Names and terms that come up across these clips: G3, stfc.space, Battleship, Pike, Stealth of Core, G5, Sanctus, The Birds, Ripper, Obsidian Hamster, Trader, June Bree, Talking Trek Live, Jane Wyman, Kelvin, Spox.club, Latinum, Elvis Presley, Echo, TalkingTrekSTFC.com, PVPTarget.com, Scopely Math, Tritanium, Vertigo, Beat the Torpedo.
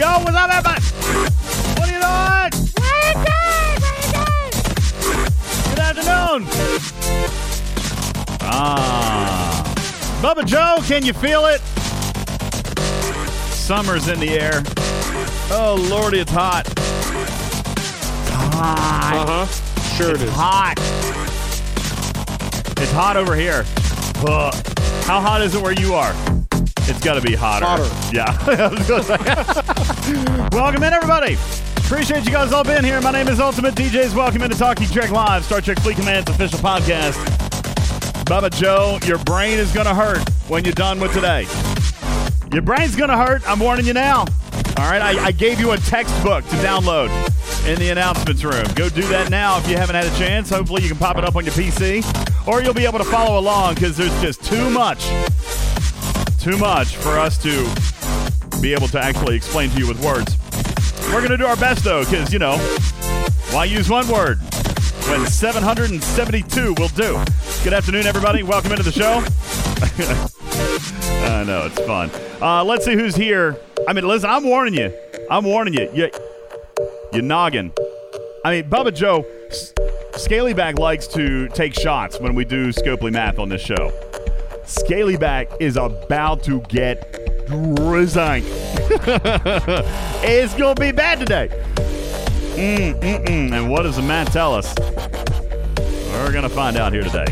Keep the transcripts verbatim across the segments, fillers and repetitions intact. Yo, what's up, everybody? What are you doing? What are you doing? Good afternoon. Ah. Bubba Joe, can you feel it? Summer's in the air. Oh, Lordy, it's hot. Hot. Uh-huh. Sure it's it is. hot. It's hot over here. Ugh. How hot is it where you are? It's got to be hotter. Hotter. Yeah. I was gonna say. Welcome in, everybody. Appreciate you guys all being here. My name is Ultimate D Js. Welcome into Talking Trek Live, Star Trek Fleet Command's official podcast. Bubba Joe, your brain is going to hurt when you're done with today. Your brain's going to hurt. I'm warning you now. All right? I, I gave you a textbook to download in the announcements room. Go do that now if you haven't had a chance. Hopefully you can pop it up on your P C, or you'll be able to follow along because there's just too much, too much for us to be able to actually explain to you with words. We're going to do our best, though, because, you know, why use one word when seven hundred seventy-two will do? Good afternoon, everybody. Welcome into the show. I know, it's fun. Uh, let's see who's here. I mean, listen, I'm warning you. I'm warning you. You You're noggin. I mean, Bubba Joe, S- Scalyback likes to take shots when we do Scopely Math on this show. Scalyback is about to get resigned. It's going to be bad today. Mm-mm-mm. And what does the math tell us? We're going to find out here today.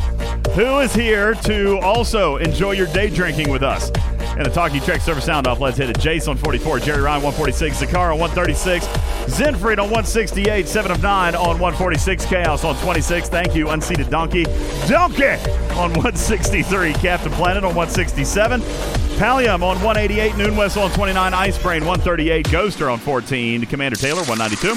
Who is here to also enjoy your day drinking with us? And the Talking Trek server sound off. Let's hit it. Jason on forty-four, Jerry Ryan one forty-six, Zakara on one thirty-six, Zenfried on one sixty-eight, seven of nine on one forty-six, Chaos on twenty-six. Thank you, Unseated Donkey. Donkey on one sixty-three, Captain Planet on one sixty-seven, Pallium on one eighty-eight, Noon Whistle on twenty-nine, Icebrain one thirty-eight, Ghoster on fourteen, Commander Taylor one ninety-two.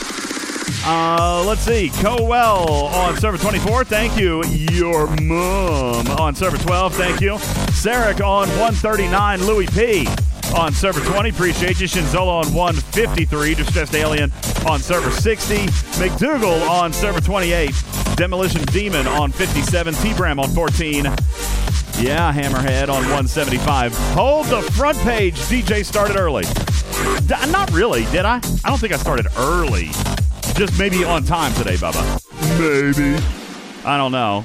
Uh, let's see, Coel on server twenty-four. Thank you, your mom on server twelve. Thank you. Sarek on one thirty-nine, Louis P on server twenty, appreciate you. Shinzola on one fifty-three, Distressed Alien on server sixty, McDougal on server twenty-eight, Demolition Demon on fifty-seven, T-Bram on fourteen, yeah, Hammerhead on one seventy-five. Hold the front page, D J started early. D- not really, did I? I don't think I started early. Just maybe on time today, Bubba. Maybe. I don't know.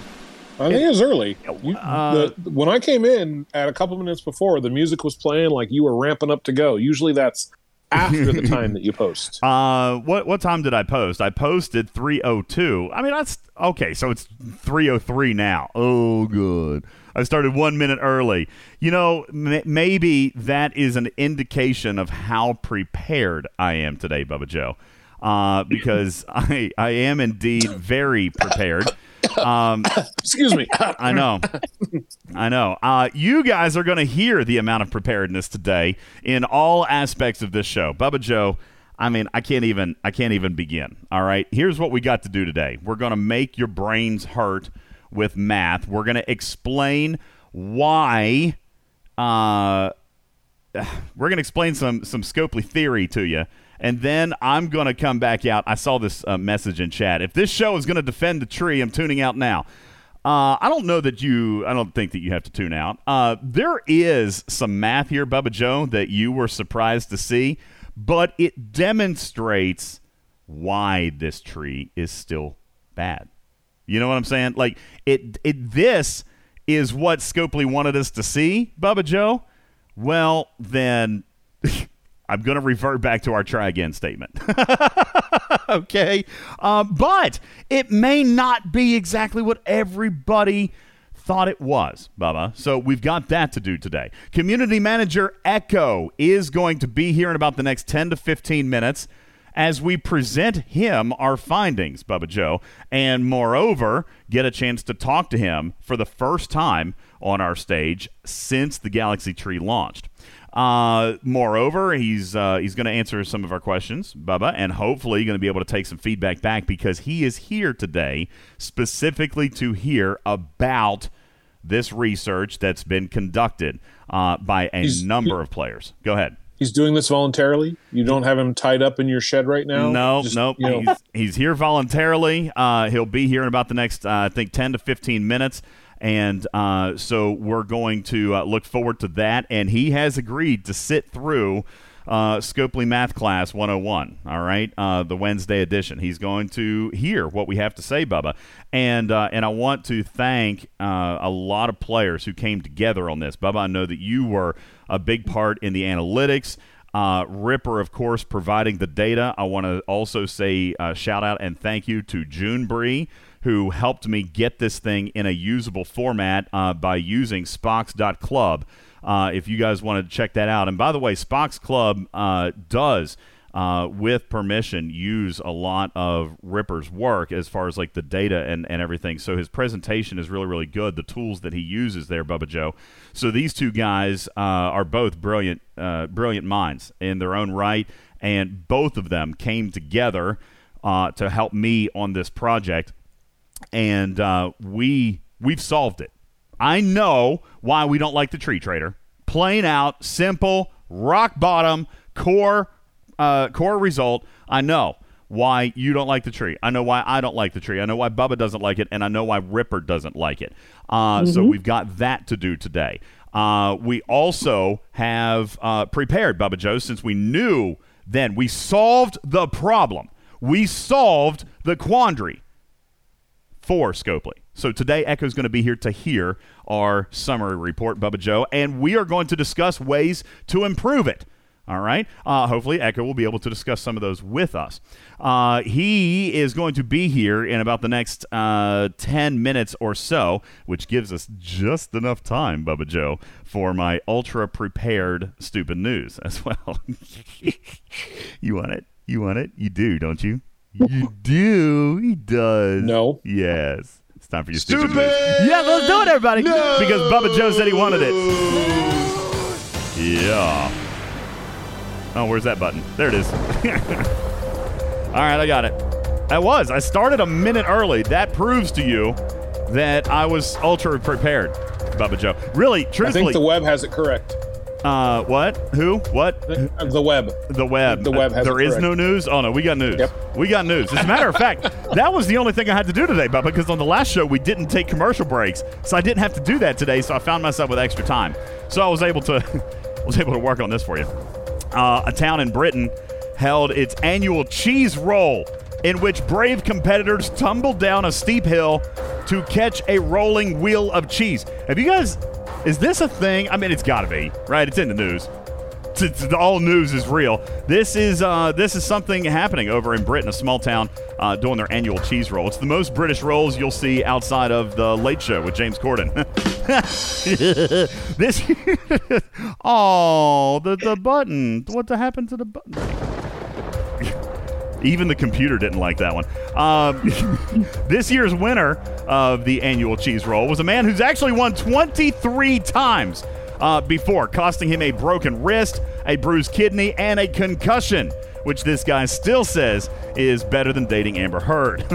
I think it was early. You, uh, the, when I came in at a couple minutes before, the music was playing like you were ramping up to go. Usually that's after the time that you post. Uh, what what time did I post? I posted three oh two. I mean, that's okay, so it's three oh three now. Oh, good. I started one minute early. You know, m- maybe that is an indication of how prepared I am today, Bubba Joe, uh, because I, I am indeed very prepared. Um, Excuse me. I know. I know. Uh, you guys are going to hear the amount of preparedness today in all aspects of this show. Bubba Joe, I mean, I can't even I can't even begin. All right. Here's what we got to do today. We're going to make your brains hurt with math. We're going to explain why uh, we're going to explain some some Scopely theory to you. And then I'm going to come back out. I saw this uh, message in chat. If this show is going to defend the tree, I'm tuning out now. Uh, I don't know that you – I don't think that you have to tune out. Uh, there is some math here, Bubba Joe, that you were surprised to see, but it demonstrates why this tree is still bad. You know what I'm saying? Like it. it this is what Scopely wanted us to see, Bubba Joe. Well, then – I'm going to revert back to our try again statement. Okay. Um, but it may not be exactly what everybody thought it was, Bubba. So we've got that to do today. Community Manager Echo is going to be here in about the next ten to fifteen minutes as we present him our findings, Bubba Joe, and moreover, get a chance to talk to him for the first time on our stage since the Galaxy Tree launched. Uh, moreover, he's uh, he's going to answer some of our questions, Bubba, and hopefully going to be able to take some feedback back because he is here today specifically to hear about this research that's been conducted uh, by a he's, number he, of players. Go ahead. He's doing this voluntarily? You don't have him tied up in your shed right now? No, Just, no. You know. he's, he's here voluntarily. Uh, he'll be here in about the next, uh, I think, ten to fifteen minutes. And uh, so we're going to uh, look forward to that. And he has agreed to sit through uh, Scopely Math Class one oh one, all right, uh, the Wednesday edition. He's going to hear what we have to say, Bubba. And uh, and I want to thank uh, a lot of players who came together on this. Bubba, I know that you were a big part in the analytics. Uh, Ripper, of course, providing the data. I want to also say uh, shout out and thank you to June Bree, who helped me get this thing in a usable format uh, by using Spox dot club. Uh, if you guys want to check that out. And by the way, Spox dot club uh, does, uh, with permission, use a lot of Ripper's work as far as like the data and, and everything. So his presentation is really, really good, the tools that he uses there, Bubba Joe. So these two guys uh, are both brilliant, uh, brilliant minds in their own right, and both of them came together uh, to help me on this project, and uh, we we've solved it. I know why we don't like the tree trader. Plain out, simple, rock bottom, core uh, core result. I know why you don't like the tree. I know why I don't like the tree. I know why Bubba doesn't like it, and I know why Ripper doesn't like it. Uh, mm-hmm. So we've got that to do today. Uh, we also have uh, prepared, Bubba Joe, since we knew then we solved the problem. We solved the quandary for Scopely. So today, Echo's going to be here to hear our summary report, Bubba Joe, and we are going to discuss ways to improve it. All right? Uh, hopefully, Echo will be able to discuss some of those with us. Uh, he is going to be here in about the next uh, ten minutes or so, which gives us just enough time, Bubba Joe, for my ultra-prepared stupid news as well. You want it? You want it? You do, don't you? You do. He does. No. Yes. It's time for your stupid, stupid news. Yeah, let's do it, everybody. No. Because Bubba Joe said he wanted it. Yeah. Oh, where's that button? There it is. All right, I got it. I was. I started a minute early. That proves to you that I was ultra prepared, Bubba Joe. Really, truthfully. I think the web has it correct. Uh, what? Who? What? The, the web. The web. The web. Has there is correct. No news? Oh, no. We got news. Yep. We got news. As a matter of fact, that was the only thing I had to do today, Bubba, because on the last show, we didn't take commercial breaks. So I didn't have to do that today, so I found myself with extra time. So I was able to was able to work on this for you. Uh, a town in Britain held its annual cheese roll, in which brave competitors tumbled down a steep hill to catch a rolling wheel of cheese. Have you guys... Is this a thing? I mean, it's got to be, right? It's in the news. It's, it's, all news is real. This is uh, this is something happening over in Britain, a small town, uh, doing their annual cheese roll. It's the most British rolls you'll see outside of The Late Show with James Corden. This, oh, the, the button. What happened to the button? Even the computer didn't like that one. Um, this year's winner of the annual cheese roll was a man who's actually won twenty-three times uh, before, costing him a broken wrist, a bruised kidney, and a concussion, which this guy still says is better than dating Amber Heard.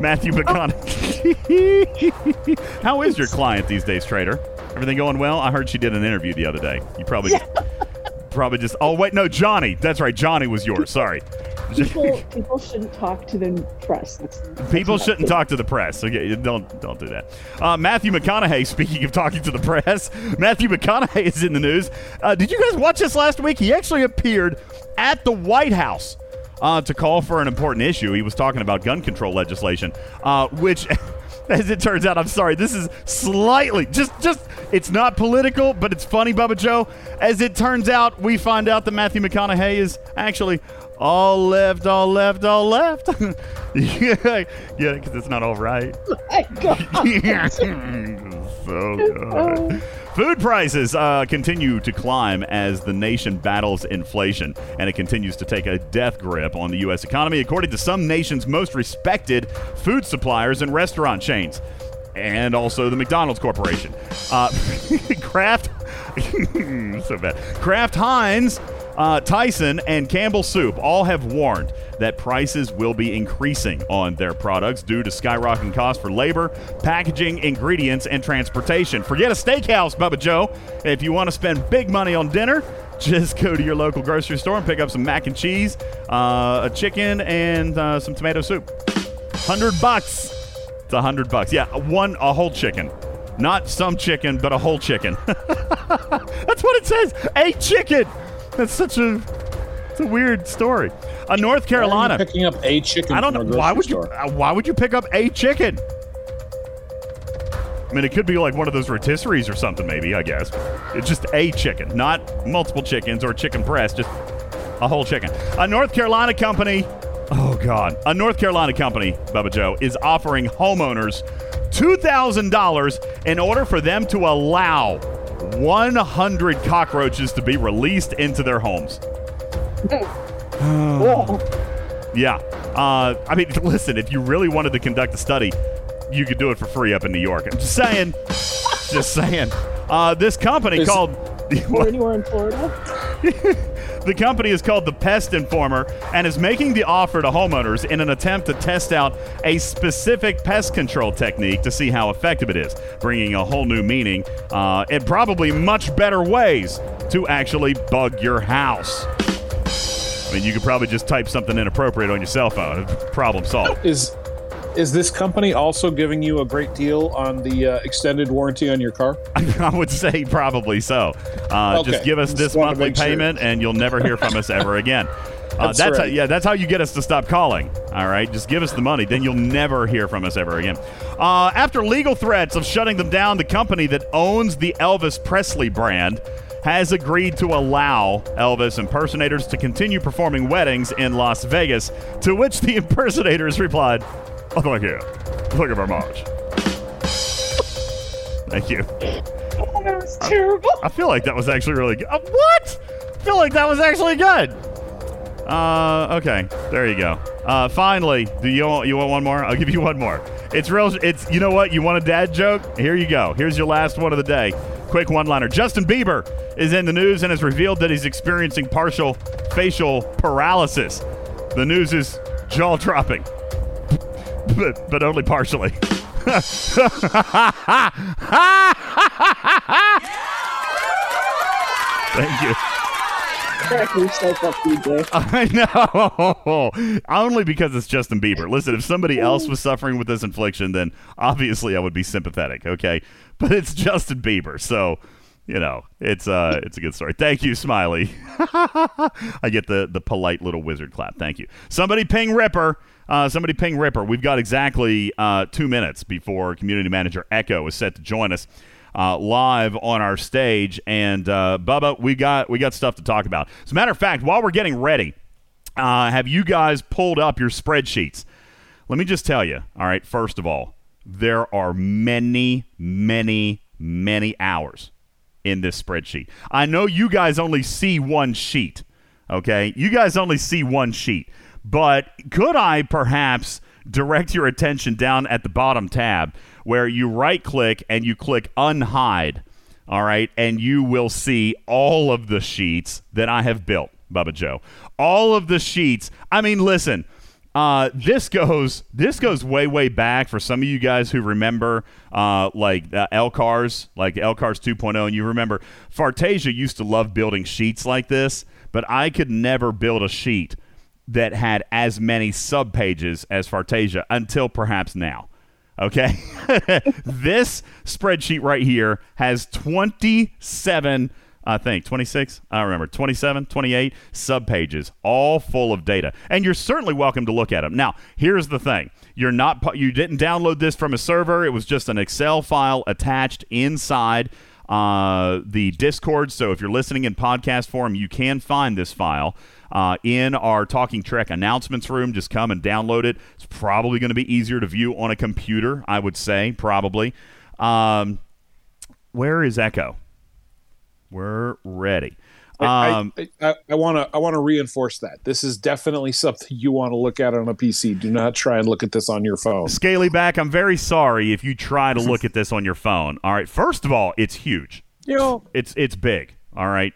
Matthew McConaughey. How is your client these days, Trader? Everything going well? I heard she did an interview the other day. You probably... Yeah. Probably just, oh, wait, no, Johnny. That's right. Johnny was yours. Sorry. People, people shouldn't talk to the press. That's, that's people shouldn't it. talk to the press. Okay, don't don't do that. Uh, Matthew McConaughey, speaking of talking to the press, Matthew McConaughey is in the news. Uh, did you guys watch this last week? He actually appeared at the White House uh, to call for an important issue. He was talking about gun control legislation, uh, which... As it turns out, I'm sorry, this is slightly, just, just, it's not political, but it's funny, Bubba Joe. As it turns out, we find out that Matthew McConaughey is actually all left, all left, all left. Yeah, yeah, because it's not all right. My God. So good. Food prices uh, continue to climb as the nation battles inflation, and it continues to take a death grip on the U S economy, according to some nation's most respected food suppliers and restaurant chains, and also the McDonald's Corporation. Uh, Kraft, so bad. Kraft Heinz, uh, Tyson, and Campbell Soup all have warned that prices will be increasing on their products due to skyrocketing costs for labor, packaging, ingredients, and transportation. Forget a steakhouse, Bubba Joe. If you want to spend big money on dinner, just go to your local grocery store and pick up some mac and cheese, uh, a chicken, and uh, some tomato soup. Hundred bucks. It's a hundred bucks. Yeah, one a whole chicken. Not some chicken, but a whole chicken. That's what it says. A chicken. That's such a, it's a weird story. A uh, North Carolina. Why are you picking up a chicken? I don't know. Why would you? Uh, why would you pick up a chicken? I mean, it could be like one of those rotisseries or something, maybe, I guess. It's just a chicken, not multiple chickens or chicken breast, just a whole chicken. A North Carolina company, oh, God. A North Carolina company, Bubba Joe, is offering homeowners two thousand dollars in order for them to allow one hundred cockroaches to be released into their homes. Yeah. Uh, I mean, listen, if you really wanted to conduct a study, you could do it for free up in New York. I'm just saying. Just saying. Uh, this company There's called... Or anywhere in Florida. The company is called The Pest Informer and is making the offer to homeowners in an attempt to test out a specific pest control technique to see how effective it is, bringing a whole new meaning uh, and probably much better ways to actually bug your house. I mean, you could probably just type something inappropriate on your cell phone. Problem solved. Is... Is this company also giving you a great deal on the uh, extended warranty on your car? I would say probably so. Uh, okay. Just give us this monthly payment, sure. And you'll never hear from us ever again. Uh, that's that's right. how, yeah, that's how you get us to stop calling. All right, just give us the money, then you'll never hear from us ever again. Uh, after legal threats of shutting them down, the company that owns the Elvis Presley brand has agreed to allow Elvis impersonators to continue performing weddings in Las Vegas, to which the impersonators replied, Oh, thank you. Thank you very much. Thank you. Oh, that was terrible. I, I feel like that was actually really good. Uh, what? I feel like that was actually good. Uh, okay. There you go. Uh, finally, do you want, you want one more? I'll give you one more. It's real. It's you know what? You want a dad joke? Here you go. Here's your last one of the day. Quick one-liner. Justin Bieber is in the news and has revealed that he's experiencing partial facial paralysis. The news is jaw-dropping. But, but only partially. Thank you. Crack yourself up, D J. I know. Only because it's Justin Bieber. Listen, if somebody else was suffering with this infliction, then obviously I would be sympathetic, okay? But it's Justin Bieber, so... You know, it's uh, it's a good story. Thank you, Smiley. I get the, the polite little wizard clap. Thank you. Somebody ping Ripper. Uh, somebody ping Ripper. We've got exactly uh, two minutes before community manager Echo is set to join us uh, live on our stage. And uh, Bubba, we got we got stuff to talk about. As a matter of fact, while we're getting ready, uh, have you guys pulled up your spreadsheets? Let me just tell you. All right. First of all, there are many, many, many hours in this spreadsheet. I know you guys only see one sheet, okay? You guys only see one sheet, but could I perhaps direct your attention down at the bottom tab where you right-click and you click unhide, all right? And you will see all of the sheets that I have built, Bubba Joe. All of the sheets. I mean, listen, uh, this goes this goes way, way back for some of you guys who remember uh, like uh, L CARS, like L CARS two point oh, and you remember Fartasia used to love building sheets like this, but I could never build a sheet that had as many subpages as Fartasia until perhaps now, okay? This spreadsheet right here has twenty-seven I think, twenty-six, I remember, twenty-seven, twenty-eight subpages, all full of data. And you're certainly welcome to look at them. Now, here's the thing. You're not, you didn't download this from a server. It was just an Excel file attached inside uh, the Discord. So if you're listening in podcast form, you can find this file uh, in our Talking Trek announcements room. Just come and download it. It's probably going to be easier to view on a computer, I would say, probably. Um, where is Echo? We're ready. Um, I, I, I want to I want to reinforce that. This is definitely something you want to look at on a P C. Do not try and look at this on your phone. Scaly back, I'm very sorry if you try to look at this on your phone. All right. First of all, it's huge. You know, it's it's big. All right.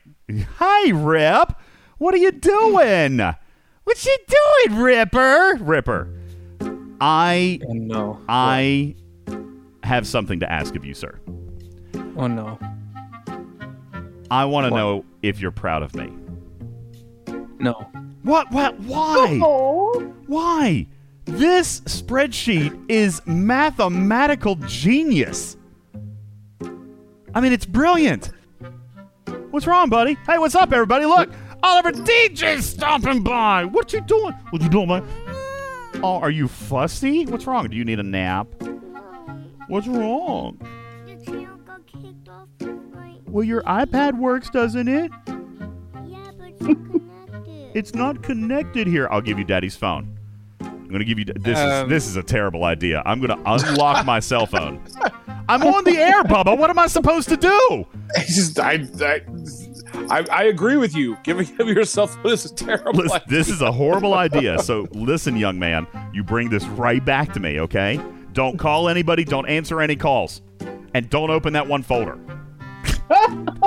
Hi, Rip. What are you doing? What you doing, Ripper? Ripper. I oh, no. I have something to ask of you, sir. Oh no. I want to know if you're proud of me. No. What? What? Why? Oh. Why? This spreadsheet is mathematical genius. I mean, it's brilliant. What's wrong, buddy? Hey, what's up, everybody? Look, Oliver D J's stopping by. What you doing? What you doing, man? Oh, are you fussy? What's wrong? Do you need a nap? What's wrong? Your channel got kicked off my... Well, your iPad works, doesn't it? Yeah, but it's not connected. It's not connected here. I'll give you Daddy's phone. I'm gonna give you. This um... is this is a terrible idea. I'm gonna unlock my cell phone. I'm on the air, Bubba. What am I supposed to do? It's just, I, I, I, I agree with you. Give, give yourself. This is terrible. Listen, this is a horrible idea. So listen, young man, you bring this right back to me, okay? Don't call anybody. Don't answer any calls, and don't open that one folder.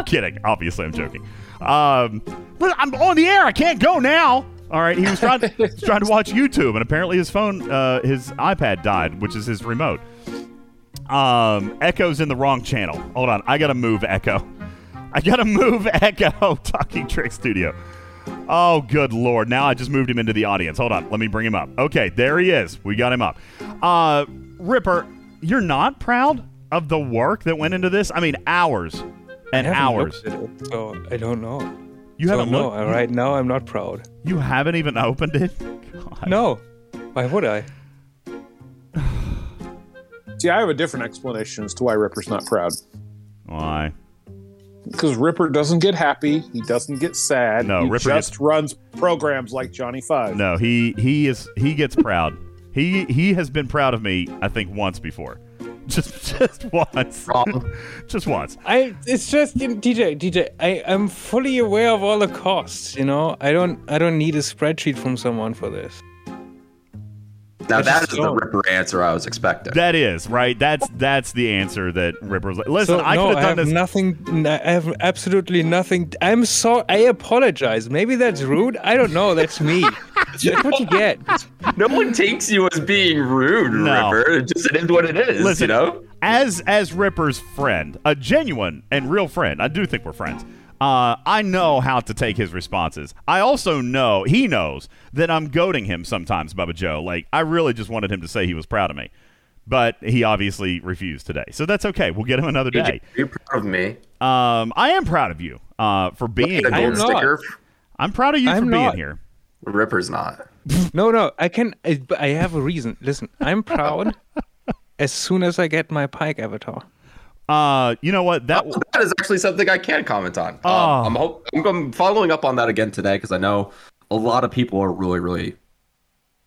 Kidding. Obviously, I'm joking. Um, but I'm on the air. I can't go now. All right. He was trying to, was trying to watch YouTube, and apparently his phone, uh, his iPad died, which is his remote. Um, Echo's in the wrong channel. Hold on, I gotta move Echo. I gotta move Echo. Talking Trek Studio. Oh, good lord! Now I just moved him into the audience. Hold on, let me bring him up. Okay, there he is. We got him up. Uh, Ripper, you're not proud of the work that went into this? I mean, hours and I hours. Looked at it, so I don't know. You so haven't no, looked. Right now, I'm not proud. You haven't even opened it. God. No. Why would I? See, I have a different explanation as to why Ripper's not proud. Why? Because Ripper doesn't get happy. He doesn't get sad. No, he Ripper just gets... runs programs like Johnny Five. No, he he is he gets proud. He he has been proud of me, I think, once before. Just just once. Just once. I it's just D J D J. I am fully aware of all the costs. You know, I don't I don't need a spreadsheet from someone for this. Now that is the Ripper answer I was expecting. That is right. That's that's the answer that Ripper's like. Listen, so, I no, could have done I have this. Nothing. I have absolutely nothing. I'm sorry. I apologize. Maybe that's rude. I don't know. That's me. That's what you get. No one takes you as being rude, no. Ripper. It just it is what it is. Listen, you know, as as Ripper's friend, a genuine and real friend. I do think we're friends. Uh, I know how to take his responses. I also know, he knows, that I'm goading him sometimes, Bubba Joe. Like, I really just wanted him to say he was proud of me. But he obviously refused today. So that's okay. We'll get him another day. You're proud of me. Um, I am proud of you uh, for being here. I'm not. I'm proud of you I'm for not. being here. Ripper's not. No, no. I can. I, I have a reason. Listen, I'm proud as soon as I get my Pike avatar. Uh, you know what? That oh, that is actually something I can comment on. Oh. Um, I'm, hope, I'm I'm following up on that again today because I know a lot of people are really, really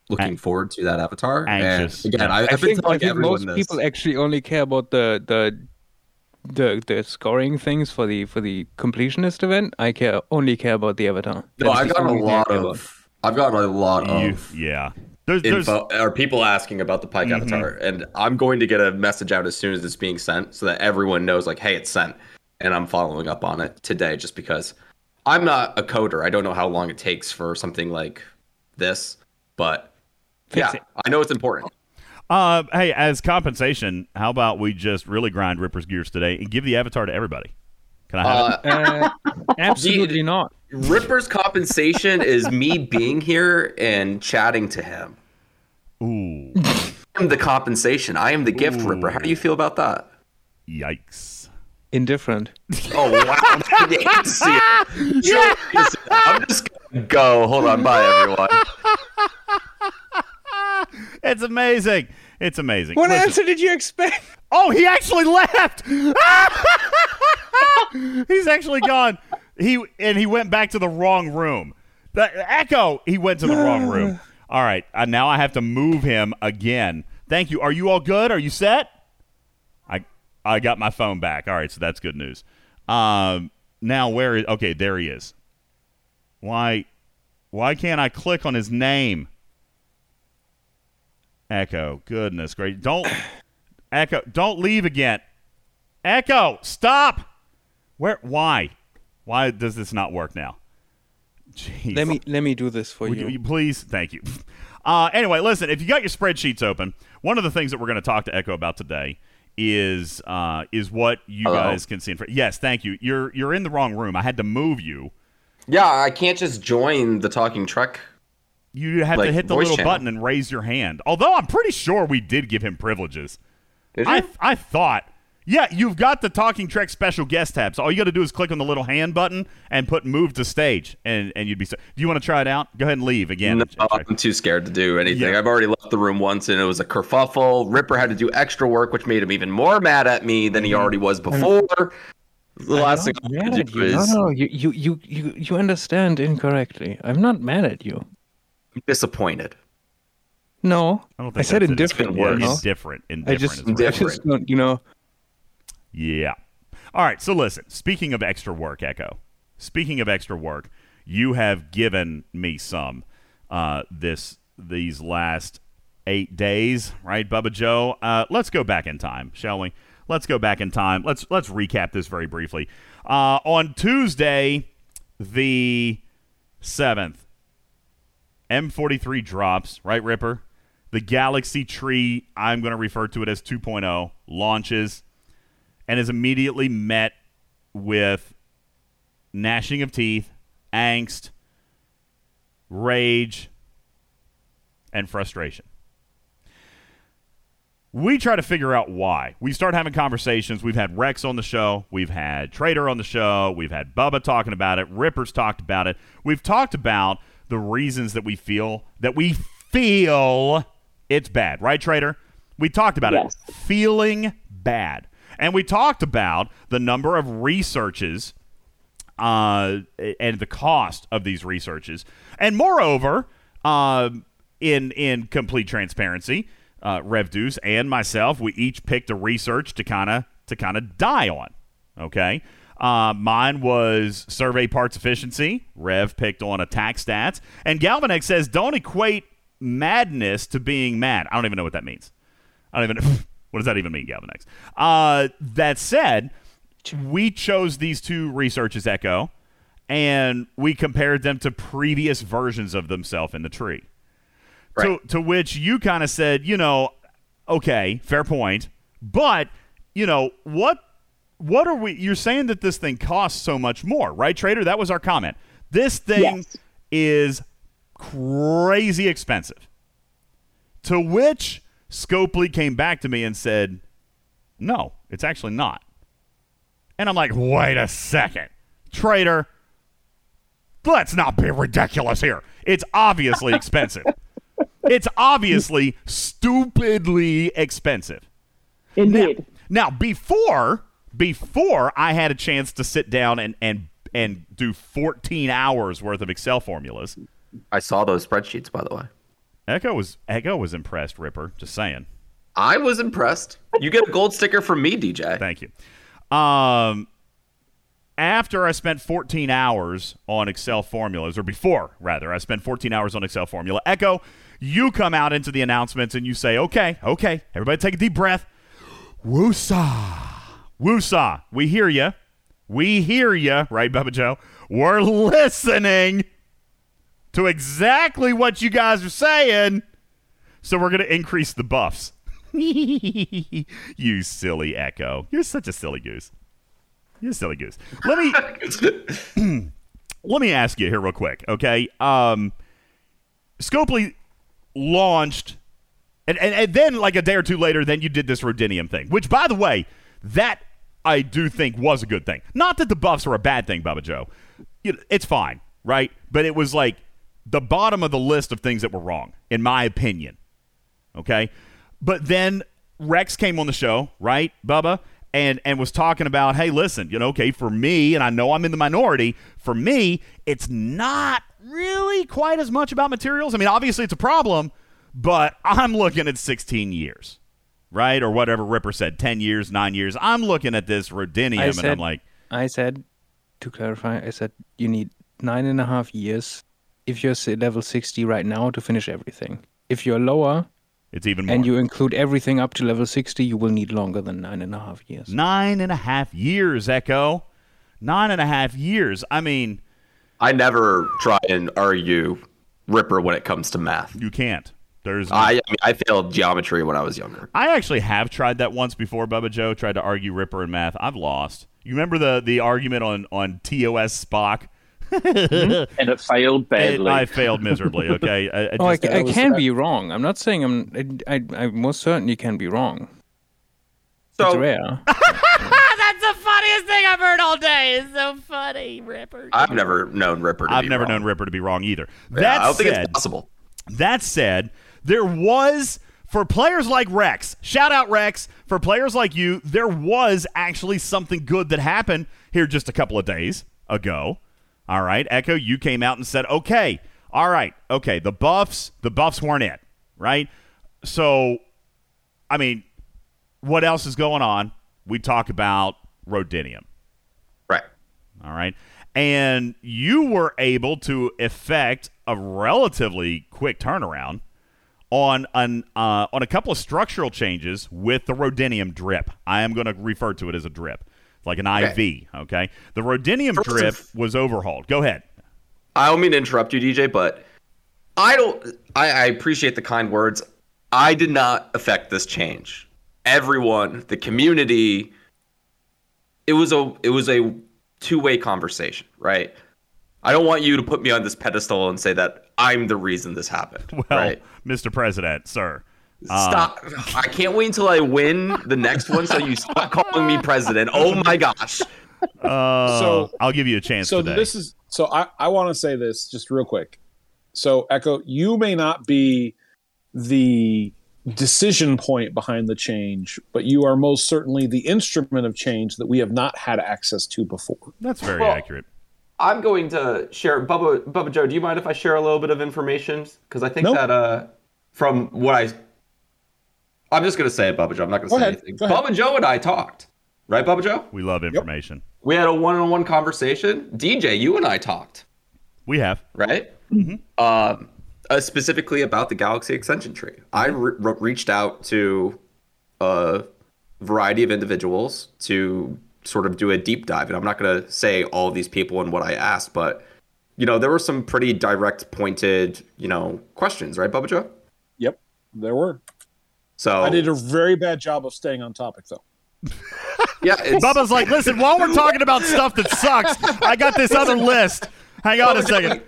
looking Anx- forward to that avatar. Anxious. And again, yeah. I, I've I been think, telling I think everyone most this. People actually only care about the the the the scoring things for the for the completionist event. I care only care about the avatar. No, I've got a lot of. I've got a lot of. You, yeah. There's, info, there's... Are people asking about the Pike mm-hmm. avatar, and I'm going to get a message out as soon as it's being sent so that everyone knows, like, hey, it's sent, and I'm following up on it today just because I'm not a coder. I don't know how long it takes for something like this, but yeah, I know it's important. Uh, hey, as compensation, how about we just really grind Ripper's gears today and give the avatar to everybody? Can I have uh, it? Uh, absolutely not. Ripper's compensation is me being here and chatting to him. Ooh. I'm the compensation. I am the gift, Ooh. Ripper. How do you feel about that? Yikes. Indifferent. Oh, wow. I see it. I'm just going to go. Hold on. Bye, everyone. It's amazing. It's amazing. What Listen. answer did you expect? Oh, he actually left. He's actually gone. He and he went back to the wrong room. The, Echo, he went to the wrong room. All right, uh, now I have to move him again. Thank you. Are you all good? Are you set? I I got my phone back. All right, so that's good news. Um, now where is? Okay, there he is. Why, why can't I click on his name? Echo, goodness great. Don't Echo, don't leave again. Echo, stop. Where why? Why does this not work now? Jeez. Let me let me do this for you. you. Please, thank you. Uh, anyway, listen, if you got your spreadsheets open, one of the things that we're going to talk to Echo about today is uh, is what you Hello? guys can see in front. Yes, thank you. You're you're in the wrong room. I had to move you. Yeah, I can't just join the Talking Trek. You have like, to hit the little channel. button and raise your hand. Although I'm pretty sure we did give him privileges. Did you? I I thought Yeah, you've got the Talking Trek special guest tab. So all you got to do is click on the little hand button and put move to stage, and, and you'd be set. Do you want to try it out? Go ahead and leave again. No, I'm too scared to do anything. Yeah. I've already left the room once, and it was a kerfuffle. Ripper had to do extra work, which made him even more mad at me than he already was before. The last thing I'm mad at you. Is... No, no, you, you, you, you, you understand incorrectly. I'm not mad at you. I'm disappointed. No. I, don't think I said indifferent. It's been worse. Indifferent. Indifferent. I just, indifferent. I just don't, you know... Yeah. All right, so listen, speaking of extra work, Echo, speaking of extra work, you have given me some uh, this these last eight days, right, Bubba Joe? Uh, let's go back in time, shall we? Let's go back in time. Let's let's recap this very briefly. Uh, on Tuesday, the seventh, M forty-three drops, right, Ripper? The Galaxy Tree, I'm going to refer to it as two point oh, launches. And is immediately met with gnashing of teeth, angst, rage, and frustration. We try to figure out why. We start having conversations. We've had Rex on the show. We've had Trader on the show. We've had Bubba talking about it. Ripper's talked about it. We've talked about the reasons that we feel that we feel it's bad. Right, Trader? We talked about yes. it. Feeling bad. And we talked about the number of researches uh, and the cost of these researches. And moreover, uh, in in complete transparency, uh, Rev Deuce and myself, we each picked a research to kind of to kind of die on. Okay, uh, mine was survey parts efficiency. Rev picked on attack stats. And Galvanek says, "Don't equate madness to being mad." I don't even know what that means. I don't even know. What does that even mean, Galvin X? Uh, that said, we chose these two researches, Echo, and we compared them to previous versions of themselves in the tree. Right. To, to which you kind of said, you know, okay, fair point, but, you know, what what are we – you're saying that this thing costs so much more, right, Trader? That was our comment. This thing yes. is crazy expensive, to which – Scopely came back to me and said, no, it's actually not. And I'm like, wait a second. Trader, let's not be ridiculous here. It's obviously expensive. It's obviously stupidly expensive. Indeed. Now, now before before I had a chance to sit down and, and, and do fourteen hours worth of Excel formulas. I saw those spreadsheets, by the way. Echo was Echo was impressed, Ripper. Just saying. I was impressed. You get a gold sticker from me, D J. Thank you. Um, after I spent fourteen hours on Excel formulas, or before, rather, I spent fourteen hours on Excel formula. Echo, you come out into the announcements and you say, okay, okay, everybody take a deep breath. Woosah. Woosah. We hear you. We hear you. Right, Bubba Joe? We're listening to exactly what you guys are saying, so we're going to increase the buffs. You silly Echo. You're such a silly goose. You're a silly goose. Let me let me ask you here real quick, okay? Um, Scopely launched, and, and, and then like a day or two later, then you did this Rodinium thing, which, by the way, that I do think was a good thing. Not that the buffs are a bad thing, Bubba Joe. It's fine, right? But it was like the bottom of the list of things that were wrong, in my opinion. Okay? But then Rex came on the show, right, Bubba, and, and was talking about, hey, listen, you know, okay, for me, and I know I'm in the minority, for me, it's not really quite as much about materials. I mean, obviously it's a problem, but I'm looking at sixteen years, right? Or whatever Ripper said, ten years, nine years. I'm looking at this Rodinium, said, and I'm like... I said, to clarify, I said you need nine and a half years... if you're level sixty right now to finish everything. If you're lower, it's even more. And you include everything up to level sixty, you will need longer than nine and a half years. Nine and a half years, Echo. Nine and a half years. I mean... I never try and argue Ripper when it comes to math. You can't. There's. No... I, I mean, I failed geometry when I was younger. I actually have tried that once before, Bubba Joe, tried to argue Ripper in math. I've lost. You remember the, the argument on, on T O S Spock? And it failed badly. It, I failed miserably. Okay. I, I, just, oh, I, I can that. be wrong. I'm not saying I'm. I, I, I most certainly can be wrong. So, it's rare. That's the funniest thing I've heard all day. It's so funny, Ripper. I've never known Ripper to I've be never wrong. known Ripper to be wrong either. Yeah, that I don't said, think it's possible. That said, there was, for players like Rex, shout out Rex, for players like you, there was actually something good that happened here just a couple of days ago. All right, Echo, you came out and said, okay, all right, okay, the buffs, the buffs weren't it, right? So, I mean, what else is going on? We talk about Rodinium. Right. All right. And you were able to effect a relatively quick turnaround on an uh, on a couple of structural changes with the Rodinium drip. I am going to refer to it as a drip, like an okay. I V, okay? The Rodinium First drip f- was overhauled. Go ahead. I don't mean to interrupt you, D J, but I don't. I, I appreciate the kind words. I did not affect this change. Everyone, the community, it was a it was a two-way conversation, right? I don't want you to put me on this pedestal and say that I'm the reason this happened. Well, right? Mister President, sir. Stop. Um, I can't wait until I win the next one so you stop calling me president. Oh, my gosh. Uh, so I'll give you a chance so today. This is, so I, I want to say this just real quick. So, Echo, you may not be the decision point behind the change, but you are most certainly the instrument of change that we have not had access to before. That's very well, accurate. I'm going to share, Bubba, Bubba Joe, do you mind if I share a little bit of information? Because I think nope. that uh, from what I, I'm just going to say it, Bubba Joe. I'm not going to say ahead. anything. Bubba Joe and I talked. Right, Bubba Joe? We love information. Yep. We had a one-on-one conversation. D J, you and I talked. We have. Right? Mm-hmm. Um, uh, specifically about the Galaxy Extension Tree. Mm-hmm. I re- re- reached out to a variety of individuals to sort of do a deep dive, and I'm not going to say all these people and what I asked, but you know, there were some pretty direct, pointed, you know, questions, right, Bubba Joe? Yep, there were. So I did a very bad job of staying on topic, though. Yeah, it's... Bubba's like, listen, while we're talking about stuff that sucks, I got this other list. Hang on a second.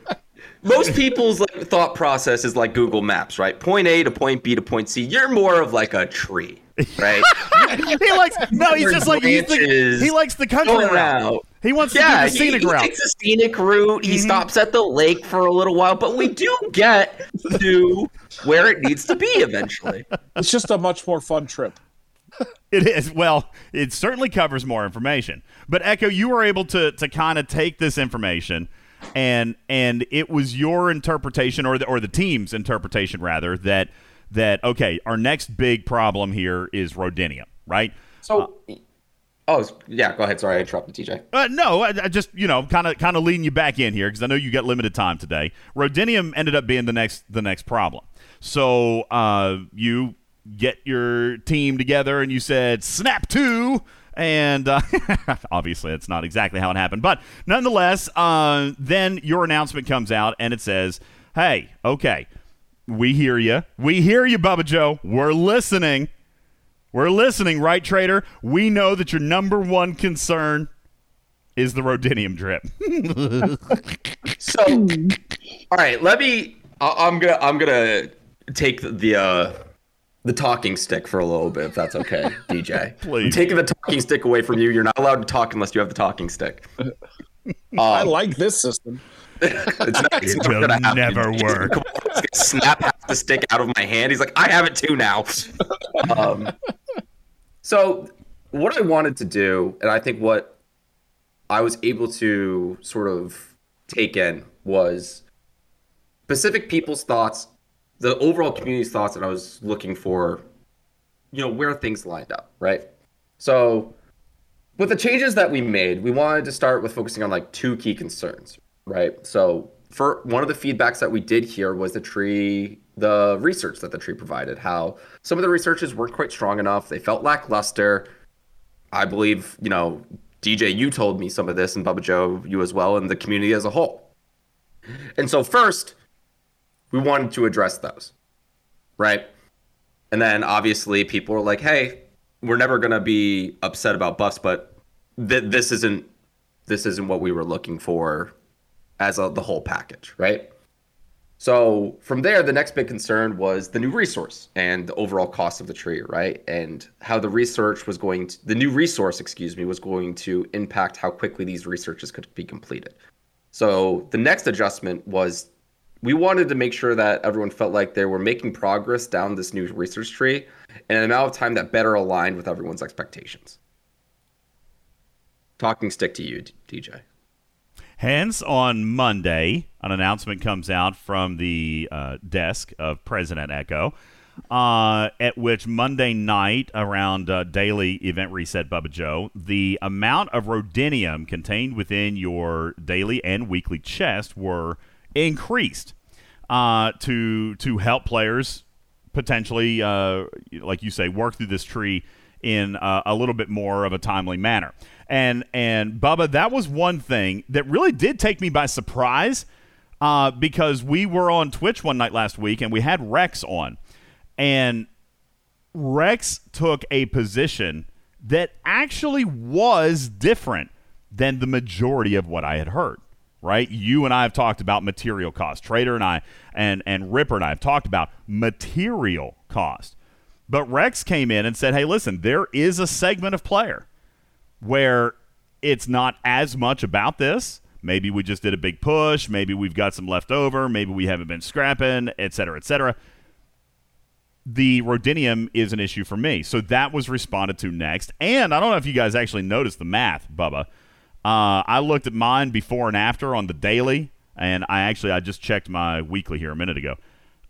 Most people's like, thought process is like Google Maps, right? Point A to point B to point C. You're more of like a tree. Right. he likes no. He's just like he's the, he likes the country route. He wants yeah, to do the scenic he, route. He takes the scenic route. He mm-hmm. stops at the lake for a little while, but we do get to where it needs to be eventually. It's just a much more fun trip. It is. Well, it certainly covers more information. But Echo, you were able to to kind of take this information, and and it was your interpretation, or the, or the team's interpretation rather, that. That, okay, our next big problem here is Rodinium, right? So, uh, oh, yeah, go ahead. Sorry, I interrupted, T J. Uh, no, I, I just, you know, kind of kind of leading you back in here because I know you got limited time today. Rodinium ended up being the next the next problem. So uh, you get your team together and you said, snap to, and uh, obviously that's not exactly how it happened. But nonetheless, uh, then your announcement comes out and it says, hey, okay, we hear you. We hear you, Bubba Joe. We're listening. We're listening, right, Trader? We know that your number one concern is the Rodinium drip. So, all right, let me. I, I'm gonna. I'm gonna take the the, uh, the talking stick for a little bit, if that's okay, D J. Please. I'm taking the talking stick away from you. You're not allowed to talk unless you have the talking stick. Um, I like this system. it's not, it's it never will gonna happen. never work. Come on, gonna snap half the stick out of my hand. He's like, I have it too now. Um, so what I wanted to do, and I think what I was able to sort of take in was specific people's thoughts, the overall community's thoughts that I was looking for, you know, where things lined up, right? So with the changes that we made, we wanted to start with focusing on like two key concerns. Right. So for one of the feedbacks that we did hear was the tree, the research that the tree provided, how some of the researchers weren't quite strong enough. They felt lackluster. I believe, you know, D J, you told me some of this, and Bubba Joe, you as well, and the community as a whole. And so first, we wanted to address those. Right. And then obviously people were like, hey, we're never going to be upset about buffs, but th- this isn't this isn't what we were looking for. As a, the whole package, right? So from there, the next big concern was the new resource and the overall cost of the tree, right? And how the research was going to, the new resource, excuse me, was going to impact how quickly these researches could be completed. So the next adjustment was we wanted to make sure that everyone felt like they were making progress down this new research tree in an amount of time that better aligned with everyone's expectations. Talking stick to you, D J. Hence, on Monday, an announcement comes out from the uh, desk of President Echo, uh, at which Monday night, around uh, daily event reset, Bubba Joe, the amount of Rodinium contained within your daily and weekly chest were increased uh, to to help players potentially, uh, like you say, work through this tree in uh, a little bit more of a timely manner. And and Bubba, that was one thing that really did take me by surprise uh, because we were on Twitch one night last week and we had Rex on. And Rex took a position that actually was different than the majority of what I had heard, right? You and I have talked about material cost. Trader and I and, and Ripper and I have talked about material cost. But Rex came in and said, hey, listen, there is a segment of player where it's not as much about this. Maybe we just did a big push. Maybe we've got some left over. Maybe we haven't been scrapping, et cetera, et cetera. The Rodinium is an issue for me. So that was responded to next. And I don't know if you guys actually noticed the math, Bubba. Uh, I looked at mine before and after on the daily, and I actually I just checked my weekly here a minute ago.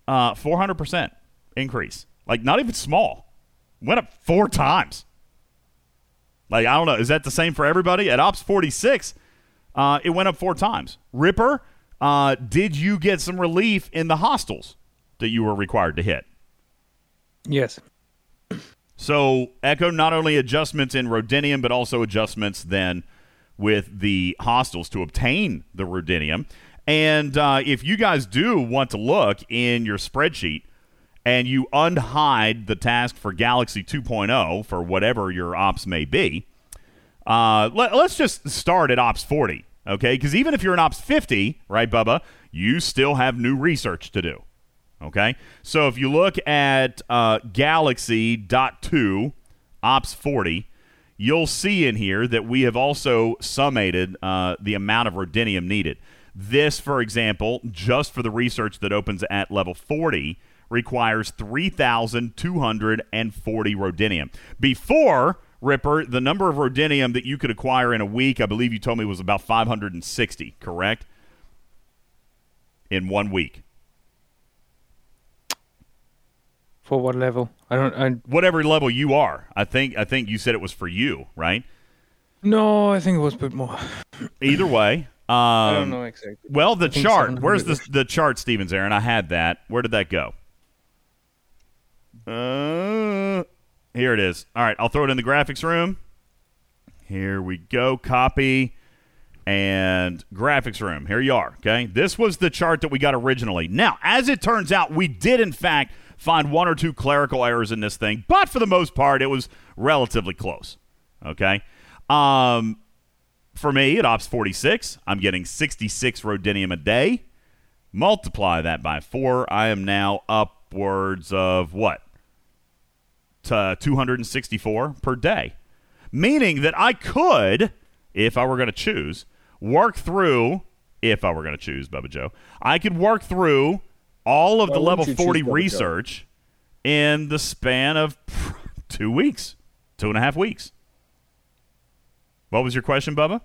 Uh, four hundred percent increase. Like, not even small. Went up four times. Like, I don't know. Is that the same for everybody? At Ops forty-six, uh, it went up four times. Ripper, uh, did you get some relief in the hostels that you were required to hit? Yes. So, Echo, not only adjustments in Rodinium, but also adjustments then with the hostels to obtain the Rodinium. And uh, if you guys do want to look in your spreadsheet, and you unhide the task for Galaxy two point oh for whatever your ops may be, uh, let, let's just start at Ops forty, okay? Because even if you're in Ops fifty, right, Bubba, you still have new research to do, okay? So if you look at uh, Galaxy.two, Ops forty, you'll see in here that we have also summated uh, the amount of Rodinium needed. This, for example, just for the research that opens at level forty, requires three thousand two hundred forty Rodinium. Before, Ripper, the number of Rodinium that you could acquire in a week, I believe you told me was about five hundred sixty, correct? In one week. For what level? I don't... I... Whatever level you are. I think I think you said it was for you, right? No, I think it was a bit more. Either way... Um, I don't know exactly. Well, the chart. Where's the, the chart, Stevens, Aaron? I had that. Where did that go? Uh, here it is. All right, I'll throw it in the graphics room. Here we go. Copy and graphics room. Here you are. Okay, this was the chart that we got originally. Now, as it turns out, we did in fact find one or two clerical errors in this thing, but for the most part, it was relatively close. Okay. Um, for me at Ops forty-six, I'm getting sixty-six Rodinium a day. Multiply that by four. I am now upwards of what? To two hundred sixty-four per day, meaning that I could, if I were going to choose, work through, if I were going to choose, Bubba Joe, I could work through all of Why the level forty research Joe? in the span of two weeks, two and a half weeks. What was your question, Bubba?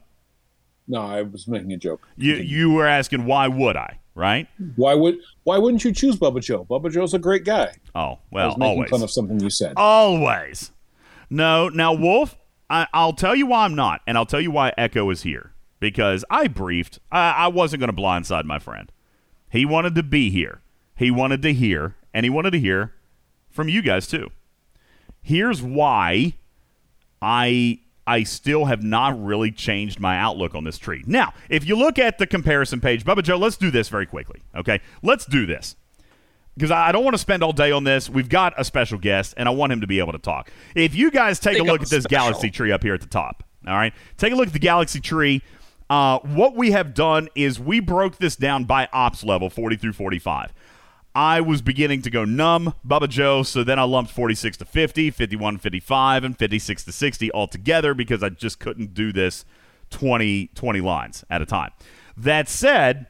No, I was making a joke. You you were asking why would I, right? Why would why wouldn't you choose Bubba Joe? Bubba Joe's a great guy. Oh well, I was making always fun of something you said. Always. No, now Wolf, I, I'll tell you why I'm not, and I'll tell you why Echo is here because I briefed. I, I wasn't going to blindside my friend. He wanted to be here. He wanted to hear, and he wanted to hear from you guys too. Here's why I. I still have not really changed my outlook on this tree. Now, if you look at the comparison page, Bubba Joe, let's do this very quickly, okay? Let's do this because I don't want to spend all day on this. We've got a special guest, and I want him to be able to talk. If you guys take a look at this special Galaxy tree up here at the top, all right? Take a look at the Galaxy tree. Uh, what we have done is we broke this down by ops level, forty through forty-five. I was beginning to go numb, Bubba Joe, so then I lumped forty-six to fifty, fifty-one to fifty-five, and fifty-six to sixty all together because I just couldn't do this twenty, twenty lines at a time. That said,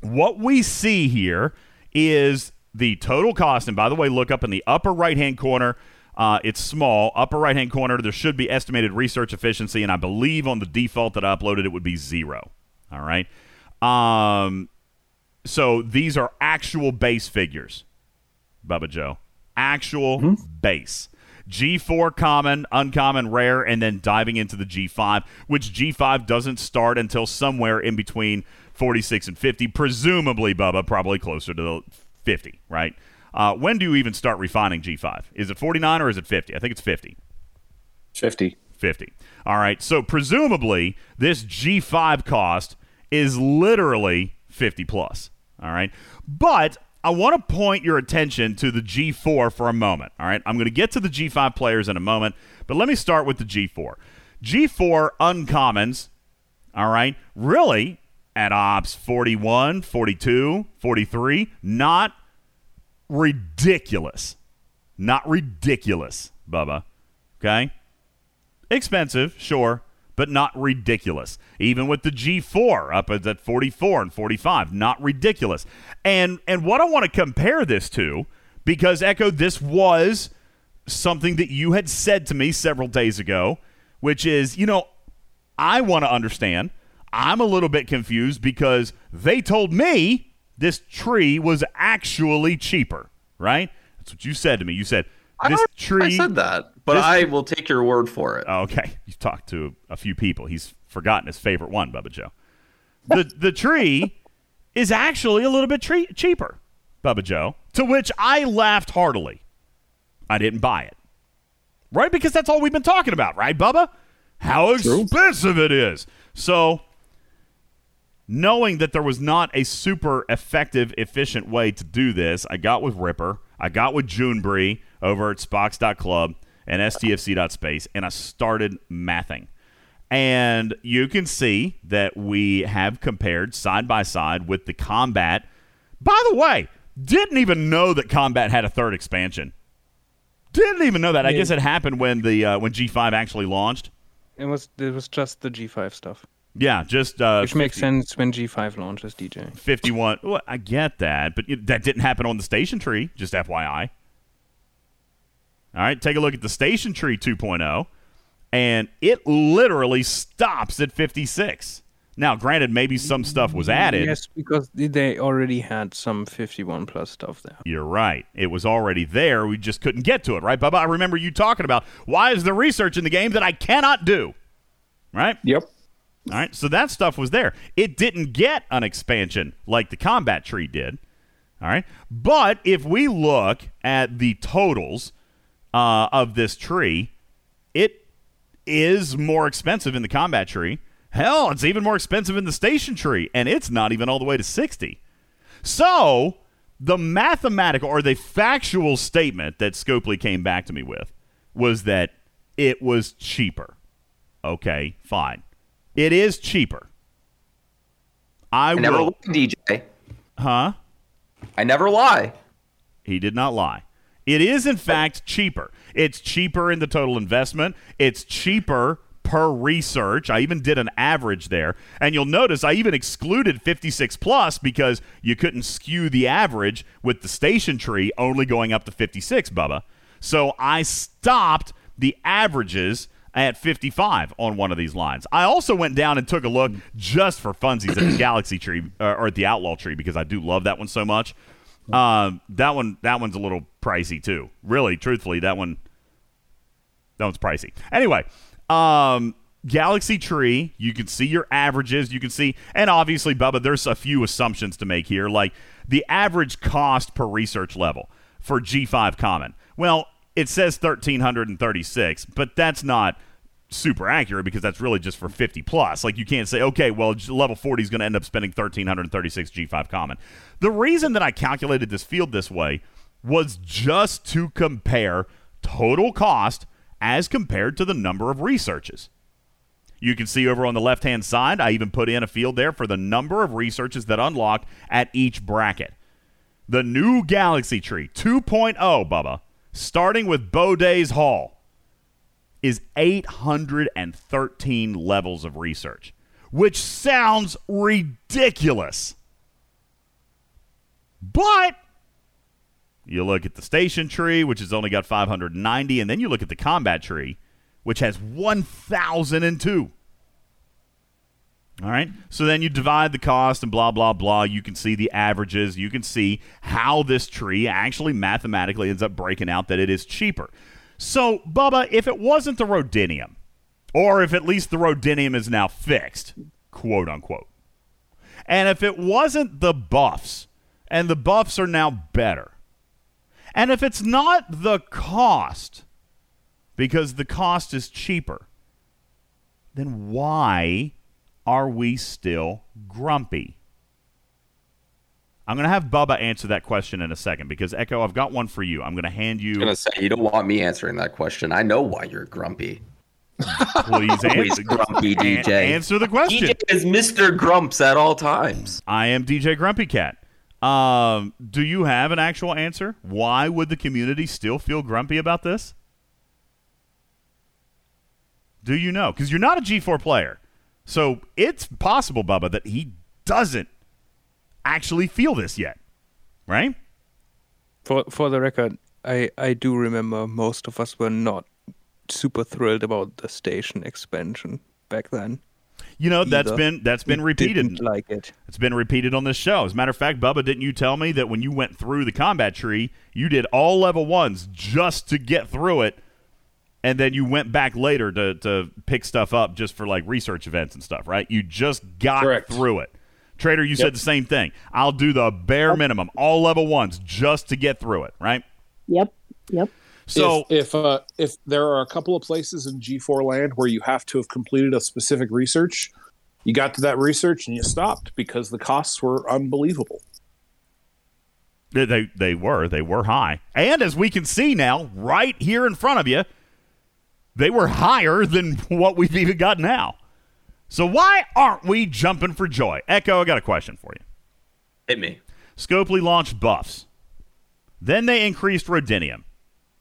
what we see here is the total cost, and by the way, look up in the upper right-hand corner. Uh, it's small, upper right-hand corner. There should be estimated research efficiency, and I believe on the default that I uploaded, it would be zero. All right? Um, so these are actual base figures, Bubba Joe. Actual mm-hmm. base. G four common, uncommon, rare, and then diving into the G five, which G five doesn't start until somewhere in between forty-six and fifty, presumably, Bubba, probably closer to fifty, right? Uh, when do you even start refining G five? Is it forty-nine or is it fifty? I think it's fifty. fifty. fifty. All right. So presumably this G five cost is literally fifty plus. All right. But I want to point your attention to the G four for a moment. All right. I'm going to get to the G five players in a moment, but let me start with the G four. G four uncommons. All right. Really at ops forty-one, forty-two, forty-three, not ridiculous. Not ridiculous, Bubba. Okay? Expensive, sure, but not ridiculous. Even with the G four up at forty-four and forty-five, not ridiculous. And and what I want to compare this to, because Echo, this was something that you had said to me several days ago, which is, you know, I want to understand. I'm a little bit confused because they told me this tree was actually cheaper, right? That's what you said to me. You said, this I tree... I said that, but I will take your word for it. Okay. You've talked to a few people. He's forgotten his favorite one, Bubba Joe. The the tree is actually a little bit tre- cheaper, Bubba Joe, to which I laughed heartily. I didn't buy it, right? Because that's all we've been talking about, right, Bubba? How expensive it is. So... knowing that there was not a super effective, efficient way to do this, I got with Ripper, I got with June Bree over at Spox dot club and S T F C dot space, and I started mathing. And you can see that we have compared side by side with the combat. By the way, didn't even know that combat had a third expansion. Didn't even know that. Yeah. I guess it happened when the uh, when G five actually launched. It was it was just the G five stuff. Yeah, just... Uh, which makes sense when G five launches, D J. fifty-one. Well, I get that, but it, that didn't happen on the station tree, just F Y I. All right, take a look at the station tree two point oh, and it literally stops at fifty-six. Now, granted, maybe some stuff was added. Yes, because they already had some fifty-one plus stuff there. You're right. It was already there. We just couldn't get to it, right, Bubba? I remember you talking about, why is there research in the game that I cannot do? Right? Yep. All right, so that stuff was there. It didn't get an expansion like the combat tree did. All right, but if we look at the totals uh, of this tree, it is more expensive in the combat tree. Hell, it's even more expensive in the station tree, and it's not even all the way to sixty. So the mathematical or the factual statement that Scopely came back to me with was that it was cheaper. Okay, fine. It is cheaper. I, I never will... lie, D J. Huh? I never lie. He did not lie. It is, in fact, cheaper. It's cheaper in the total investment. It's cheaper per research. I even did an average there. And you'll notice I even excluded fifty-six plus because you couldn't skew the average with the station tree only going up to fifty-six, Bubba. So I stopped the averages at fifty-five on one of these lines. I also went down and took a look just for funsies at the Galaxy Tree uh, or at the Outlaw Tree because I do love that one so much. Um, that one, that one's a little pricey too. Really, truthfully, that one, that one's pricey. Anyway, um, Galaxy Tree, you can see your averages. You can see, and obviously, Bubba, there's a few assumptions to make here, like the average cost per research level for G five Common. Well, it says one thousand three hundred thirty-six, but that's not super accurate because that's really just for fifty plus. Like, you can't say, okay, well, level forty is going to end up spending one thousand three hundred thirty-six G five common. The reason that I calculated this field this way was just to compare total cost as compared to the number of researches. You can see over on the left-hand side, I even put in a field there for the number of researches that unlocked at each bracket. The new Galaxy Tree two point oh, Bubba, starting with Bode's Hall, is eight hundred thirteen levels of research, which sounds ridiculous. But you look at the station tree, which has only got five hundred ninety, and then you look at the combat tree, which has one thousand two. All right? So then you divide the cost and blah, blah, blah. You can see the averages. You can see how this tree actually mathematically ends up breaking out that it is cheaper. So, Bubba, if it wasn't the Rodinium, or if at least the Rodinium is now fixed, quote unquote, and if it wasn't the buffs, and the buffs are now better, and if it's not the cost, because the cost is cheaper, then why are we still grumpy? I'm going to have Bubba answer that question in a second, because, Echo, I've got one for you. I'm going to hand you... I was going to say, you don't want me answering that question. I know why you're grumpy. Please answer, grumpy D J. Answer the question. D J is Mister Grumps at all times. I am D J Grumpy Cat. Um, do you have an actual answer? Why would the community still feel grumpy about this? Do you know? Because you're not a G four player. So it's possible, Bubba, that he doesn't actually feel this yet, right? For for the record, I, I do remember most of us were not super thrilled about the station expansion back then. You know, either. that's been that's been we repeated. Didn't like it. It's been repeated on this show. As a matter of fact, Bubba, didn't you tell me that when you went through the combat tree, you did all level ones just to get through it, and then you went back later to, to pick stuff up just for like research events and stuff, right? You just got Correct. through it. Trader, you yep. said the same thing. I'll do the bare minimum, all level ones, just to get through it, right? Yep, yep. So if if, uh, if there are a couple of places in G four land where you have to have completed a specific research, you got to that research and you stopped because the costs were unbelievable. They, they, they were. They were high. And as we can see now, right here in front of you, they were higher than what we've even got now. So why aren't we jumping for joy? Echo, I got a question for you. Hit me. Scopely launched buffs. Then they increased Rodinium.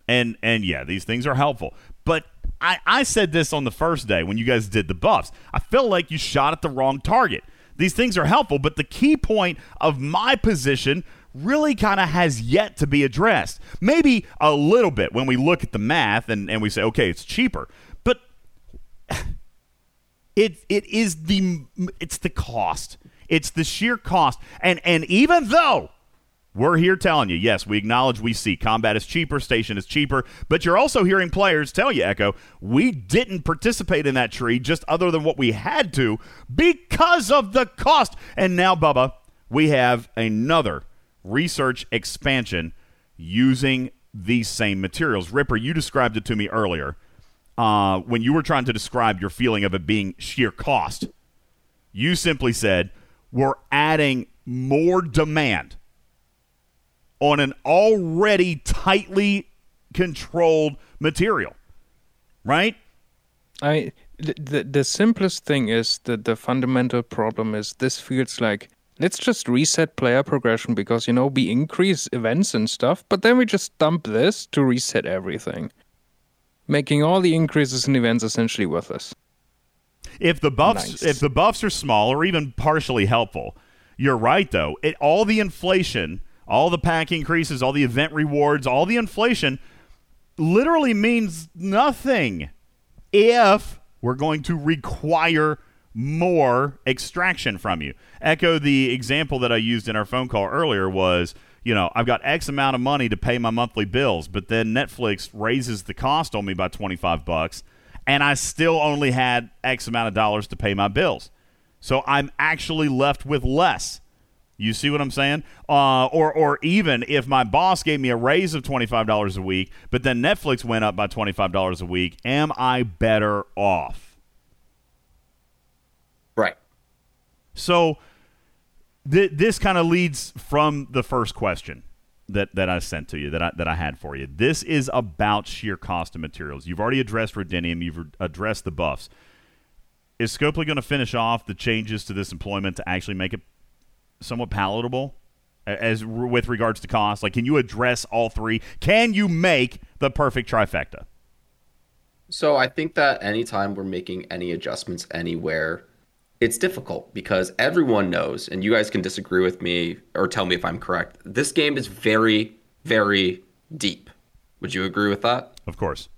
And and yeah, these things are helpful. But I, I said this on the first day when you guys did the buffs. I felt like you shot at the wrong target. These things are helpful, but the key point of my position really kind of has yet to be addressed. Maybe a little bit when we look at the math and, and we say, okay, it's cheaper. But... It it is the it's the cost. It's the sheer cost. And and even though we're here telling you, yes, we acknowledge we see combat is cheaper, station is cheaper, but you're also hearing players tell you, Echo, we didn't participate in that tree just other than what we had to because of the cost. And now, Bubba, we have another research expansion using these same materials. Ripper, you described it to me earlier. Uh, when you were trying to describe your feeling of it being sheer cost, you simply said, we're adding more demand on an already tightly controlled material, right? I, the, the simplest thing is that the fundamental problem is this feels like, let's just reset player progression because, you know, we increase events and stuff, but then we just dump this to reset everything, making all the increases in events essentially worthless. If the buffs nice. if the buffs are small or even partially helpful, you're right, though. It, all the inflation, all the pack increases, all the event rewards, all the inflation literally means nothing if we're going to require more extraction from you. Echo, the example that I used in our phone call earlier was... You know, I've got X amount of money to pay my monthly bills, but then Netflix raises the cost on me by twenty-five bucks, and I still only had X amount of dollars to pay my bills. So I'm actually left with less. You see what I'm saying? Uh, or or even if my boss gave me a raise of twenty-five dollars a week, but then Netflix went up by twenty-five dollars a week, am I better off? Right. So... Th- this kind of leads from the first question that, that I sent to you, that I, that I had for you. This is about sheer cost of materials. You've already addressed Rodinium. You've re- addressed the buffs. Is Scopely going to finish off the changes to this employment to actually make it somewhat palatable as with regards to cost? Like, can you address all three? Can you make the perfect trifecta? So I think that anytime we're making any adjustments anywhere, it's difficult because everyone knows, and you guys can disagree with me or tell me if I'm correct, this game is very, very deep. Would you agree with that? Of course.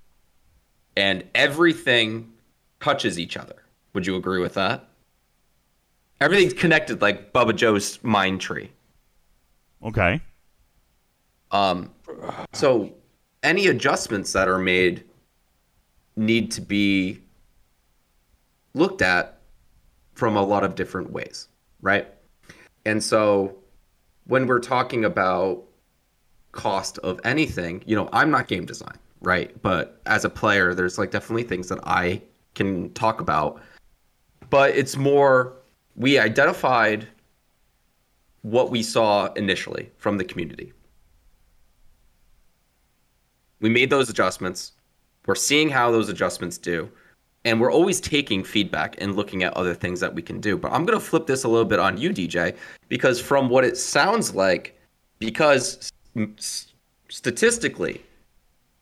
And everything touches each other. Would you agree with that? Everything's connected like Bubba Joe's mind tree. Okay. Um. So any adjustments that are made need to be looked at from a lot of different ways, right? And so when we're talking about cost of anything, you know, I'm not game design, right? But as a player, there's like definitely things that I can talk about. But it's more, we identified what we saw initially from the community. We made those adjustments. We're seeing how those adjustments do. And we're always taking feedback and looking at other things that we can do. But I'm going to flip this a little bit on you, D J, because from what it sounds like, because statistically,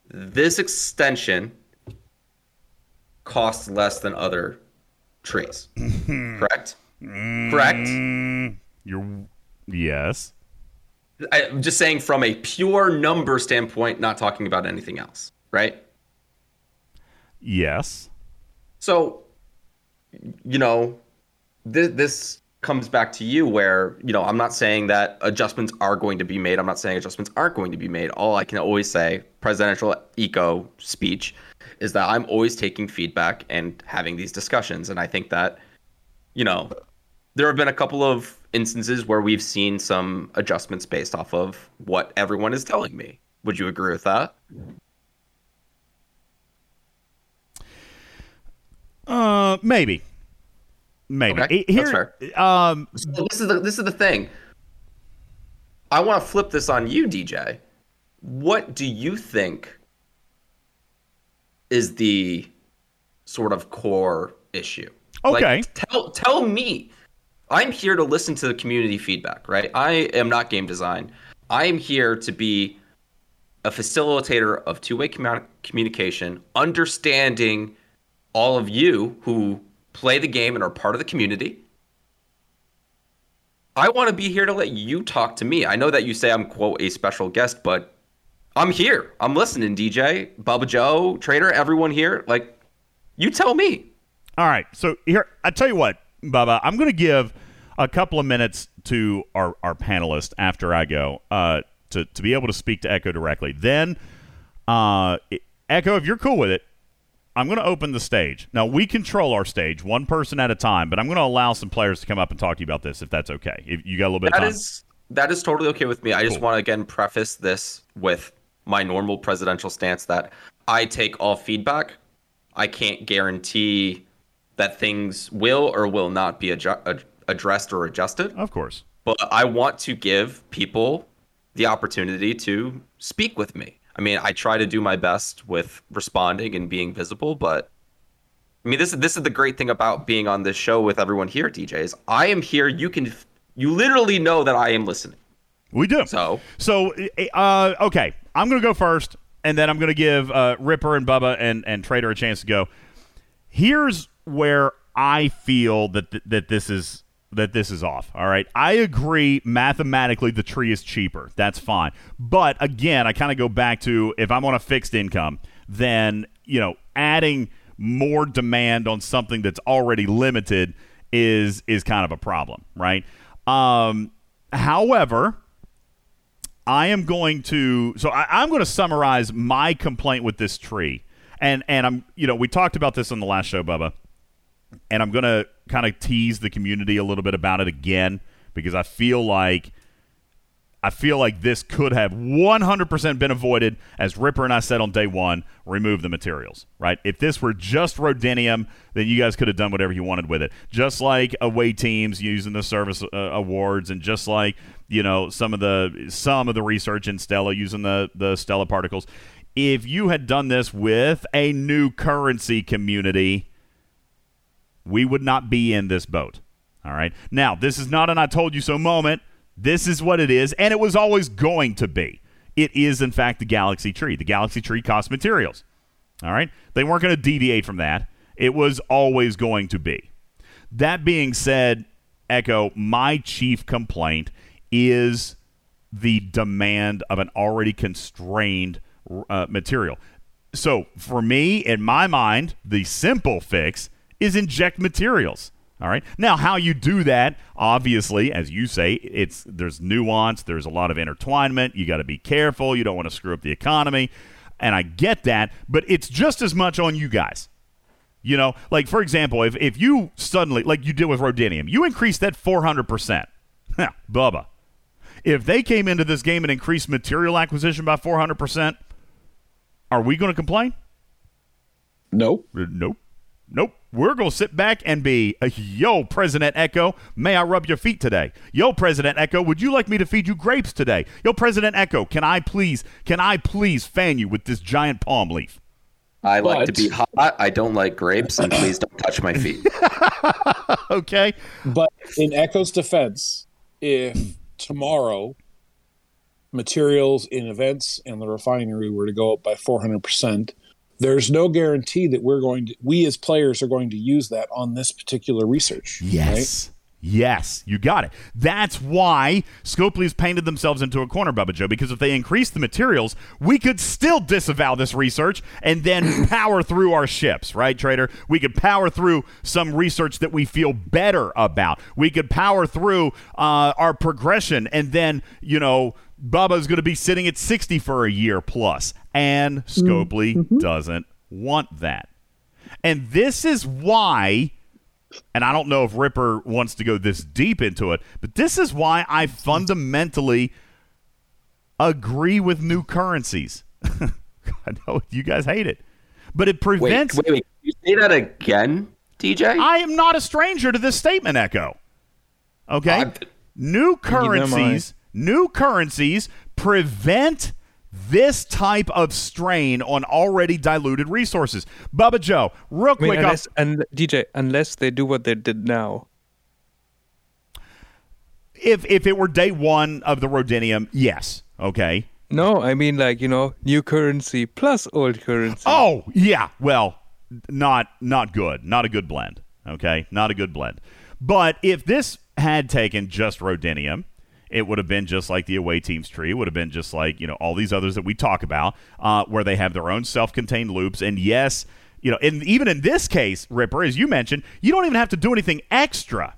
this extension costs less than other trees. Correct? Correct? You're... Yes. I'm just saying from a pure number standpoint, not talking about anything else, right? Yes. So, you know, th- this comes back to you where, you know, I'm not saying that adjustments are going to be made. I'm not saying adjustments aren't going to be made. All I can always say, presidential eco speech, is that I'm always taking feedback and having these discussions. And I think that, you know, there have been a couple of instances where we've seen some adjustments based off of what everyone is telling me. Would you agree with that? Uh, maybe, maybe. Okay, here, that's fair. Um, so this is the, this is the thing. I want to flip this on you, D J. What do you think is the sort of core issue? Okay, like, tell tell me. I'm here to listen to the community feedback, right? I am not game design. I am here to be a facilitator of two-way com- communication, understanding all of you who play the game and are part of the community. I want to be here to let you talk to me. I know that you say I'm, quote, a special guest, but I'm here. I'm listening, D J, Bubba Joe, Trader, everyone here. Like, you tell me. All right. So here, I tell you what, Bubba, I'm going to give a couple of minutes to our, our panelists after I go uh, to, to be able to speak to Echo directly. Then, uh, Echo, if you're cool with it, I'm going to open the stage. Now, we control our stage, one person at a time, but I'm going to allow some players to come up and talk to you about this, if that's okay. If you got a little bit that of time. Is, that is totally okay with me. I cool. just want to, again, preface this with my normal presidential stance that I take all feedback. I can't guarantee that things will or will not be adju- ad- addressed or adjusted. Of course. But I want to give people the opportunity to speak with me. I mean, I try to do my best with responding and being visible, but I mean, this is this is the great thing about being on this show with everyone here, D Js. I am here. You can, you literally know that I am listening. We do. So, so uh, okay, I'm going to go first, and then I'm going to give uh, Ripper and Bubba and, and Trader a chance to go. Here's where I feel that th- that this is. that this is off, all right? I agree, mathematically, the tree is cheaper. That's fine. But, again, I kind of go back to, if I'm on a fixed income, then, you know, adding more demand on something that's already limited is is kind of a problem, right? Um, however, I am going to – so I, I'm going to summarize my complaint with this tree. And, and I'm you know, we talked about this on the last show, Bubba. And I'm going to kind of tease the community a little bit about it again, because I feel like I feel like this could have one hundred percent been avoided, as Ripper and I said on day one, remove the materials, right? If this were just Rodinium, then you guys could have done whatever you wanted with it. Just like away teams using the service uh, awards, and just like, you know, some of the some of the research in Stella using the, the Stella particles. If you had done this with a new currency community, we would not be in this boat. All right. Now, this is not an I told you so moment. This is what it is, and it was always going to be. It is, in fact, the Galaxy Tree. The Galaxy Tree costs materials. All right. They weren't going to deviate from that. It was always going to be. That being said, Echo, my chief complaint is the demand of an already constrained uh, material. So for me, in my mind, the simple fix is inject materials. All right. Now, how you do that, obviously, as you say, it's there's nuance. There's a lot of intertwinement. You got to be careful. You don't want to screw up the economy. And I get that. But it's just as much on you guys. You know, like, for example, if, if you suddenly, like you did with Rodinium, you increase that four hundred percent. Huh, Bubba. If they came into this game and increased material acquisition by four hundred percent, are we going to complain? Nope. Nope. Nope. We're going to sit back and be, yo, President Echo, may I rub your feet today? Yo, President Echo, would you like me to feed you grapes today? Yo, President Echo, can I please, can I please fan you with this giant palm leaf? I but. like to be hot. I don't like grapes, and please don't touch my feet. Okay. But in Echo's defense, if tomorrow materials in events and the refinery were to go up by four hundred percent, there's no guarantee that we're going to, we as players are going to use that on this particular research. Yes. Right? Yes, you got it. That's why Scopely's painted themselves into a corner, Bubba Joe, because if they increase the materials, we could still disavow this research and then power through our ships, right, Trader? We could power through some research that we feel better about. We could power through uh, our progression, and then, you know, Bubba's going to be sitting at sixty for a year plus, and Scopely mm-hmm. doesn't want that. And this is why... And I don't know if Ripper wants to go this deep into it, but this is why I fundamentally agree with new currencies. I know you guys hate it, but it prevents... Wait, wait, wait. Can you say that again, D J? I am not a stranger to this statement, Echo. Okay? I've, new currencies, new currencies prevent... this type of strain on already diluted resources. Bubba Joe, real quick. I mean, unless, and D J, unless they do what they did now. If if it were day one of the Rodinium, yes. Okay. No, I mean, like, you know, new currency plus old currency. Oh, yeah. Well, not not good. Not a good blend. Okay? Not a good blend. But if this had taken just Rodinium, it would have been just like the Away Team's Tree. It would have been just like, you know, all these others that we talk about uh, where they have their own self-contained loops. And yes, you know, and even in this case, Ripper, as you mentioned, you don't even have to do anything extra.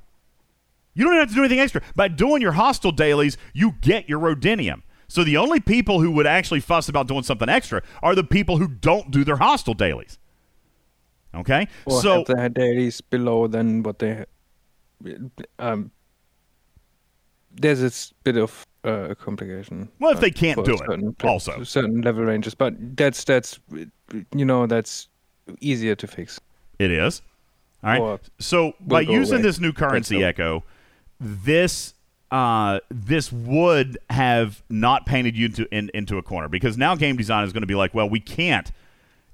You don't even have to do anything extra. By doing your hostile dailies, you get your Rodinium. So the only people who would actually fuss about doing something extra are the people who don't do their hostile dailies. Okay? Or so, have their dailies below than what they... Um, There's a bit of a uh, complication. Well, if they can't do certain, it, also certain level ranges, but that's that's you know that's easier to fix. It is. All right. Or so we'll by using away. This new currency, Echo, this uh, this would have not painted you into in, into a corner, because now game design is going to be like, well, we can't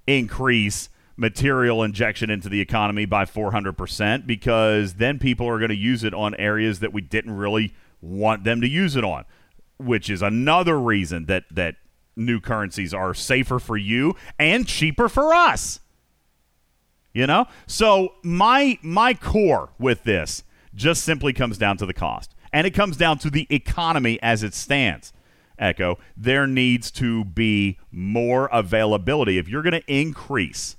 increase material injection into the economy by four hundred percent, because then people are going to use it on areas that we didn't really want them to use it on, which is another reason that that new currencies are safer for you and cheaper for us. You know? So my my core with this just simply comes down to the cost. And it comes down to the economy as it stands. Echo, there needs to be more availability. If you're going to increase,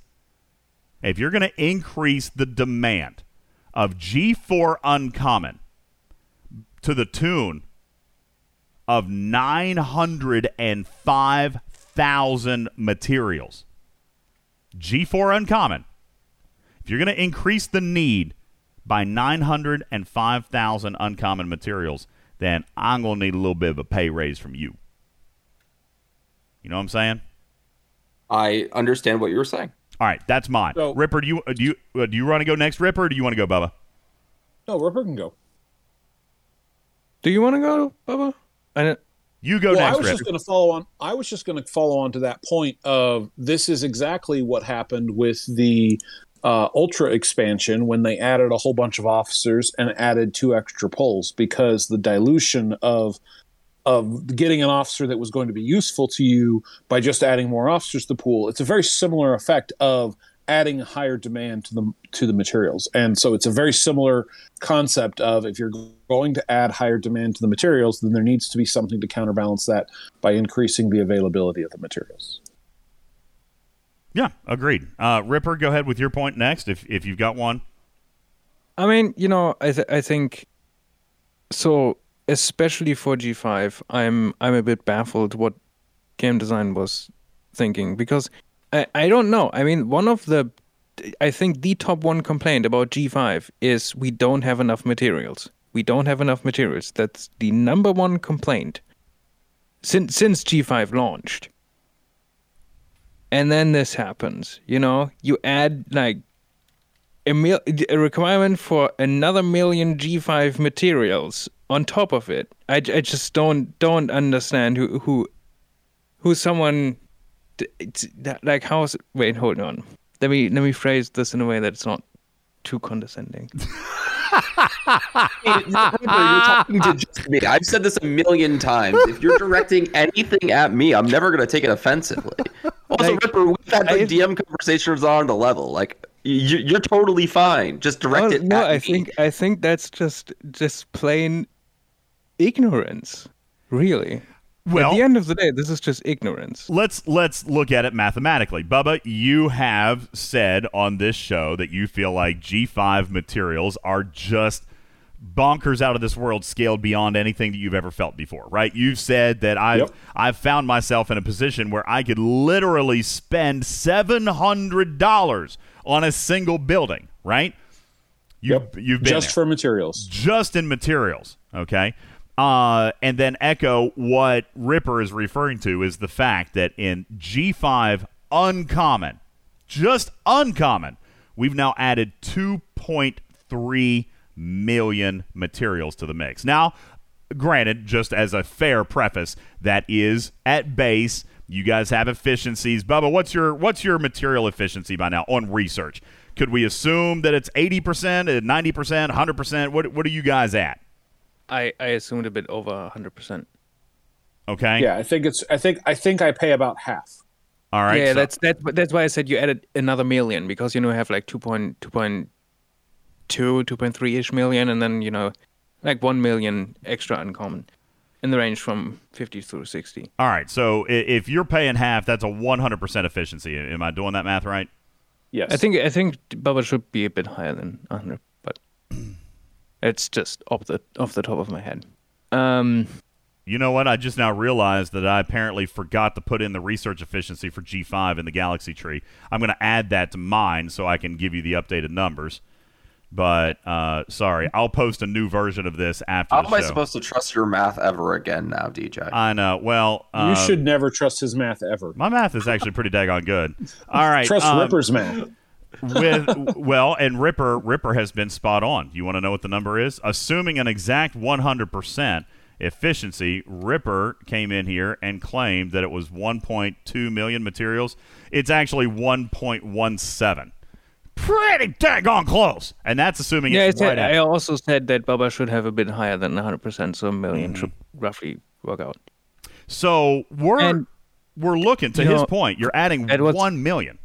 if you're going to increase the demand of G four uncommon to the tune of nine hundred five thousand materials. G four uncommon. If you're going to increase the need by nine hundred five thousand uncommon materials, then I'm going to need a little bit of a pay raise from you. You know what I'm saying? I understand what you were saying. All right, that's mine. So, Ripper, do you do you, uh, do you want to go next, Ripper, or do you want to go, Bubba? No, Ripper can go. Do you want to go, Bubba? I don't... You go well, next. I was Rip. just going to follow on. I was just going to follow on to that point of this is exactly what happened with the uh, Ultra expansion when they added a whole bunch of officers and added two extra polls, because the dilution of of getting an officer that was going to be useful to you by just adding more officers to the pool, it's a very similar effect of adding higher demand to the to the materials. And so it's a very similar concept of, if you're going to add higher demand to the materials, then there needs to be something to counterbalance that by increasing the availability of the materials. Yeah, agreed. Uh, Ripper, go ahead with your point next, if if you've got one. I mean, you know, I th- I think so. Especially for G five, I'm I'm a bit baffled what game design was thinking, because I, I don't know. I mean, one of the, I think the top one complaint about G five is we don't have enough materials. We don't have enough materials. That's the number one complaint since since G five launched. And then this happens. You know, you add like a, mil- a requirement for another million G five materials on top of it. I, I just don't don't understand who who who someone. It's like, how is it? Wait, hold on. Let me let me phrase this in a way that's not too condescending. Hey, remember, you're talking to just me. I've said this a million times. If you're directing anything at me, I'm never going to take it offensively. Also, like, Ripper, we've had like, D M conversations on the level. Like, you, you're totally fine. Just direct no, it. No, at I me. think I think that's just just plain ignorance, really. Well, at the end of the day, this is just ignorance. Let's let's look at it mathematically. Bubba, you have said on this show that you feel like G five materials are just bonkers out of this world, scaled beyond anything that you've ever felt before, right? You've said that I've, yep. I've found myself in a position where I could literally spend seven hundred dollars on a single building, right? You, yep. You've been just there. For materials. Just in materials, okay? Uh, and then Echo, what Ripper is referring to is the fact that in G five Uncommon, just Uncommon, we've now added two point three million materials to the mix. Now, granted, just as a fair preface, that is at base. You guys have efficiencies. Bubba, what's your what's your material efficiency by now on research? Could we assume that it's eighty percent, ninety percent, one hundred percent? What, what are you guys at? I, I assumed a bit over one hundred percent. Okay. Yeah, I think it's I think I think I pay about half. All right. Yeah, so. that's that's that's why I said you added another million, because you know I have like two point two, two point three ish million, and then you know like one million extra uncommon in the range from fifty through sixty. All right. So if you're paying half, that's a one hundred percent efficiency. Am I doing that math right? Yes. I think I think Bubba should be a bit higher than one hundred, but it's just off the off the top of my head. Um, you know what? I just now realized that I apparently forgot to put in the research efficiency for G five in the Galaxy Tree. I'm going to add that to mine so I can give you the updated numbers. But uh, sorry, I'll post a new version of this after the show. How am I supposed to trust your math ever again now, D J? I know. Well, uh, you should never trust his math ever. My math is actually pretty daggone good. All right, trust um, Ripper's math. With well, and Ripper Ripper has been spot on. You want to know what the number is? Assuming an exact one hundred percent efficiency, Ripper came in here and claimed that it was one point two million materials. It's actually one point one seven. Pretty daggone close. And that's assuming yeah, it's right at. I also said that Bubba should have a bit higher than one hundred percent, so a million mm-hmm. should roughly work out. So we're, and, we're looking, to his know, point, you're adding one million.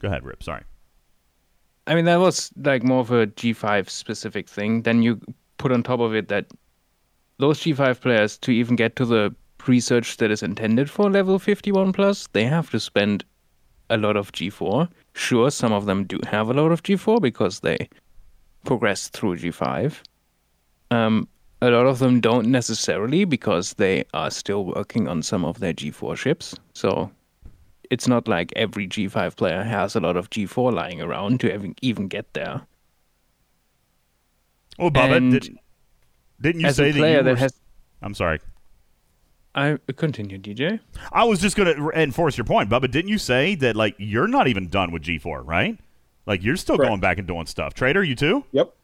Go ahead, Rip. Sorry. I mean, that was like more of a G five specific thing. Then you put on top of it that those G five players, to even get to the research that is intended for level fifty-one plus, they have to spend a lot of G four. Sure, some of them do have a lot of G four because they progress through G five. Um, a lot of them don't necessarily, because they are still working on some of their G four ships. So it's not like every G five player has a lot of G four lying around to even get there. Oh, Bubba, did, didn't you say that you were... That has, I'm sorry. I continue, D J. I was just going to enforce your point, Bubba. Didn't you say that, like, you're not even done with G four, right? Like, you're still Correct. Going back and doing stuff. Trader, you too? Yep.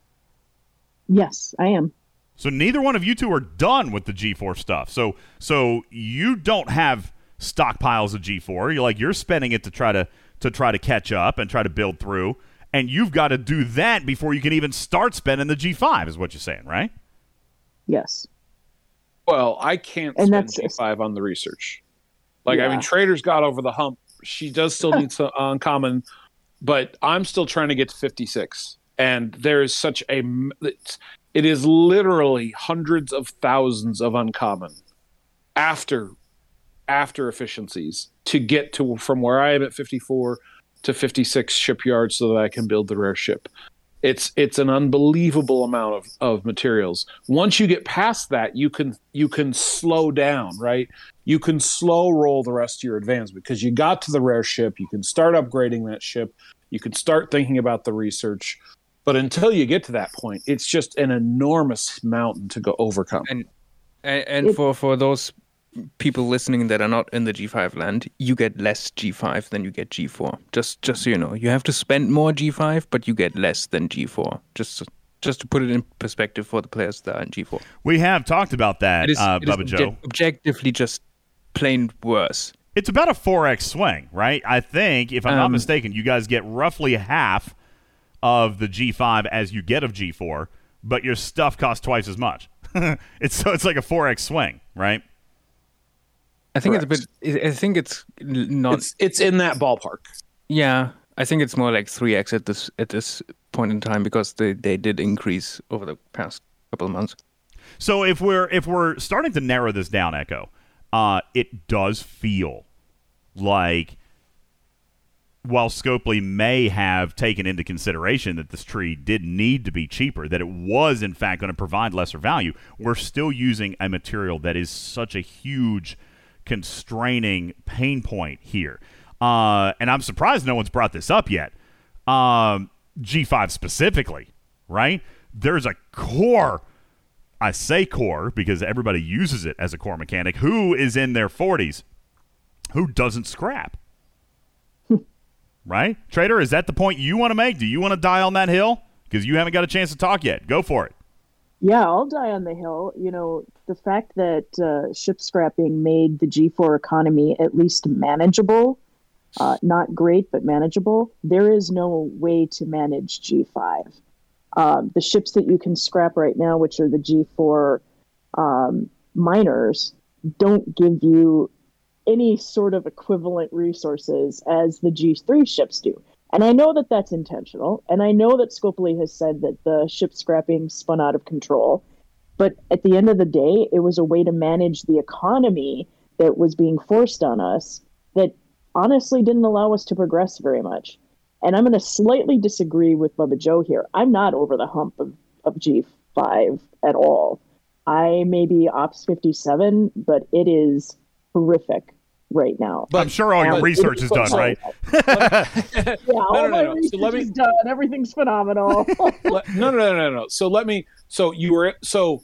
Yes, I am. So neither one of you two are done with the G four stuff. So, so you don't have stockpiles of G four. You're like, you're spending it to try to to try to catch up and try to build through, and you've got to do that before you can even start spending the G five, is what you're saying, right? Yes. Well, I can't and spend G five just... on the research. Like, yeah. I mean, Trader's got over the hump. She does still need some uncommon, but I'm still trying to get to fifty-six. And there is such a... It is literally hundreds of thousands of uncommon after after efficiencies to get to from where I am at fifty-four to fifty-six shipyards so that I can build the rare ship. It's it's an unbelievable amount of, of materials. Once you get past that, you can you can slow down, right? You can slow roll the rest of your advance because you got to the rare ship. You can start upgrading that ship. You can start thinking about the research. But until you get to that point, it's just an enormous mountain to go overcome. And and, and for, for those people listening that are not in the G five land, you get less G five than you get G four. Just just so you know, you have to spend more G five, but you get less than G four. Just just to put it in perspective for the players that are in G four. We have talked about that, it is, uh, it Bubba is Joe. Objectively, just plain worse. It's about a four X swing, right? I think, if I'm um, not mistaken, you guys get roughly half of the G five as you get of G four, but your stuff costs twice as much. It's so it's like a four X swing, right? I think Correct. It's a bit. I think it's not. It's, it's in that ballpark. Yeah, I think it's more like three X at this at this point in time because they, they did increase over the past couple of months. So if we're if we're starting to narrow this down, Echo, uh, it does feel like, while Scopely may have taken into consideration that this tree did need to be cheaper, that it was, in fact, going to provide lesser value, we're still using a material that is such a huge constraining pain point here. Uh, and I'm surprised no one's brought this up yet. Um, G five specifically, right? There's a core, I say core because everybody uses it as a core mechanic, who is in their forties, who doesn't scrap. Right? Trader, is that the point you want to make? Do you want to die on that hill? Because you haven't got a chance to talk yet. Go for it. Yeah, I'll die on the hill. You know, the fact that uh, ship scrapping made the G four economy at least manageable, uh, not great, but manageable, there is no way to manage G five. Um, the ships that you can scrap right now, which are the G four um, miners, don't give you any sort of equivalent resources as the G three ships do. And I know that that's intentional, and I know that Scopely has said that the ship scrapping spun out of control, but at the end of the day, it was a way to manage the economy that was being forced on us that honestly didn't allow us to progress very much. And I'm going to slightly disagree with Bubba Joe here. I'm not over the hump of, of G five at all. I may be Ops fifty-seven, but it is horrific right now. But I'm sure all your but, research is done, so right? But, yeah, no, all no, my no. research so let me, is done. Everything's phenomenal. let, no, no, no, no, no. So let me. So you were. So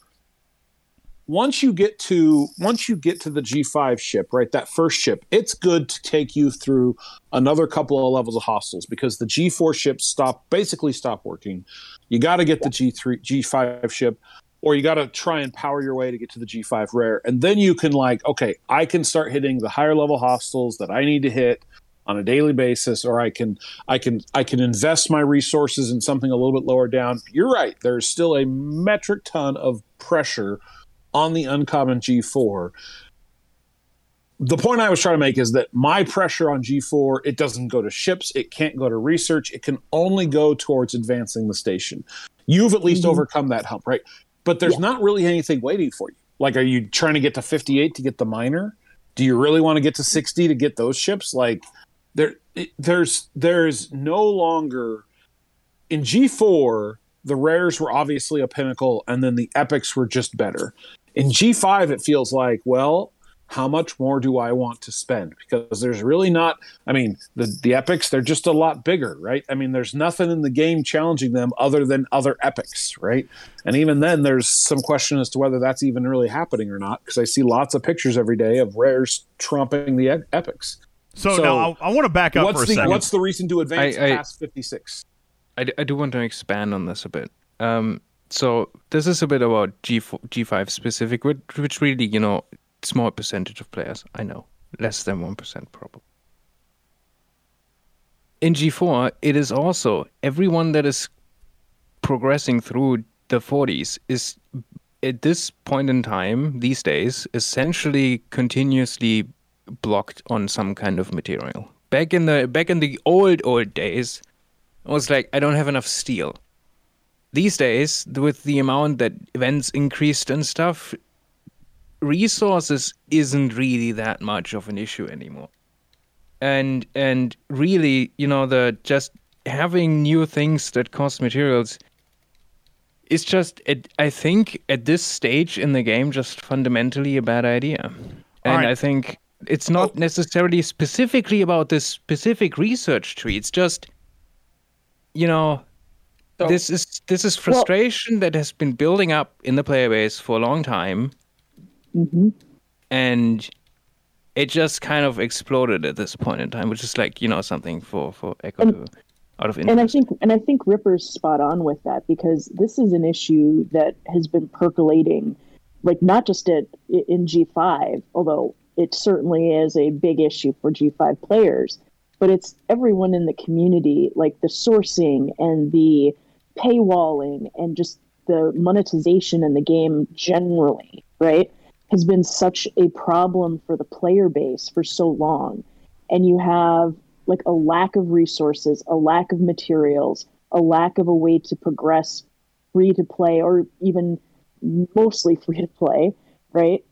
once you get to once you get to the G five ship, right? That first ship, it's good to take you through another couple of levels of hostiles because the G four ships stop basically stop working. You got to get yeah. the G three G five ship, or you got to try and power your way to get to the G five rare. And then you can like, okay, I can start hitting the higher level hostiles that I need to hit on a daily basis, or I can I can, I can invest my resources in something a little bit lower down. But you're right. There's still a metric ton of pressure on the uncommon G four. The point I was trying to make is that my pressure on G four, it doesn't go to ships. It can't go to research. It can only go towards advancing the station. You've at least mm-hmm. overcome that hump, right? But there's yeah. not really anything waiting for you. Like, are you trying to get to fifty-eight to get the miner? Do you really want to get to sixty to get those ships? Like, there, it, there's there's no longer... In G four, the rares were obviously a pinnacle, and then the epics were just better. In G five, it feels like, well, how much more do I want to spend? Because there's really not... I mean, the, the epics, they're just a lot bigger, right? I mean, there's nothing in the game challenging them other than other epics, right? And even then, there's some question as to whether that's even really happening or not, because I see lots of pictures every day of rares trumping the epics. So, so now, I, I want to back up for a the, second. What's the reason to advance I, I, past fifty-six? I, d- I do want to expand on this a bit. Um, so this is a bit about G four, G five specific, which really, you know... Small percentage of players, I know. Less than one percent probably. In G four, it is also everyone that is progressing through the forties is at this point in time, these days, essentially continuously blocked on some kind of material. Back in the back in the old, old days, I was like, I don't have enough steel. These days, with the amount that events increased and stuff, resources isn't really that much of an issue anymore. And and really, you know, the just having new things that cost materials is just, it, I think, at this stage in the game, just fundamentally a bad idea. And right. I think it's not oh. necessarily specifically about this specific research tree. It's just, you know, so, this is this is frustration well, that has been building up in the player base for a long time. Mm-hmm. And it just kind of exploded at this point in time, which is like, you know, something for, for Echo and, to, out of interest. And I think and I think Ripper's spot on with that, because this is an issue that has been percolating, like not just at in G five, although it certainly is a big issue for G five players, but it's everyone in the community, like the sourcing and the paywalling and just the monetization in the game generally, right? Has been such a problem for the player base for so long. And you have like a lack of resources, a lack of materials, a lack of a way to progress free to play or even mostly free to play, right?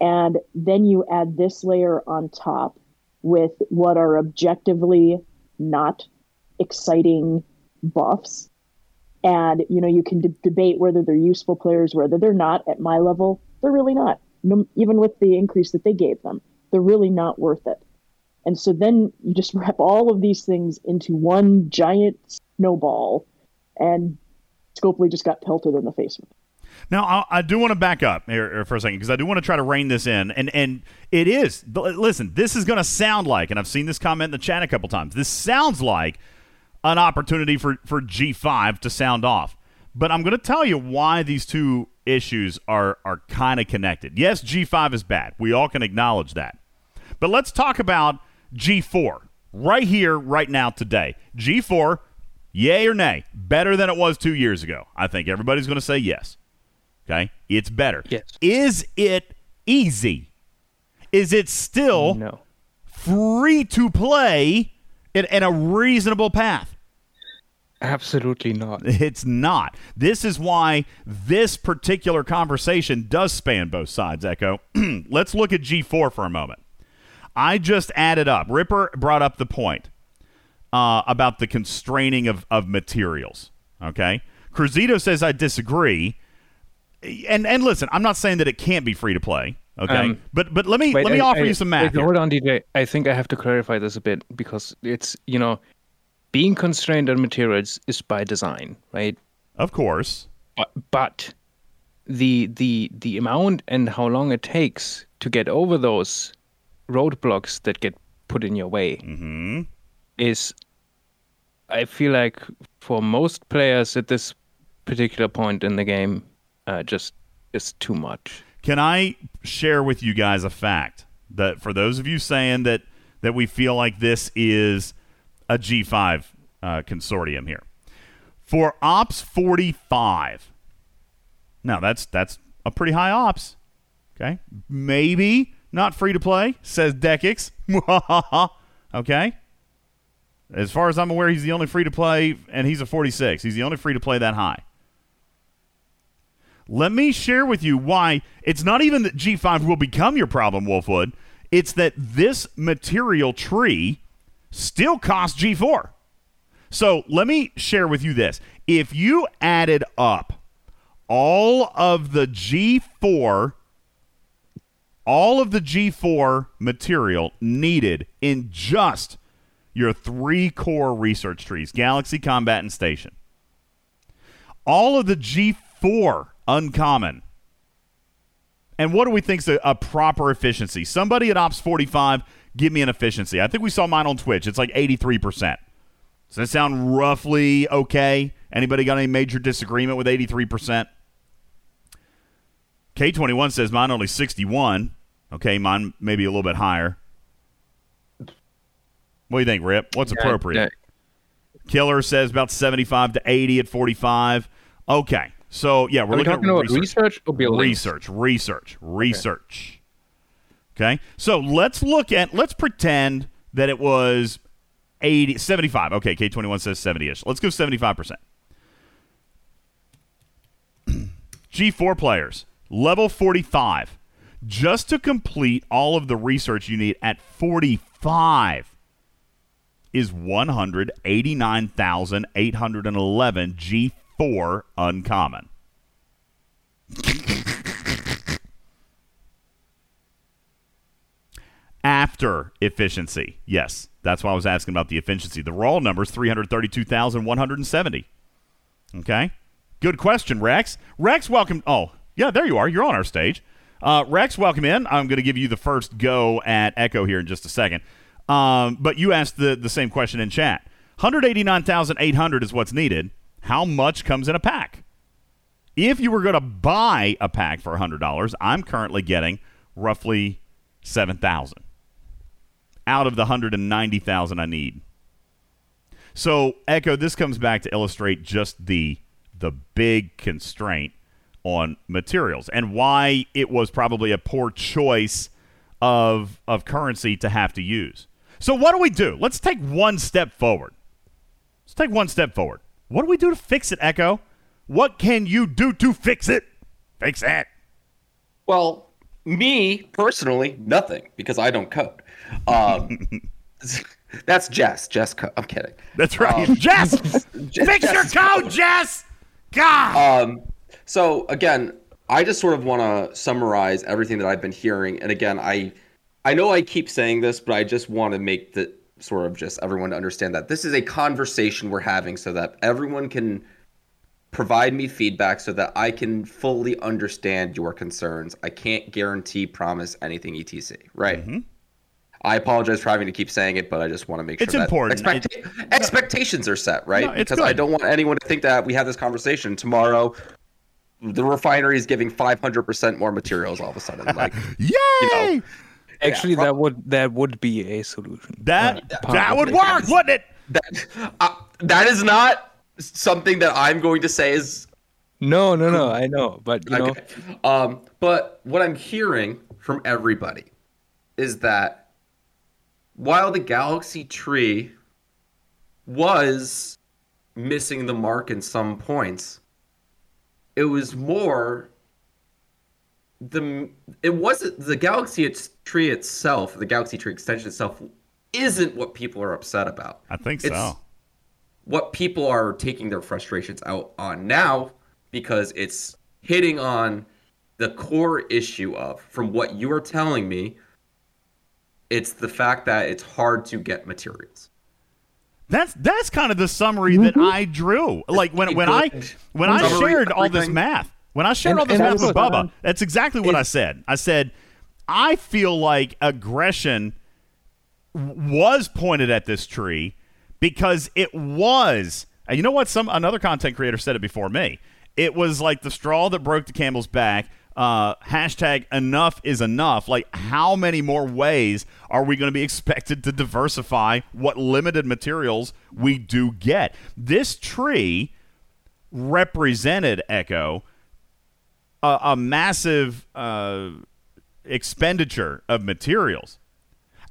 And then you add this layer on top with what are objectively not exciting buffs. And, you know, you can d- debate whether they're useful players, whether they're not. At my level, they're really not. No, even with the increase that they gave them, they're really not worth it. And so then you just wrap all of these things into one giant snowball, and Scopely just got pelted in the face with it. Now, I, I do want to back up here for a second, because I do want to try to rein this in. And, and it is, listen, this is going to sound like, and I've seen this comment in the chat a couple times, this sounds like an opportunity for, for G five to sound off. But I'm going to tell you why these two issues are are kind of connected. Yes, G five is bad. We all can acknowledge that. But let's talk about G four right here, right now, today. G four, yay or nay, better than it was two years ago. I think everybody's going to say yes. Okay? It's better. Yes. Is it easy? Is it still no. free to play in, in a reasonable path? Absolutely not. It's not. This is why this particular conversation does span both sides, Echo. Let's look at G four for a moment. I just added up. Ripper brought up the point uh, about the constraining of, of materials. Okay? Cruzito says, I disagree. And and listen, I'm not saying that it can't be free to play. Okay? Um, but but let me wait, let me I, offer I, you some math. Wait, hold on, D J. I think I have to clarify this a bit, because it's, you know, being constrained on materials is by design, right? Of course. But, but the the the amount and how long it takes to get over those roadblocks that get put in your way mm-hmm. is, I feel like, for most players at this particular point in the game, uh, just is too much. Can I share with you guys a fact that for those of you saying that that we feel like this is a G five uh, consortium here. For Ops forty-five, now that's that's a pretty high Ops, okay? Maybe not free to play, says Dekix. Okay? As far as I'm aware, he's the only free to play, and he's a forty-six. He's the only free to play that high. Let me share with you why it's not even that G five will become your problem, Wolfwood. It's that this material tree still cost G four. So let me share with you this. If you added up all of the G four, all of the G four material needed in just your three core research trees, Galaxy, Combat, and Station, all of the G four uncommon, and what do we think's a, a proper efficiency? Somebody at Ops forty-five, give me an efficiency. I think we saw mine on Twitch. It's like eighty-three percent. Does that sound roughly okay? Anybody got any major disagreement with eighty-three percent? K twenty-one says mine only sixty-one. Okay, mine maybe a little bit higher. What do you think, Rip? What's yeah, appropriate? Yeah. Killer says about seventy-five to eighty at forty-five. Okay. So, yeah, we're Are looking we talking at research. Research, or buildings? research, research, research. Okay. okay. So let's look at, let's pretend that it was eighty, seventy-five. Okay, K twenty-one says seventy-ish. Let's go seventy-five percent. G four players, level forty-five. Just to complete all of the research you need at forty-five is one hundred eighty-nine thousand eight hundred eleven G four uncommon. After efficiency. Yes, that's why I was asking about the efficiency. The raw number is three hundred thirty-two thousand one hundred seventy. Okay? Good question, Rex. Rex, welcome. Oh, yeah, there you are. You're on our stage. Uh, Rex, welcome in. I'm going to give you the first go at Echo here in just a second. Um, but you asked the, the same question in chat. one hundred eighty-nine thousand eight hundred is what's needed. How much comes in a pack? If you were going to buy a pack for one hundred dollars, I'm currently getting roughly seven thousand dollars out of the one hundred ninety thousand dollars I need. So, Echo, this comes back to illustrate just the the big constraint on materials and why it was probably a poor choice of of currency to have to use. So what do we do? Let's take one step forward. Let's take one step forward. What do we do to fix it, Echo? What can you do to fix it? Fix it. Well, me, personally, nothing, because I don't code. Um, that's Jess. Jess co- I'm kidding. That's right. Um, Jess! Jess! Fix Jess your code, code, Jess! God! Um, So, again, I just sort of want to summarize everything that I've been hearing. And, again, I I know I keep saying this, but I just want to make the sort of just everyone to understand that this is a conversation we're having so that everyone can provide me feedback so that I can fully understand your concerns. I can't guarantee, promise anything, et cetera, right? Mm-hmm. I apologize for having to keep saying it, but I just want to make sure it's that important. Expect- it, expectations are set, right? No, because good. I don't want anyone to think that we have this conversation tomorrow. The refinery is giving five hundred percent more materials all of a sudden. Like, yay! You know, actually, yeah, that would that would be a solution. That that, that would work, wouldn't it? That, uh, that is not something that I'm going to say is. No, no, no. I know, but you okay. know. Um, but what I'm hearing from everybody is that while the Galaxy Tree was missing the mark in some points, it was more the it wasn't the Galaxy Tree itself, the Galaxy Tree extension itself isn't what people are upset about. I think it's so. What people are taking their frustrations out on now, because it's hitting on the core issue of, from what you are telling me, it's the fact that it's hard to get materials. That's that's kind of the summary mm-hmm. that I drew. Like when, when I when I shared all this math, when I shared all this math with Bubba, that's exactly what I said. I said, I feel like aggression was pointed at this tree because it was, and you know what? Some another content creator said it before me. It was like the straw that broke the camel's back. Uh, hashtag enough is enough. Like, how many more ways are we going to be expected to diversify what limited materials we do get? This tree represented, Echo, a, a massive uh, expenditure of materials.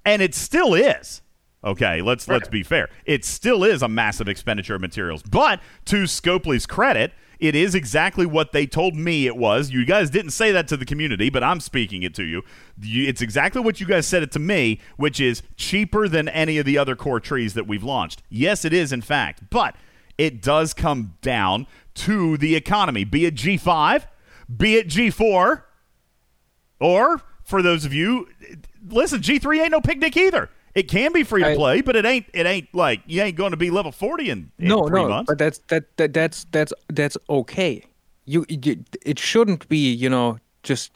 And it still is. Okay, let's let's be fair. It still is a massive expenditure of materials. But to Scopely's credit, it is exactly what they told me it was. You guys didn't say that to the community, but I'm speaking it to you. It's exactly what you guys said it to me, which is cheaper than any of the other core trees that we've launched. Yes, it is, in fact. But it does come down to the economy, be it G five, be it G four, or, for those of you, listen, G three ain't no picnic either. It can be free to play, I, but it ain't. It ain't like you ain't going to be level forty in, in no, three no, months. No, no, but that's that, that that's that's that's okay. You, you, it shouldn't be. You know, just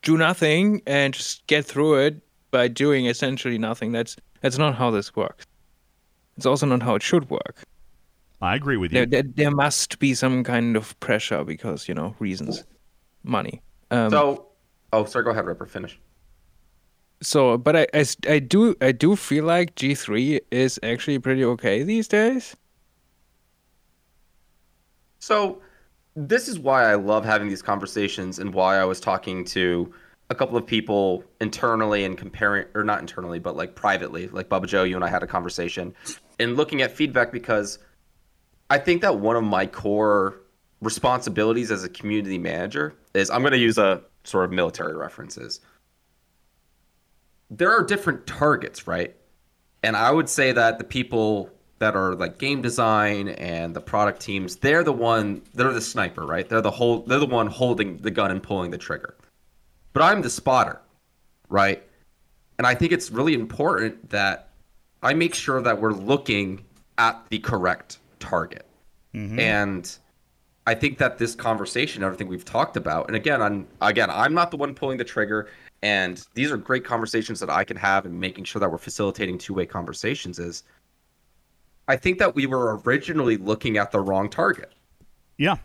do nothing and just get through it by doing essentially nothing. That's that's not how this works. It's also not how it should work. I agree with you. There, there, there must be some kind of pressure because you know reasons, money. Um, so, oh, sorry. Go ahead, Ripper. Finish. So, but I, I, I do I do feel like G three is actually pretty okay these days. So, this is why I love having these conversations and why I was talking to a couple of people internally and comparing, or not internally, but like privately, like Bubba Joe, you and I had a conversation and looking at feedback, because I think that one of my core responsibilities as a community manager is, I'm going to use a sort of military references. There are different targets, right? And I would say that the people that are like game design and the product teams, they're the one, they're the sniper, right? They're the whole, they're the one holding the gun and pulling the trigger. But I'm the spotter, right? And I think it's really important that I make sure that we're looking at the correct target. Mm-hmm. And I think that this conversation, everything we've talked about, and again, I'm, again, I'm not the one pulling the trigger. And these are great conversations that I can have, and making sure that we're facilitating two-way conversations is, I think that we were originally looking at the wrong target. Yeah,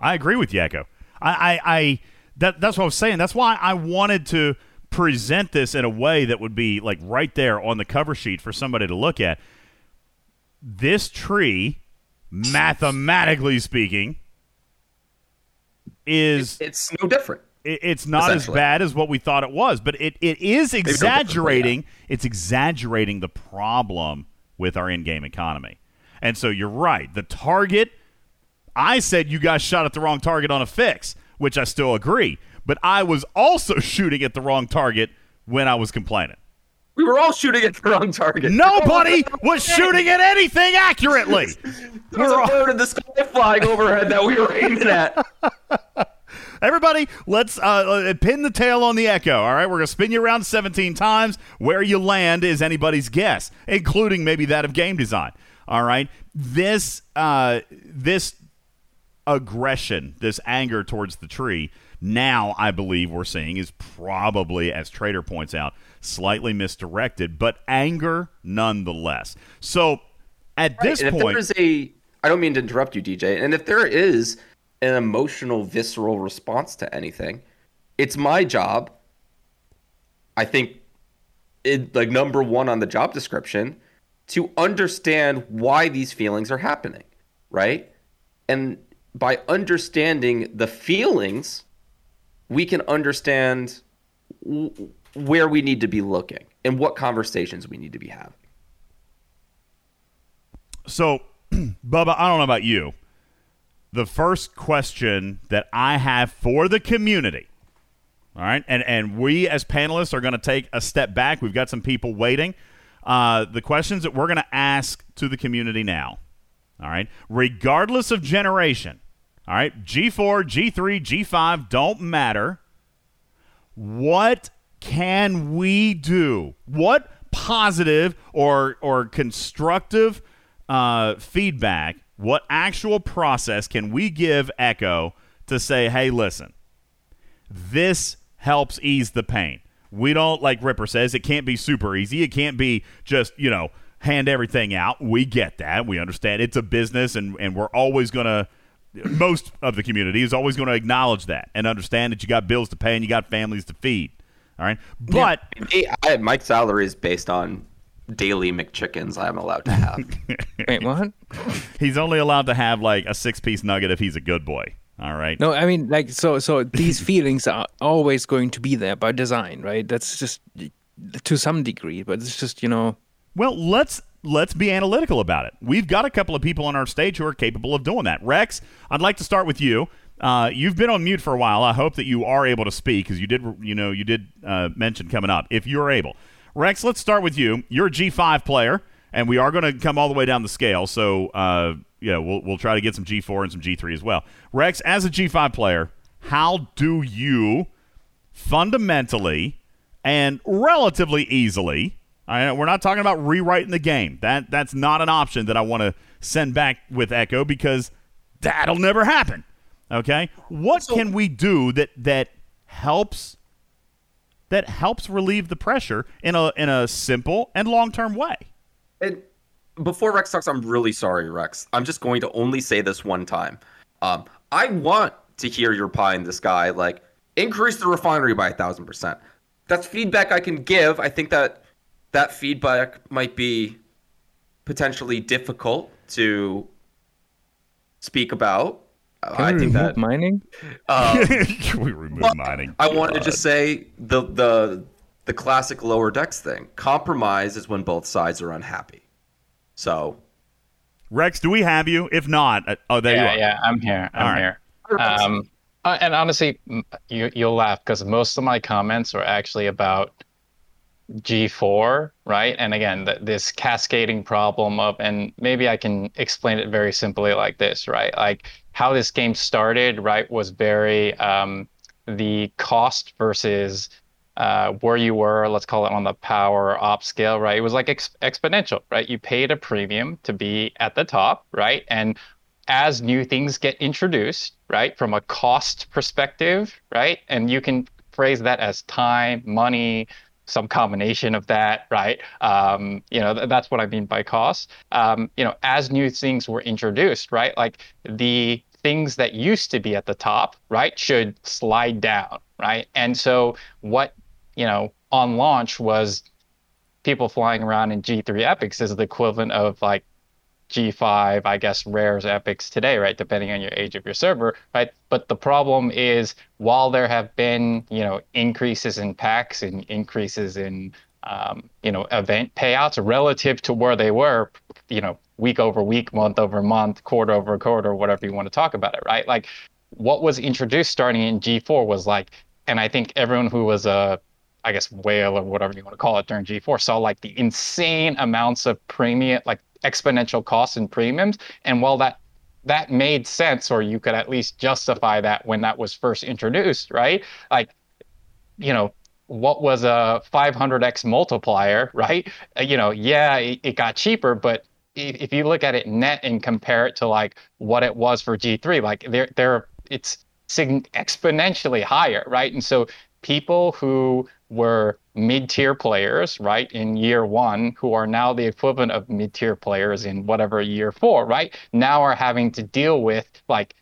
I agree with you, Echo. I, I, I that that's what I was saying. That's why I wanted to present this in a way that would be like right there on the cover sheet for somebody to look at. This tree, mathematically speaking, is it's, it's no different. It's not as bad as what we thought it was, but it, it is exaggerating. It's exaggerating the problem with our in-game economy. And so you're right. The target, I said you guys shot at the wrong target on a fix, which I still agree. But I was also shooting at the wrong target when I was complaining. We were all shooting at the wrong target. Nobody was shooting at anything accurately. There was a bird in the sky flying overhead that we were aiming at. Everybody, let's uh, pin the tail on the Echo, all right? We're going to spin you around seventeen times. Where you land is anybody's guess, including maybe that of game design, all right? This uh, this aggression, this anger towards the tree, now I believe we're seeing is probably, as Trader points out, slightly misdirected, but anger nonetheless. So at this point, there is a, I don't mean to interrupt you, D J, and if there is an emotional, visceral response to anything, it's my job. I think it like number one on the job description to understand why these feelings are happening, right? And by understanding the feelings, we can understand w- where we need to be looking and what conversations we need to be having. So, Bubba, I don't know about you. The first question that I have for the community, all right, and, and we as panelists are going to take a step back. We've got some people waiting. Uh, the questions that we're going to ask to the community now, all right, regardless of generation, all right, G four, G three, G five, don't matter. What can we do? What positive or, or constructive uh, feedback, what actual process can we give Echo to say, hey, listen, this helps ease the pain. We don't, like Ripper says, it can't be super easy. It can't be just, you know, hand everything out. We get that. We understand it's a business, and, and we're always going to, most of the community is always going to acknowledge that and understand that you got bills to pay and you got families to feed. All right. But yeah, I, my salary is based on daily McChickens I'm allowed to have. Wait, what? He's only allowed to have like a six-piece nugget if he's a good boy. All right. No, I mean, like, so, so these feelings are always going to be there by design, right? That's just to some degree, but it's just, you know. Well, let's let's be analytical about it. We've got a couple of people on our stage who are capable of doing that. Rex, I'd like to start with you. Uh, you've been on mute for a while. I hope that you are able to speak, because you did, you know, you did uh, mention coming up if you're able. Rex, let's start with you. You're a G five player, and we are going to come all the way down the scale. So, uh, yeah, we'll we'll try to get some G four and some G three as well. Rex, as a G five player, how do you fundamentally and relatively easily? I, we're not talking about rewriting the game. That that's not an option that I want to send back with Echo, because that'll never happen. Okay, what so, can we do that that helps? that helps relieve the pressure in a in a simple and long-term way. And before Rex talks, I'm really sorry, Rex. I'm just going to only say this one time. Um, I want to hear your pie in the sky, like, increase the refinery by one thousand percent. that's feedback I can give. I think that that feedback might be potentially difficult to speak about. Can I we think remove that mining. Um, can we remove mining? I wanted to just say the the the classic lower decks thing. Compromise is when both sides are unhappy. So, Rex, do we have you? If not, uh, oh, there yeah, you are. Yeah, I'm here. I'm All here. Right. Um, and honestly, you, you'll laugh because most of my comments were actually about G four, right? And again, the, this cascading problem of, and maybe I can explain it very simply like this, right? Like how this game started, right, was very um, the cost versus uh, where you were, let's call it on the power op scale, right? It was like ex- exponential, right? You paid a premium to be at the top, right? And as new things get introduced, right, from a cost perspective, right? And you can phrase that as time, money, some combination of that, right? Um, you know, th- that's what I mean by cost. Um, you know, as new things were introduced, right? Like the things that used to be at the top, right, should slide down, right? And so what, you know, on launch was people flying around in G three epics is the equivalent of like G five, I guess, rares epics today, right? Depending on your age of your server, right? But the problem is, while there have been, you know, increases in packs and increases in, um, you know, event payouts relative to where they were, you know, week over week, month over month, quarter over quarter, whatever you want to talk about it, right? Like, what was introduced starting in G four was like, and I think everyone who was a, I guess, whale or whatever you want to call it during G four saw like the insane amounts of premium, like exponential costs and premiums. And while that that made sense, or you could at least justify that when that was first introduced, right? Like, you know, what was a five hundred x multiplier, right? You know, yeah, it, it got cheaper, but if, if you look at it net and compare it to like what it was for G three, like there there it's sign- exponentially higher, right? And so people who were mid-tier players, right, in year one, who are now the equivalent of mid-tier players in whatever year four, right, now are having to deal with, like,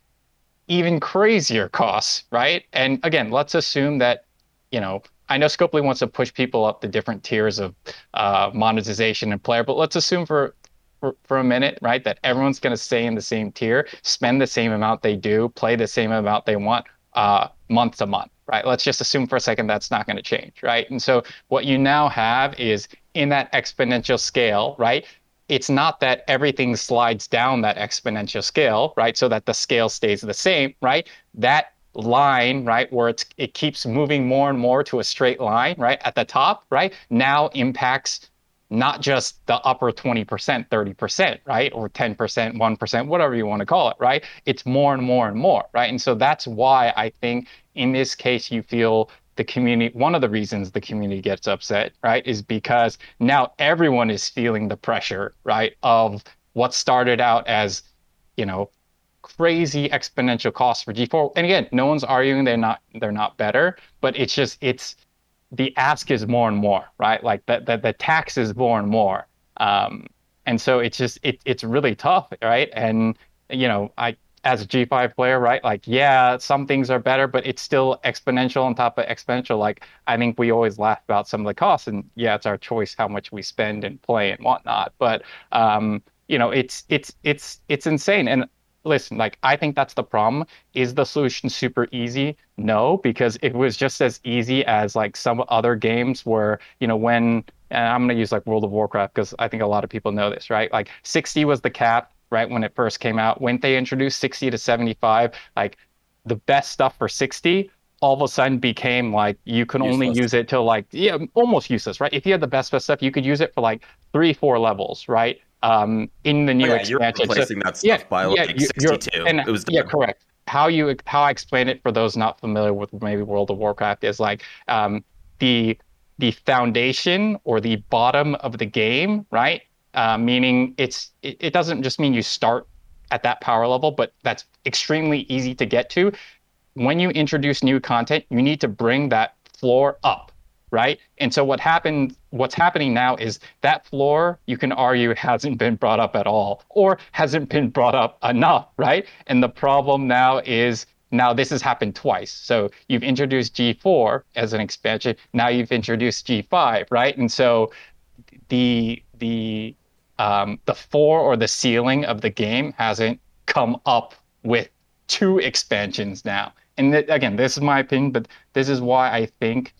even crazier costs, right? And again, let's assume that, you know, I know Scopely wants to push people up the different tiers of uh, monetization and player, but let's assume for for, for a minute, right, that everyone's going to stay in the same tier, spend the same amount they do, play the same amount they want uh, month to month. Right. Let's just assume for a second that's not going to change. Right. And so what you now have is in that exponential scale. Right. It's not that everything slides down that exponential scale. Right. So that the scale stays the same. Right. That line. Right. Where it's it keeps moving more and more to a straight line. Right. At the top. Right. Now impacts not just the upper twenty percent, thirty percent. Right. Or ten percent, one percent, whatever you want to call it. Right. It's more and more and more. Right. And so that's why I think in this case, you feel the community, one of the reasons the community gets upset, right, is because now everyone is feeling the pressure, right, of what started out as, you know, crazy exponential costs for G four. And again, no one's arguing they're not they're not better, but it's just, it's, the ask is more and more, right? Like the, the, the tax is more and more. Um, and so it's just, it, it's really tough, right? And, you know, I, as a G five player, right? Like, yeah, some things are better, but it's still exponential on top of exponential. Like, I think we always laugh about some of the costs, and yeah, it's our choice how much we spend and play and whatnot. But um, you know, it's it's it's it's insane. And listen, like, I think that's the problem. Is the solution super easy? No, because it was just as easy as like some other games where, you know, when, and I'm going to use like World of Warcraft because I think a lot of people know this, right? Like, sixty was the cap. Right when it first came out, when they introduced sixty to seventy-five, like the best stuff for sixty all of a sudden became like you can useless. Only use it till like yeah almost useless, right? If you had the best best stuff, you could use it for like three four levels, right? Um, in the new oh, yeah, expansion, you're replacing so, that stuff yeah, by like yeah, sixty-two. And, it was yeah, correct. How you how I explain it for those not familiar with maybe World of Warcraft is like um, the the foundation or the bottom of the game, right? Uh, meaning it's it, it doesn't just mean you start at that power level, but that's extremely easy to get to. When you introduce new content, you need to bring that floor up, right? And so what happened, what's happening now is that floor, you can argue, hasn't been brought up at all or hasn't been brought up enough, right? And the problem now is Now this has happened twice. So you've introduced G four as an expansion. Now you've introduced G five, right? And so the the um, the floor or the ceiling of the game hasn't come up with two expansions now. And th- again, this is my opinion, but this is why I think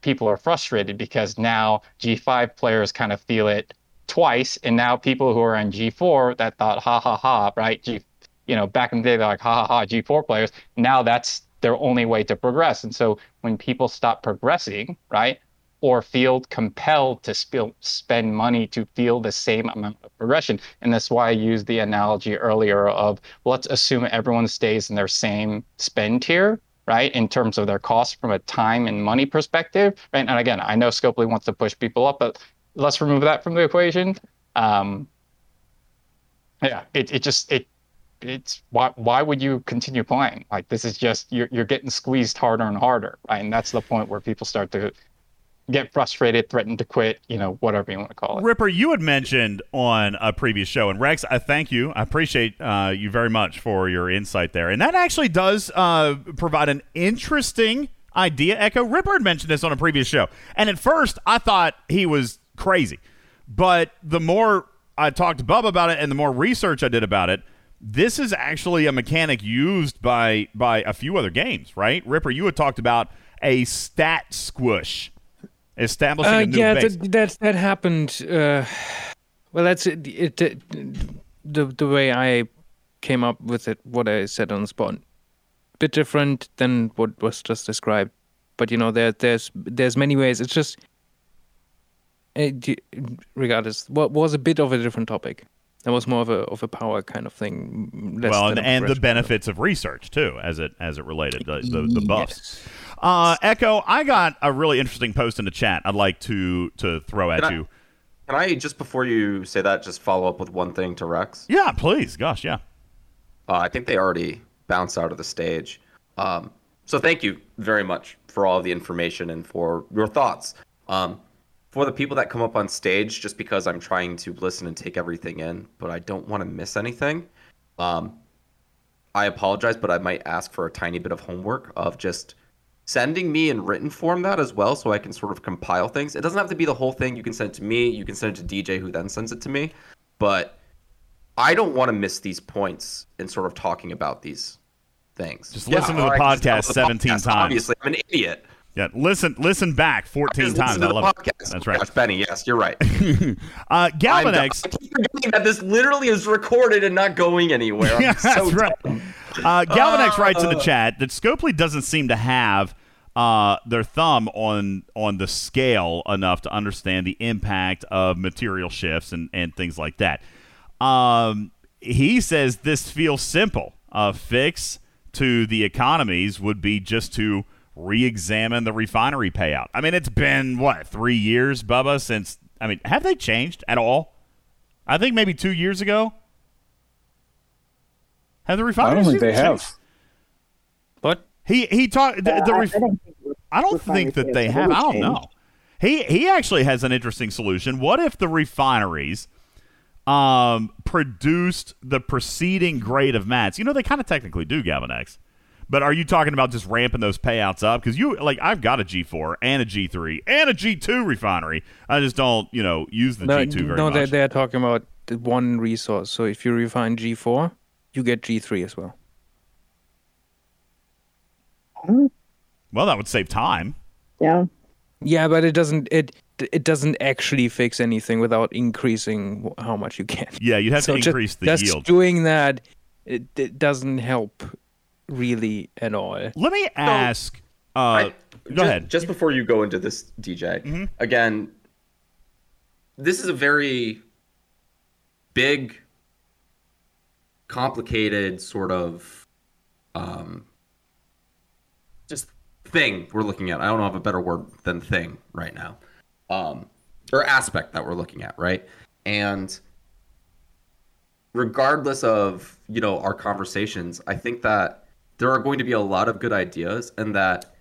people are frustrated, because now G five players kind of feel it twice, and now people who are on G four that thought ha ha ha, right? G, you know, back in the day they're like ha ha ha G four players. Now that's their only way to progress, and so when people stop progressing, right, or feel compelled to sp- spend money to feel the same amount of progression, and that's why I used the analogy earlier of let's assume everyone stays in their same spend tier, right, in terms of their cost from a time and money perspective, right? And again, I know Scopely wants to push people up, but let's remove that from the equation. Um, yeah, it it just it it's why why would you continue playing? Like this is just you're you're getting squeezed harder and harder, right? And that's the point where people start to get frustrated, threaten to quit, you know, whatever you want to call it. Ripper, you had mentioned on a previous show, and Rex, I thank you. I appreciate uh, you very much for your insight there. And that actually does uh, provide an interesting idea, Echo. Ripper had mentioned this on a previous show. And at first, I thought he was crazy. But the more I talked to Bubba about it and the more research I did about it, this is actually a mechanic used by, by a few other games, right? Ripper, you had talked about a stat squish. Establishing uh, a new yeah, base. Yeah, that, that that happened. Uh, well, that's it, it, it. The the way I came up with it, what I said on the spot, bit different than what was just described. But you know, there there's there's many ways. It's just, it, regardless, what was a bit of a different topic. That was more of a of a power kind of thing. Less well, and, and the benefits of research too, as it as it related the the, the buffs. Yes. Uh, Echo, I got a really interesting post in the chat I'd like to to throw at can I, you. Can I, just before you say that, just follow up with one thing to Rex? Yeah, please. Gosh, yeah. Uh, I think they already bounced out of the stage. Um, so thank you very much for all the information and for your thoughts. Um, for the people that come up on stage, just because I'm trying to listen and take everything in, but I don't want to miss anything, um, I apologize, but I might ask for a tiny bit of homework of just sending me in written form that as well, so I can sort of compile things. It doesn't have to be the whole thing. You can send it to me. You can send it to D J, who then sends it to me. But I don't want to miss these points in sort of talking about these things. Just yeah, listen to the podcast seventeen times. Obviously, I'm an idiot. Yeah, listen, listen back fourteen times. I love it. Podcast. That's right, gosh, Benny. Yes, you're right. uh, Galvanex. I keep forgetting that this literally is recorded and not going anywhere. I'm yeah, so that's right. Uh, Galvanex uh, writes in the chat that Scopely doesn't seem to have uh, their thumb on on the scale enough to understand the impact of material shifts and, and things like that. Um, he says this feels simple. A fix to the economies would be just to re-examine the refinery payout. I mean, it's been, what, three years, Bubba, since... I mean, have they changed at all? I think maybe two years ago. Have the refineries? I don't think they have. Changed? What? He he talked. Uh, the ref- I don't think, I don't think that they have. I don't know. He he actually has an interesting solution. What if the refineries um, produced the preceding grade of mats? You know, they kind of technically do, Galvanex. But are you talking about just ramping those payouts up? Because you like, I've got a G four and a G three and a G two refinery. I just don't, you know, use the no, G two very no, much. No, they're, they're talking about one resource. So if you refine G four, you get G three as well. Well, that would save time. Yeah. Yeah, but it doesn't. It it doesn't actually fix anything without increasing how much you get. Yeah, you have so to increase just, the just yield. Just doing that, it, it doesn't help really at all. Let me ask. So, uh, I, go just, ahead. Just before you go into this, D J. Mm-hmm. Again, this is a very big, complicated sort of um, just thing we're looking at. I don't have a better word than thing right now, um, or aspect that we're looking at, right? And regardless of, you know, our conversations, I think that there are going to be a lot of good ideas, and that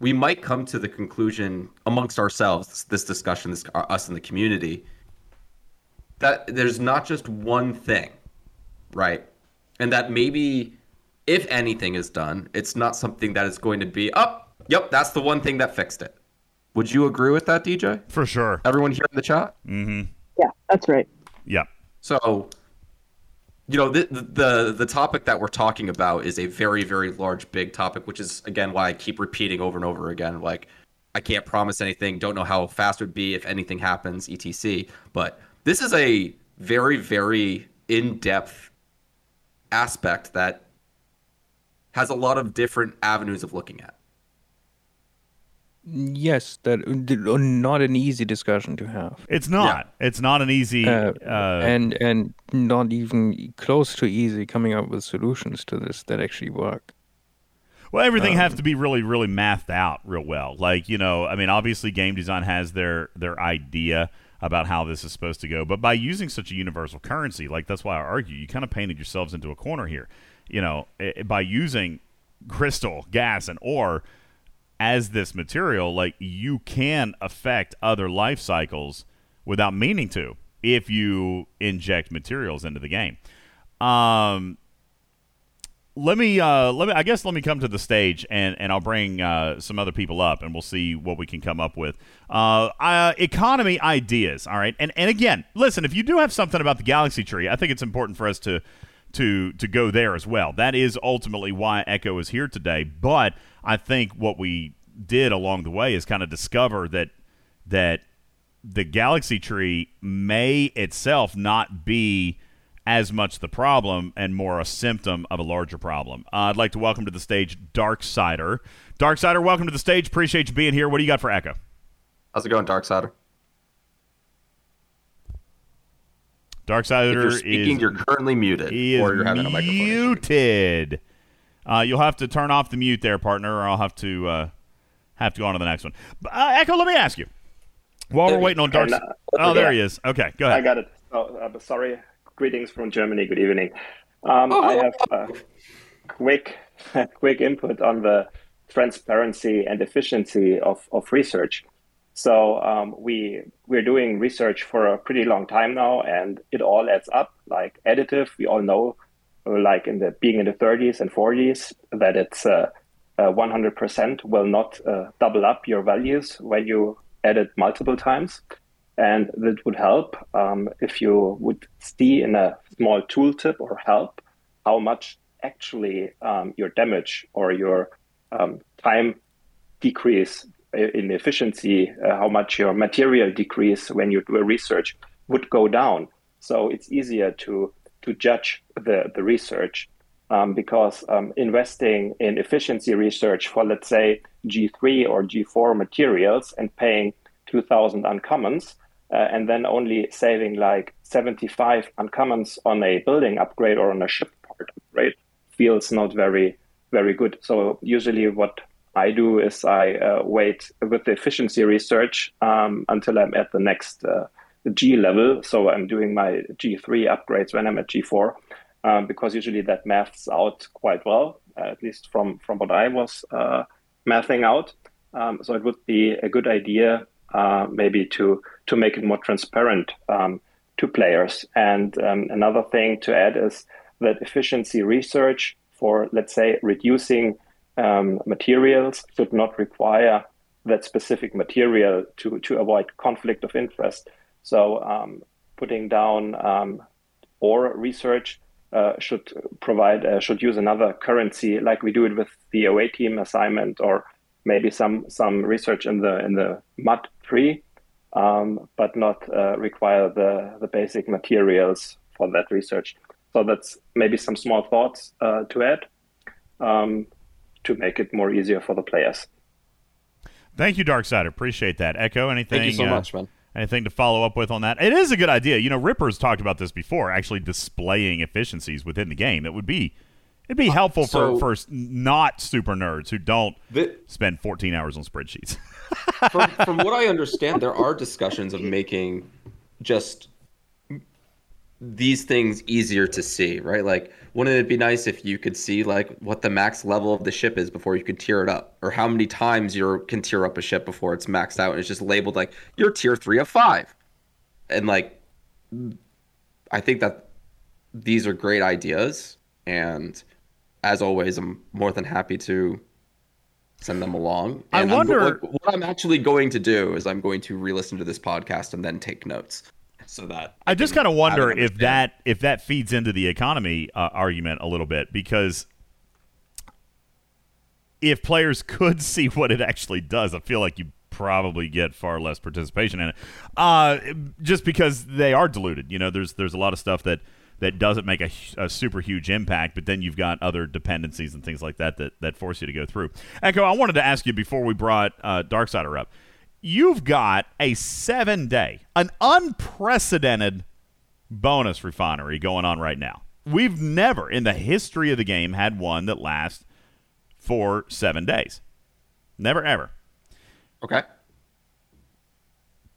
we might come to the conclusion amongst ourselves, this discussion, this us in the community, that there's not just one thing. Right. And that maybe if anything is done, it's not something that is going to be, oh, yep, that's the one thing that fixed it. Would you agree with that, D J? For sure. Everyone here in the chat? Mm-hmm. Yeah, that's right. Yeah. So, you know, the, the the topic that we're talking about is a very, very large, big topic, which is, again, why I keep repeating over and over again, like, I can't promise anything, don't know how fast it would be if anything happens, et cetera. But this is a very, very in-depth aspect that has a lot of different avenues of looking at. Yes, that not an easy discussion to have. It's not. Yeah. It's not an easy... Uh, uh, and and not even close to easy coming up with solutions to this that actually work. Well, everything um, has to be really, really mathed out real well. Like, you know, I mean, obviously game design has their, their idea about how this is supposed to go. But by using such a universal currency, like that's why I argue, you kind of painted yourselves into a corner here. You know, it, by using crystal, gas, and ore... as this material, like, you can affect other life cycles without meaning to if you inject materials into the game. Um, let me, uh, let me, I guess let me come to the stage and, and I'll bring uh, some other people up and we'll see what we can come up with. Uh, uh, economy ideas, all right? And and again, listen, if you do have something about the Galaxy Tree, I think it's important for us to to to go there as well. That is ultimately why Echo is here today, but I think what we did along the way is kind of discover that that the Galaxy Tree may itself not be as much the problem and more a symptom of a larger problem. Uh, I'd like to welcome to the stage Darksider. Darksider, welcome to the stage. Appreciate you being here. What do you got for Echo? How's it going, Darksider? Darksider, if you're speaking, is, you're currently muted. He is or you're having a microphone muted. Uh, you'll have to turn off the mute there, partner, or I'll have to uh, have to go on to the next one. Uh, Echo, let me ask you. While we're waiting on Darks... Uh, oh, there he is. Okay, go ahead. I got it. Oh, uh, sorry. Greetings from Germany. Good evening. Um, oh. I have a quick, quick input on the transparency and efficiency of, of research. So um, we we're doing research for a pretty long time now, and it all adds up. Like additive, we all know, like in the being in the thirties and forties, that it's uh, uh, one hundred percent will not uh, double up your values when you add it multiple times, and that would help um, if you would see in a small tooltip or help how much actually um, your damage or your um, time decrease in efficiency, uh, how much your material decrease when you do a research would go down. So it's easier to to judge the, the research um, because um, investing in efficiency research for, let's say, G three or G four materials and paying two thousand uncommons uh, and then only saving like seventy-five uncommons on a building upgrade or on a ship part upgrade feels not very, very good. So usually what I do is I uh, wait with the efficiency research um, until I'm at the next uh, G level. So I'm doing my G three upgrades when I'm at G four, um, because usually that maths out quite well, uh, at least from, from what I was uh, mathing out. Um, so it would be a good idea uh, maybe to, to make it more transparent um, to players. And um, another thing to add is that efficiency research for, let's say, reducing Um, materials should not require that specific material to, to avoid conflict of interest. So um, putting down um, ore research uh, should provide uh, should use another currency like we do it with the Away Team assignment or maybe some some research in the in the mud tree, um, but not uh, require the the basic materials for that research. So that's maybe some small thoughts uh, to add. Um, to make it more easier for the players. Thank you, Darksider. Appreciate that. Echo, anything? Thank you so uh, much, man. Anything to follow up with on that? It is a good idea. You know, Ripper's talked about this before, actually displaying efficiencies within the game. That would be it'd be helpful uh, so for, for not super nerds who don't th- spend fourteen hours on spreadsheets. from, from what I understand, there are discussions of making just these things easier to see, right? Like, wouldn't it be nice if you could see like what the max level of the ship is before you could tier it up, or how many times you can tier up a ship before it's maxed out and it's just labeled like you're tier three of five. And like, I think that these are great ideas, and as always, I'm more than happy to send them along. And I wonder I'm, what, what I'm actually going to do is I'm going to re-listen to this podcast and then take notes. So that I, I just kind of wonder if that if that feeds into the economy uh, argument a little bit, because if players could see what it actually does, I feel like you probably get far less participation in it, uh, just because they are diluted. You know, there's there's a lot of stuff that, that doesn't make a, a super huge impact, but then you've got other dependencies and things like that that, that force you to go through. Echo, I wanted to ask you before we brought uh, Darksider up. You've got a seven-day, an unprecedented bonus refinery going on right now. We've never in the history of the game had one that lasts for seven days. Never, ever. Okay.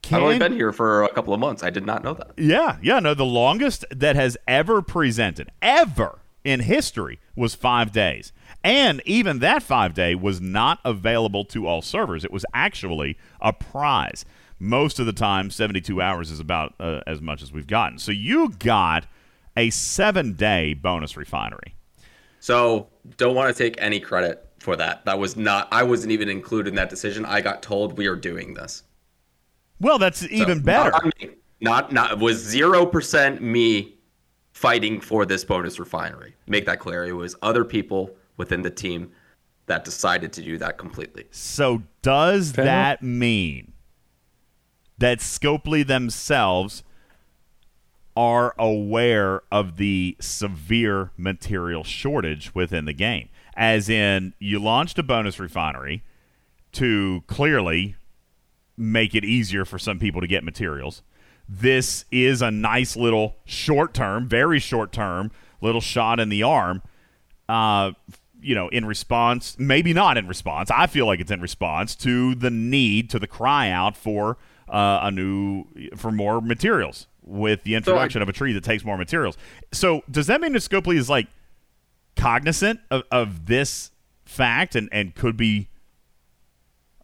Can, I've only been here for a couple of months. I did not know that. Yeah, yeah. No, the longest that has ever presented, ever in history, was five days. And even that five-day was not available to all servers. It was actually a prize. Most of the time, seventy-two hours is about uh, as much as we've gotten. So you got a seven-day bonus refinery. So don't want to take any credit for that. That was not. I wasn't even included in that decision. I got told we are doing this. Well, that's even so, better. Not, I mean, not, not, it was zero percent me fighting for this bonus refinery. Make that clear. It was other people within the team that decided to do that completely. So does Fair. that mean that Scopely themselves are aware of the severe material shortage within the game? As in, you launched a bonus refinery to clearly make it easier for some people to get materials. This is a nice little short-term, very short-term, little shot in the arm, uh, you know, in response, maybe not in response. I feel like it's in response to the need, to the cry out for uh, a new, for more materials with the introduction so I, of a tree that takes more materials. So does that mean that Scopely is like cognizant of, of this fact and, and could be,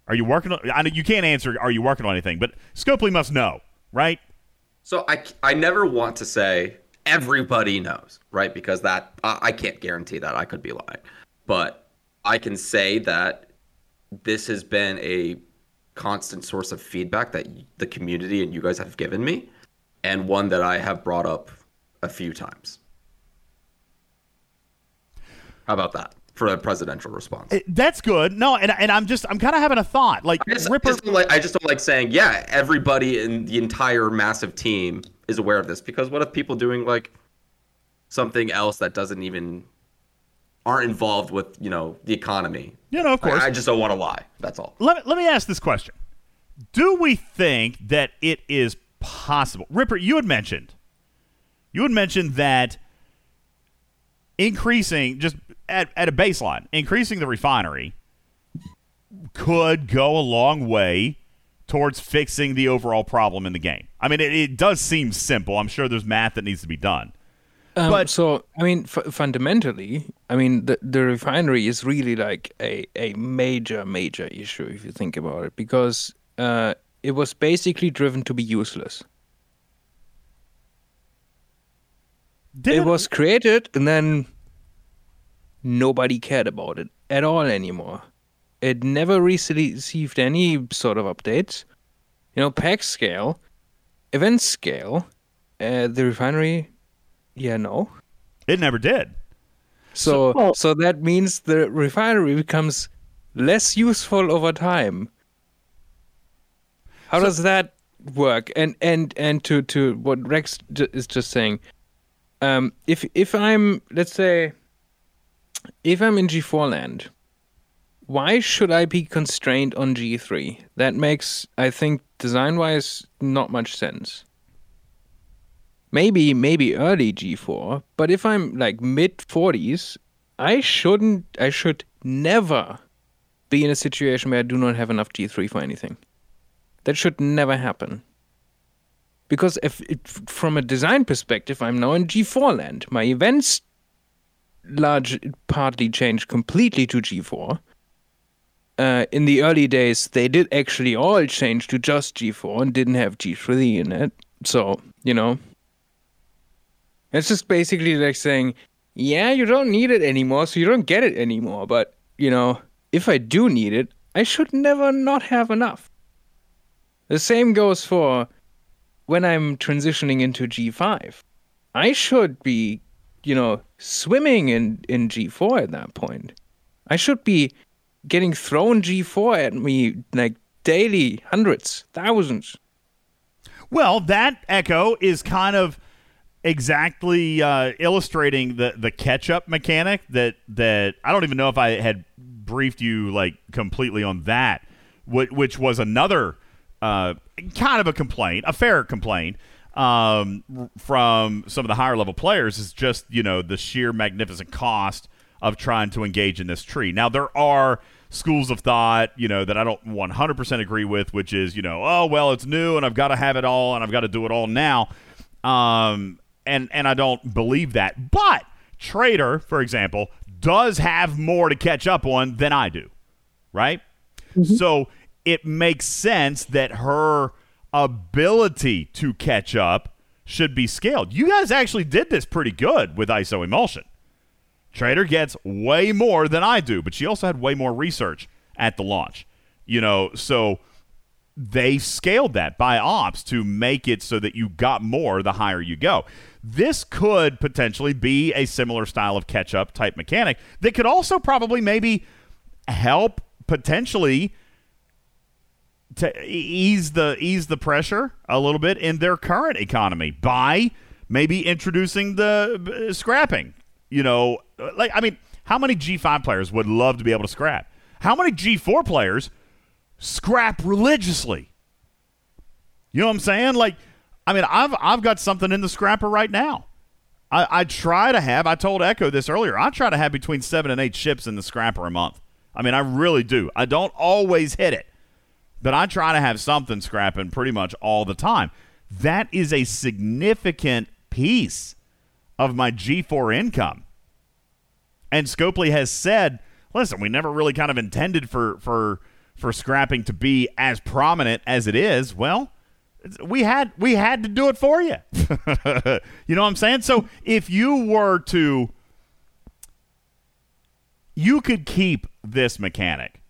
are you working on, I know you can't answer, are you working on anything, but Scopely must know, right? So I, I never want to say everybody knows, right? Because that, I, I can't guarantee that. I could be lying. But I can say that this has been a constant source of feedback that the community and you guys have given me, and one that I have brought up a few times. How about that for a presidential response? It, that's good. No, and and I'm just I'm kind of having a thought. Like I just, Ripper, I just, like, I just don't like saying, yeah, everybody in the entire massive team is aware of this, because what if people doing like something else that doesn't even aren't involved with, you know, the economy? You know, of course. I, I just don't want to lie. That's all. Let me, let me ask this question. Do we think that it is possible? Ripper, you had mentioned, you had mentioned that increasing just at, at a baseline, increasing the refinery could go a long way towards fixing the overall problem in the game. I mean, it, it does seem simple. I'm sure there's math that needs to be done. Um, but so, I mean, f- fundamentally, I mean, the, the refinery is really like a, a major, major issue if you think about it, because uh, it was basically driven to be useless. Did it was it? created, and then nobody cared about it at all anymore. It never received any sort of updates. You know, pack scale, event scale, uh, the refinery, yeah, no. It never did. So, so, well, so that means the refinery becomes less useful over time. How so, does that work? And and, and to, to what Rex ju- is just saying, um, if if I'm, let's say, if I'm in G four land, why should I be constrained on G three? That makes, I think, design-wise, not much sense. Maybe, maybe early G four, but if I'm like mid forties, I shouldn't, I should never be in a situation where I do not have enough G three for anything. That should never happen. Because if it, from a design perspective, I'm now in G four land. My events large partly changed completely to G four. Uh, in the early days, they did actually all change to just G four and didn't have G three in it. So, you know, it's just basically like saying yeah, you don't need it anymore, so you don't get it anymore. But, you know, if I do need it, I should never not have enough. The same goes for when I'm transitioning into G five. I should be, you know, swimming in, in G four at that point. I should be getting thrown G four at me like daily, hundreds, thousands. Well, that Echo is kind of exactly uh, illustrating the, the catch-up mechanic that, that I don't even know if I had briefed you like completely on that, wh- which was another uh, kind of a complaint, a fair complaint um, from some of the higher-level players is just, you know, the sheer magnificent cost of trying to engage in this tree. Now, there are schools of thought, you know, that I don't one hundred percent agree with, which is, you know, oh, well, it's new and I've got to have it all and I've got to do it all now. Um, and, and I don't believe that. But Trader, for example, does have more to catch up on than I do, right? Mm-hmm. So it makes sense that her ability to catch up should be scaled. You guys actually did this pretty good with I S O Emulsion. Trader gets way more than I do, but she also had way more research at the launch. You know, so they scaled that by ops to make it so that you got more the higher you go. This could potentially be a similar style of catch-up type mechanic that could also probably maybe help potentially to ease the ease the pressure a little bit in their current economy by maybe introducing the uh, scrapping. You know, like, I mean, how many G five players would love to be able to scrap? How many G four players scrap religiously? You know what I'm saying? Like, I mean, I've I've got something in the scrapper right now. I, I try to have, I told Echo this earlier, I try to have between seven and eight ships in the scrapper a month. I mean, I really do. I don't always hit it, but I try to have something scrapping pretty much all the time. That is a significant piece of my G four income. And Scopely has said, listen, we never really kind of intended for for for scrapping to be as prominent as it is. Well, we had we had to do it for you. You know what I'm saying? So if you were to, you could keep this mechanic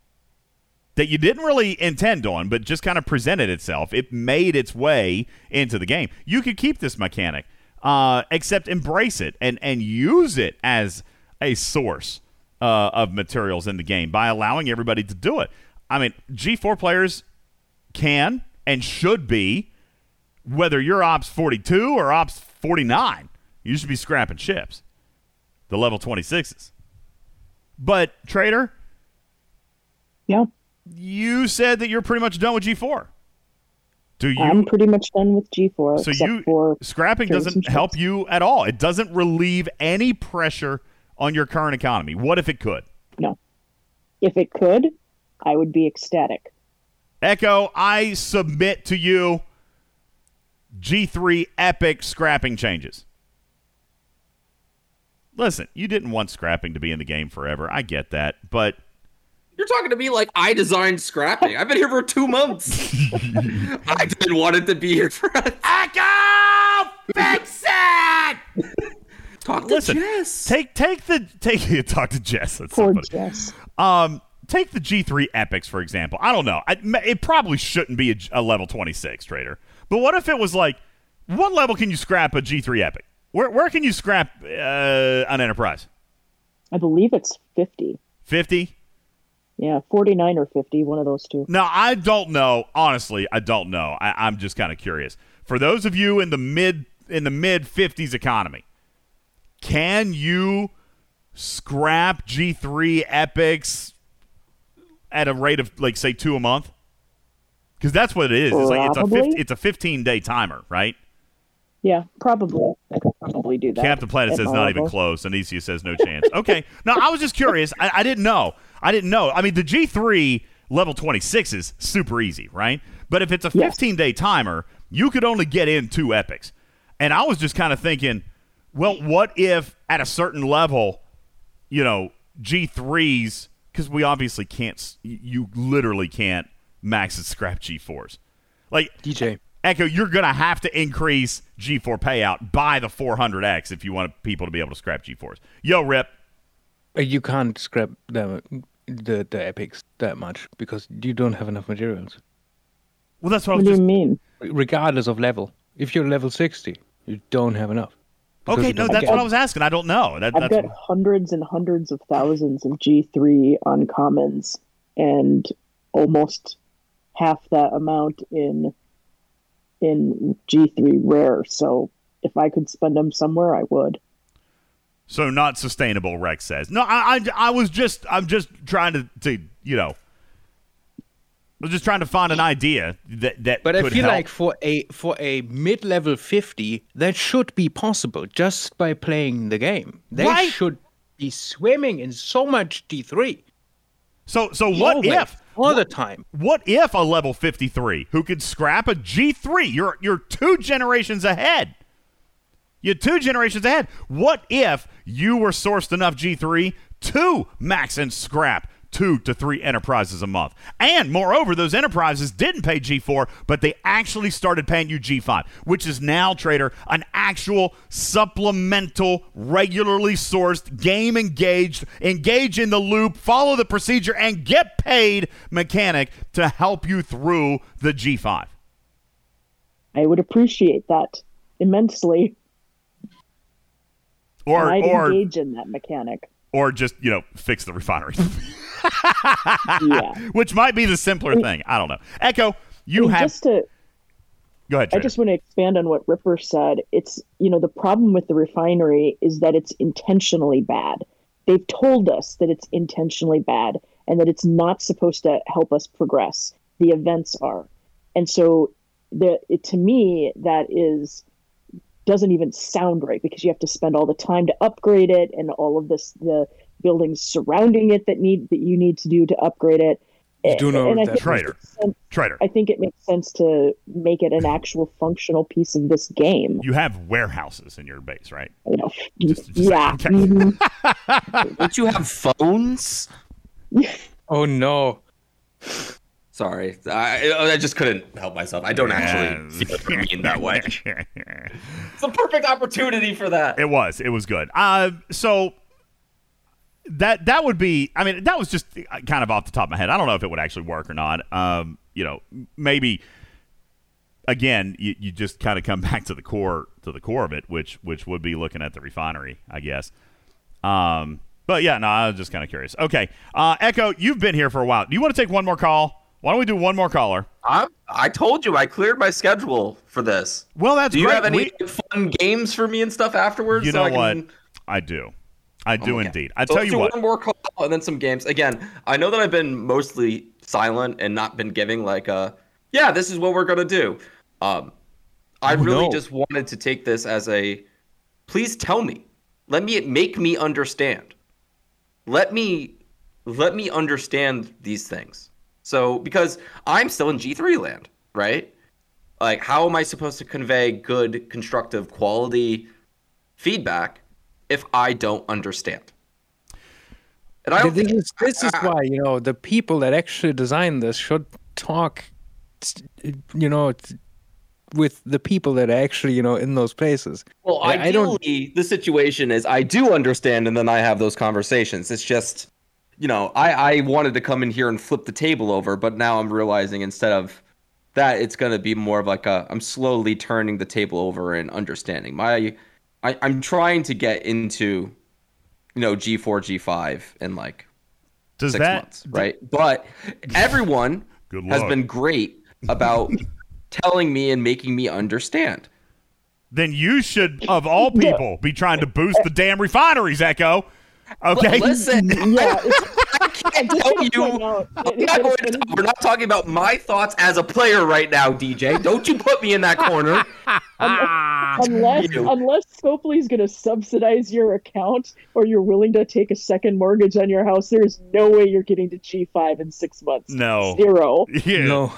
that you didn't really intend on, but just kind of presented itself. It made its way into the game. You could keep this mechanic. Uh, except embrace it and, and use it as a source uh, of materials in the game by allowing everybody to do it. I mean, G four players can and should be, whether you're Ops forty-two or Ops forty-nine, you should be scrapping ships, the level twenty-sixes. But, Trader, yeah, you said that you're pretty much done with G four. Do you, I'm pretty much done with G four. So you, for scrapping doesn't help you at all. It doesn't relieve any pressure on your current economy. What if it could? No. If it could, I would be ecstatic. Echo, I submit to you G three epic scrapping changes. Listen, you didn't want scrapping to be in the game forever. I get that, but... You're talking to me like I designed scrapping. I've been here for two months. I didn't want it to be here for us. Echo! Fix it! Talk to Listen, Jess. Take take the take you talk to Jess. That's Poor somebody. Jess. Um, take the G three epics for example. I don't know. I, it probably shouldn't be a, a level twenty-six Trader. But what if it was like, what level can you scrap a G three epic? Where where can you scrap uh, an Enterprise? I believe it's fifty. Fifty. Yeah, forty-nine or fifty, one of those two. No, I don't know. Honestly, I don't know. I, I'm just kind of curious. For those of you in the mid in the mid-fifties economy, can you scrap G three epics at a rate of, like, say, two a month? Because that's what it is. It's, like it's, a fifty, it's a fifteen-day timer, right? Yeah, probably. I could probably do that. Captain Planet says not even close, and Isia says no chance. Okay. No, I was just curious. I, I didn't know. I didn't know. I mean, the G three level twenty-six is super easy, right? But if it's a fifteen-day timer, you could only get in two epics. And I was just kind of thinking, well, what if at a certain level, you know, G threes, because we obviously can't, you literally can't max and scrap G fours. Like D J. Echo, you're going to have to increase G four payout by the four hundred x if you want people to be able to scrap G fours. Yo, Rip. You can't scrap the, the, the epics that much because you don't have enough materials. Well, that's what, what I was just... What do you mean? Regardless of level. If you're level sixty, you don't have enough. Okay, no, that's get, what I was asking. I don't know. That, I've that's got what... hundreds and hundreds of thousands of G three uncommons and almost half that amount in in G three rare. So if I could spend them somewhere, I would. So not sustainable, Rex says. No, I, I, I was just, I'm just trying to, to, you know, I was just trying to find an idea that that but could help. But I feel help. like for a for a mid-level fifty, that should be possible just by playing the game. They right? should be swimming in so much G three. So so what Always, if all what, the time? What if a level fifty-three who could scrap a G three? You're you're two generations ahead. You're two generations ahead. What if you were sourced enough G three to max and scrap two to three enterprises a month? And moreover, those enterprises didn't pay G four, but they actually started paying you G five, which is now, Trader, an actual supplemental, regularly sourced, game engaged, engage in the loop, follow the procedure, and get paid mechanic to help you through the G five. I would appreciate that immensely. Or, I'd or, engage in that mechanic. Or just, you know, fix the refinery. Yeah. Which might be the simpler I mean, thing. I don't know. Echo, you I mean, have... Just to, Go ahead, Trader. I just want to expand on what Ripper said. It's, you know, the problem with the refinery is that it's intentionally bad. They've told us that it's intentionally bad and that it's not supposed to help us progress. The events are. And so, the, it, to me, that is... doesn't even sound right because you have to spend all the time to upgrade it and all of this, the buildings surrounding it that need that you need to do to upgrade it. You do know that Trader. Trader. I think it makes sense to make it an actual functional piece of this game. You have warehouses in your base, right? You know, just, just yeah. Okay. Mm-hmm. Don't you have phones? Oh no. Sorry, I, I just couldn't help myself. I don't actually yeah. mean that way. It's a perfect opportunity for that. It was. It was good. Uh, so that that would be, I mean, that was just kind of off the top of my head. I don't know if it would actually work or not. Um, you know, maybe, again, you, you just kind of come back to the core to the core of it, which which would be looking at the refinery, I guess. Um, but, yeah, no, I was just kind of curious. Okay, uh, Echo, you've been here for a while. Do you want to take one more call? Why don't we do one more caller? I I told you I cleared my schedule for this. Well, that's great. Do you great. have any we, fun games for me and stuff afterwards? You know so I what? Can... I do. I do oh, okay. indeed. I so tell let's you do what. One more call and then some games. Again, I know that I've been mostly silent and not been giving like a yeah, this is what we're gonna do. Um, I oh, really no. just wanted to take this as a please tell me. Let me make me understand. Let me let me understand these things. So, because I'm still in G three land, right? Like, how am I supposed to convey good, constructive, quality feedback if I don't understand? And I don't this think is, this I, is why, you know, the people that actually design this should talk, you know, with the people that are actually, you know, in those places. Well, I, ideally, I don't... the situation is I do understand, and then I have those conversations. It's just... You know, I, I wanted to come in here and flip the table over, but now I'm realizing instead of that, it's going to be more of like a I'm slowly turning the table over and understanding. My, I, I'm trying to get into, you know, G four, G five in like Does six that, months, right? Th- but everyone has been great about telling me and making me understand. Then you should, of all people, be trying to boost the damn refineries, Echo. Okay. L- listen, yeah, I can't tell you. Not to, we're not talking about my thoughts as a player right now, D J. Don't you put me in that corner. unless you. unless Scopely's going to subsidize your account or you're willing to take a second mortgage on your house, there's no way you're getting to G five in six months. No. Zero. Yeah. No.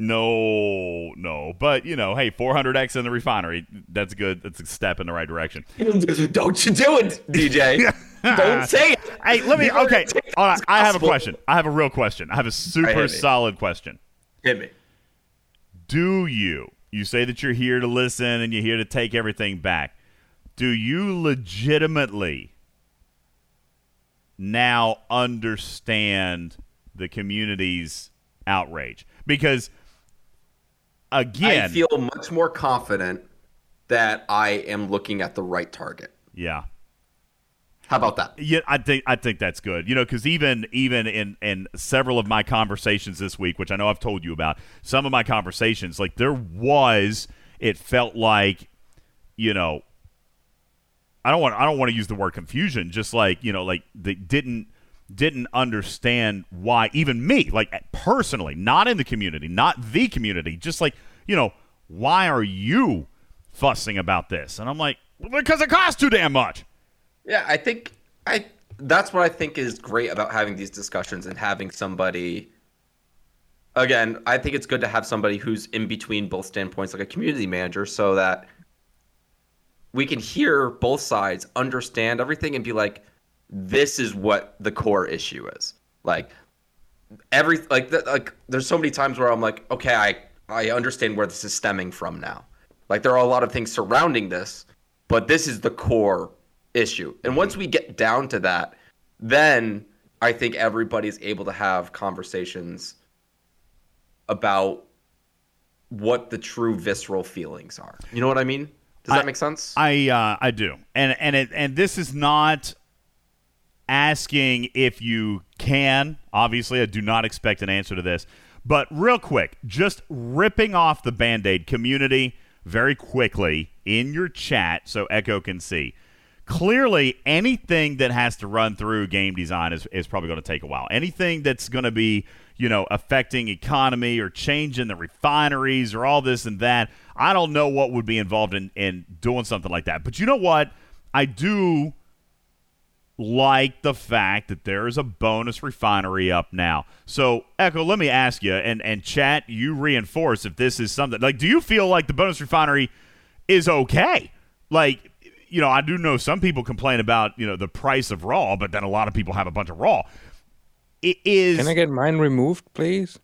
No, no. But, you know, hey, four hundred x in the refinery, that's good. That's a step in the right direction. Don't you do it, D J. Don't say it. Hey, let me, okay. All right, I have a question. I have a real question. I have a super solid question. Hit me. Do you You say that you're here to listen and you're here to take everything back. Do you legitimately now understand the community's outrage? Because, again, I feel much more confident that I am looking at the right target. Yeah. How about that? Yeah, I think I think that's good. You know, because even even in, in several of my conversations this week, which I know I've told you about, some of my conversations, like there was, it felt like, you know, I don't want I don't want to use the word confusion, just like, you know, like they didn't didn't understand why, even me, like personally, not in the community, not the community, just like, you know, why are you fussing about this? And I'm like, because it costs too damn much. Yeah, I think I that's what I think is great about having these discussions and having somebody, again, I think it's good to have somebody who's in between both standpoints, like a community manager, so that we can hear both sides, understand everything, and be like, this is what the core issue is. Like every like the, like there's so many times where I'm like, okay, I, I understand where this is stemming from now. Like there are a lot of things surrounding this, but this is the core issue. And once we get down to that, then I think everybody's able to have conversations about what the true visceral feelings are. You know what I mean? Does I, that make sense? I uh, I do. And and it, and this is not asking if you can. Obviously, I do not expect an answer to this. But real quick, just ripping off the Band-Aid, community, very quickly in your chat so Echo can see. Clearly, anything that has to run through game design is, is probably going to take a while. Anything that's going to be, you know, affecting economy or changing the refineries or all this and that, I don't know what would be involved in, in doing something like that. But you know what? I do like the fact that there is a bonus refinery up now. So, Echo, let me ask you, and, and chat, you reinforce if this is something. Like, do you feel like the bonus refinery is okay? Like, you know, I do know some people complain about, you know, the price of raw, but then a lot of people have a bunch of raw. It is. Can I get mine removed, please?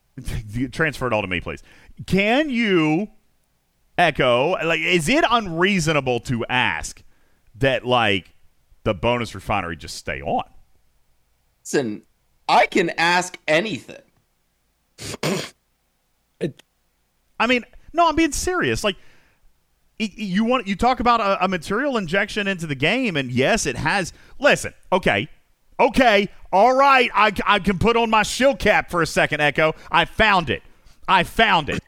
Transfer it all to me, please. Can you, Echo, like, is it unreasonable to ask that, like, the bonus refinery just stay on? Listen, I can ask anything. it, I mean, no, I'm being serious. Like, You want you talk about a, a material injection into the game, and yes, it has. Listen, okay, okay, all right, I, I can put on my shield cap for a second, Echo. I found it. I found it.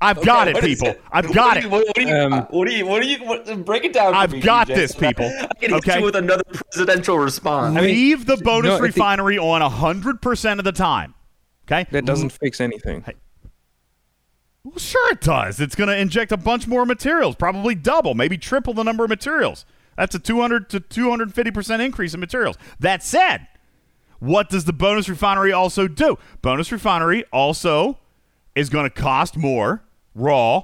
I've okay, got it, people. It? I've got it. What do you? What do you? What do you? What do you what, break it down. For I've me, got D J. This, people. I can okay. hit you with another presidential response. Leave I mean, the bonus no, refinery think, on a hundred percent of the time. Okay, that doesn't mm-hmm. fix anything. Hey. Well, sure it does. It's going to inject a bunch more materials, probably double, maybe triple the number of materials. That's a two hundred to two hundred fifty percent increase in materials. That said, what does the bonus refinery also do? Bonus refinery also is going to cost more raw,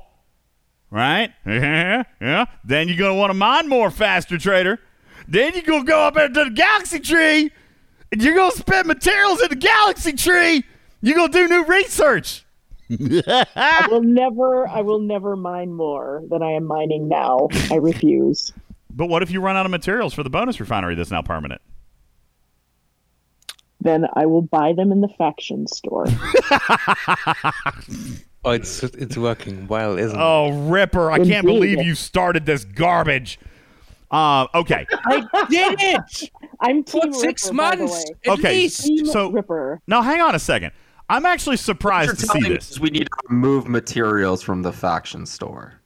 right? Yeah, yeah. Then you're going to want to mine more faster, Trader. Then you're going to go up into the Galaxy Tree, and you're going to spend materials in the Galaxy Tree. You're going to do new research. I will never, I will never mine more than I am mining now. I refuse. But what if you run out of materials for the bonus refinery that's now permanent? Then I will buy them in the faction store. oh, it's it's working well, isn't it? Oh, Ripper, I Indeed. can't believe you started this garbage. Uh, okay. I did it! I'm Team Ripper, six months, at okay, least. Team so, Ripper. Now, hang on a second. I'm actually surprised to see this. We need to remove materials from the faction store.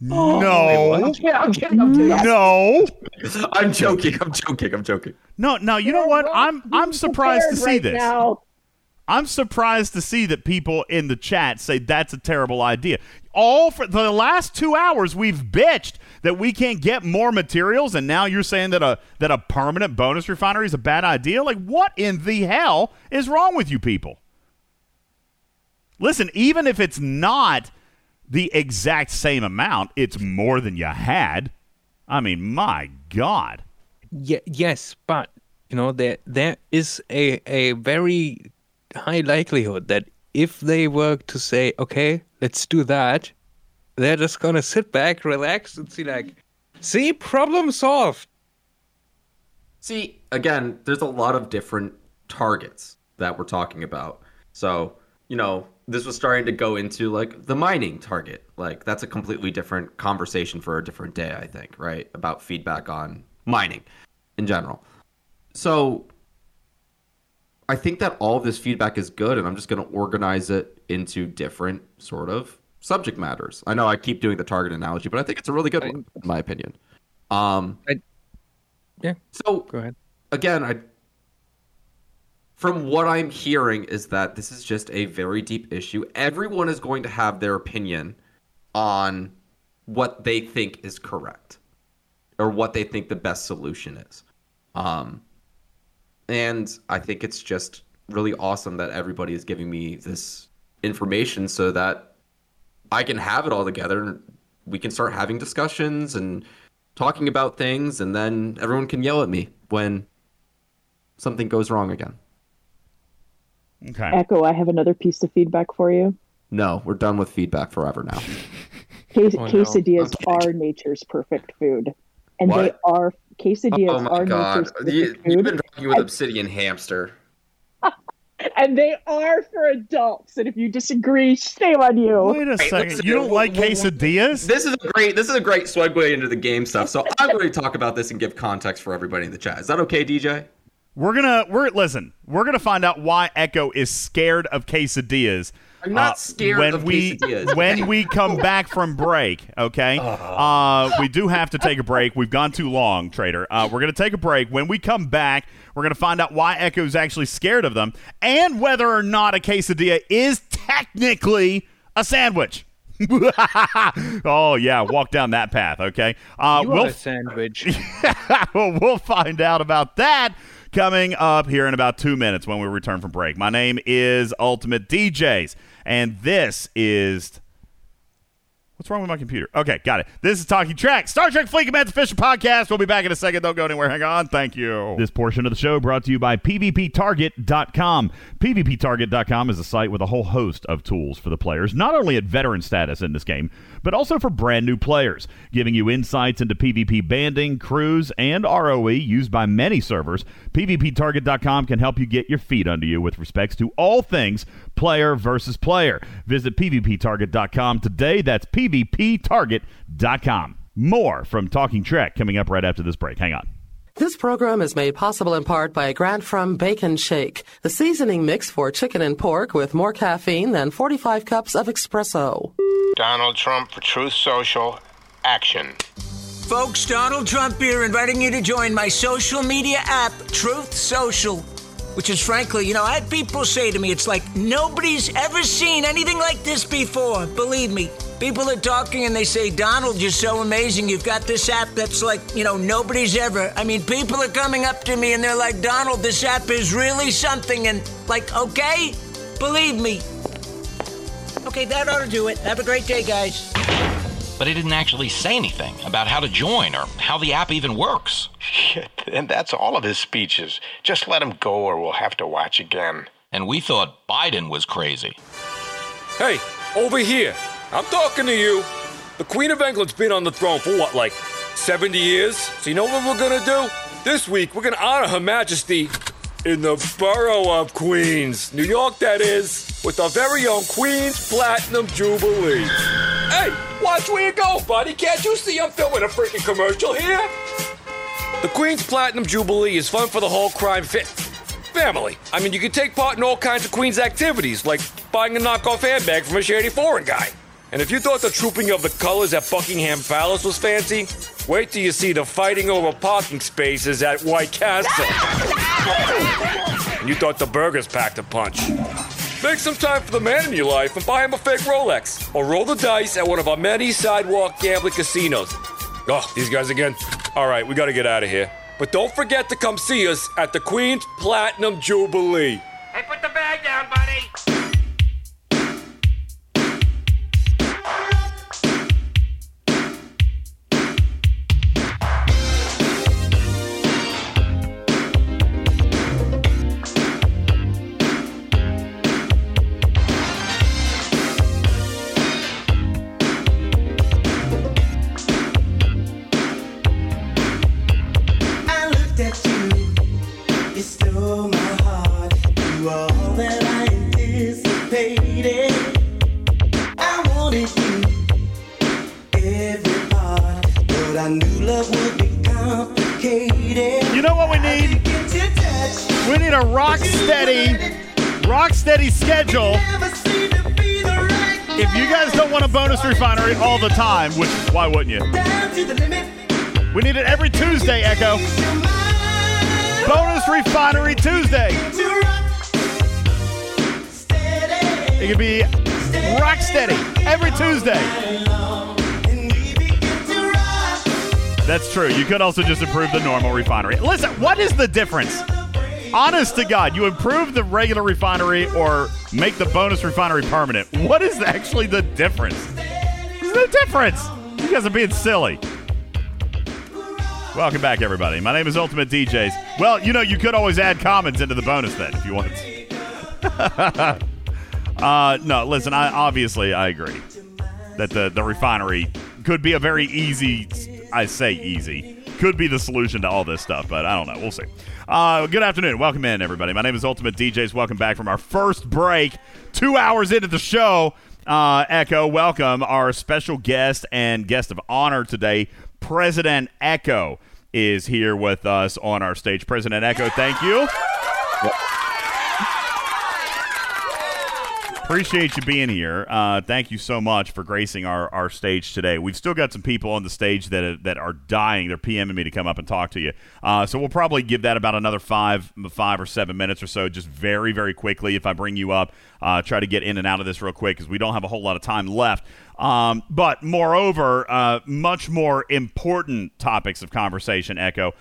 No. No. I'm joking. I'm joking. I'm joking. No, no, you know what? I'm I'm surprised to see this. I'm surprised to see that people in the chat say that's a terrible idea. All for the last two hours we've bitched that we can't get more materials, and now you're saying that a that a permanent bonus refinery is a bad idea? Like, what in the hell is wrong with you people? Listen, even if it's not the exact same amount, it's more than you had. I mean, my God. Yeah, yes, but, you know, there there is a, a very high likelihood that if they were to say, okay, let's do that, they're just gonna sit back, relax, and see like, see, problem solved. See, again, there's a lot of different targets that we're talking about. So, you know, this was starting to go into like the mining target. Like that's a completely different conversation for a different day, I think, right? About feedback on mining in general. So I think that all of this feedback is good, and I'm just going to organize it into different sort of subject matters. I know I keep doing the target analogy, but I think it's a really good I, one, in my opinion. Um, I, yeah. So go ahead. Again, I, from what I'm hearing is that this is just a very deep issue. Everyone is going to have their opinion on what they think is correct or what they think the best solution is. Um, And I think it's just really awesome that everybody is giving me this information so that I can have it all together and we can start having discussions and talking about things, and then everyone can yell at me when something goes wrong again. Okay. Echo, I have another piece of feedback for you. No, we're done with feedback forever now. Ques- oh, no. Quesadillas okay. are nature's perfect food. And what? they are quesadillas oh my are God. nature's you, perfect food. You've been talking with and, Obsidian Hamster. And they are for adults. And if you disagree, shame on you. Wait a Wait, second. You don't like quesadillas? This is a great. This is a great segue into the game stuff. So I'm going to talk about this and give context for everybody in the chat. Is that okay, D J? We're gonna. We're listen. We're gonna find out why Echo is scared of quesadillas. I'm not uh, scared when of we, quesadillas. When we come back from break, okay? Uh, we do have to take a break. We've gone too long, Trader. Uh, we're going to take a break. When we come back, we're going to find out why Echo's actually scared of them and whether or not a quesadilla is technically a sandwich. Oh, yeah, walk down that path, okay? Uh, you we'll, are a sandwich. We'll find out about that. Coming up here in about two minutes when we return from break. My name is Ultimate D Js, and this is... What's wrong with my computer? Okay, got it. This is Talking Trek, Star Trek Fleet Command's official podcast. We'll be back in a second. Don't go anywhere. Hang on. Thank you. This portion of the show brought to you by P V P Target dot com. P V P Target dot com is a site with a whole host of tools for the players, not only at veteran status in this game, but also for brand new players, giving you insights into PvP banding, crews, and R O E used by many servers. P V P Target dot com can help you get your feet under you with respects to all things player versus player. Visit P V P Target dot com today. That's P V P Target dot com. More from Talking Trek coming up right after this break. Hang on. This program is made possible in part by a grant from Bacon Shake, the seasoning mix for chicken and pork with more caffeine than forty-five cups of espresso. Donald Trump for Truth Social. Action. Folks, Donald Trump here, inviting you to join my social media app, Truth Social, which is, frankly, you know, I had people say to me, it's like nobody's ever seen anything like this before. Believe me. People are talking and they say, Donald, you're so amazing. You've got this app that's like, you know, nobody's ever. I mean, people are coming up to me and they're like, Donald, this app is really something. And like, okay, believe me. Okay, that ought to do it. Have a great day, guys. But it didn't actually say anything about how to join or how the app even works. And that's all of his speeches. Just let him go or we'll have to watch again. And we thought Biden was crazy. Hey, over here. I'm talking to you. The Queen of England's been on the throne for, what, like seventy years? So you know what we're going to do? This week, we're going to honor Her Majesty in the borough of Queens, New York, that is, with our very own Queen's Platinum Jubilee. Hey, watch where you go, buddy. Can't you see I'm filming a freaking commercial here? The Queen's Platinum Jubilee is fun for the whole crime fit. Family. I mean, you can take part in all kinds of Queen's activities, like buying a knockoff handbag from a shady foreign guy. And if you thought the trooping of the colors at Buckingham Palace was fancy, wait till you see the fighting over parking spaces at White Castle. And you thought the burgers packed a punch. Make some time for the man in your life and buy him a fake Rolex. Or roll the dice at one of our many sidewalk gambling casinos. Oh, these guys again. All right, we got to get out of here. But don't forget to come see us at the Queen's Platinum Jubilee. Hey, put the bag down, buddy. we need. We need a rock steady, rock steady schedule. If you guys don't want a bonus refinery all the time, which why wouldn't you? We need it every Tuesday, Echo. Bonus refinery Tuesday. It could be rock steady every Tuesday. That's true. You could also just improve the normal refinery. Listen, what is the difference? Honest to God, you improve the regular refinery or make the bonus refinery permanent. What is actually the difference? There's no difference. You guys are being silly. Welcome back, everybody. My name is Ultimate D Js. Well, you know, you could always add comments into the bonus then if you want to. Uh, no, listen, I obviously I agree that the, the refinery could be a very easy, I say easy, could be the solution to all this stuff, but I don't know. We'll see. Uh, good afternoon. Welcome in, everybody. My name is Ultimate D Js. Welcome back from our first break. Two hours into the show, uh, Echo, welcome our special guest and guest of honor today, President Echo is here with us on our stage. President Echo, thank you. Well, appreciate you being here. Uh, thank you so much for gracing our, our stage today. We've still got some people on the stage that are, that are dying. They're PMing me to come up and talk to you. Uh, so we'll probably give that about another five five or seven minutes or so, just very, very quickly if I bring you up. Uh, try to get in and out of this real quick because we don't have a whole lot of time left. Um, but moreover, uh, much more important topics of conversation, Echo.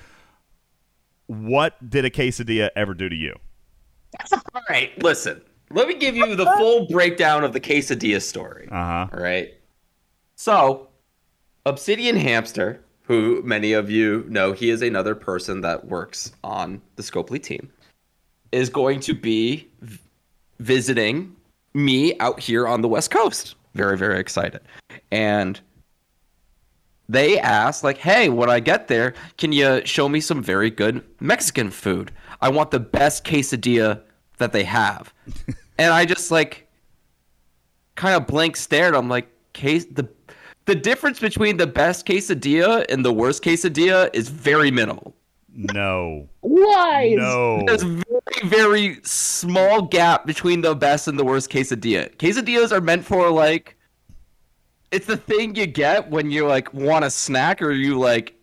What did a quesadilla ever do to you? All right, listen. Let me give you the full breakdown of the quesadilla story. Uh-huh. All right. So, Obsidian Hamster, who many of you know, he is another person that works on the Scopely team, is going to be v- visiting me out here on the West Coast. Very, very excited. And they asked, like, hey, when I get there, can you show me some very good Mexican food? I want the best quesadilla that they have. And I just like kind of blank stared. I'm like, case the the difference between the best quesadilla and the worst quesadilla is very minimal. No. Why? No. There's a very, very small gap between the best and the worst quesadilla. Quesadillas are meant for like it's the thing you get when you like want a snack or you like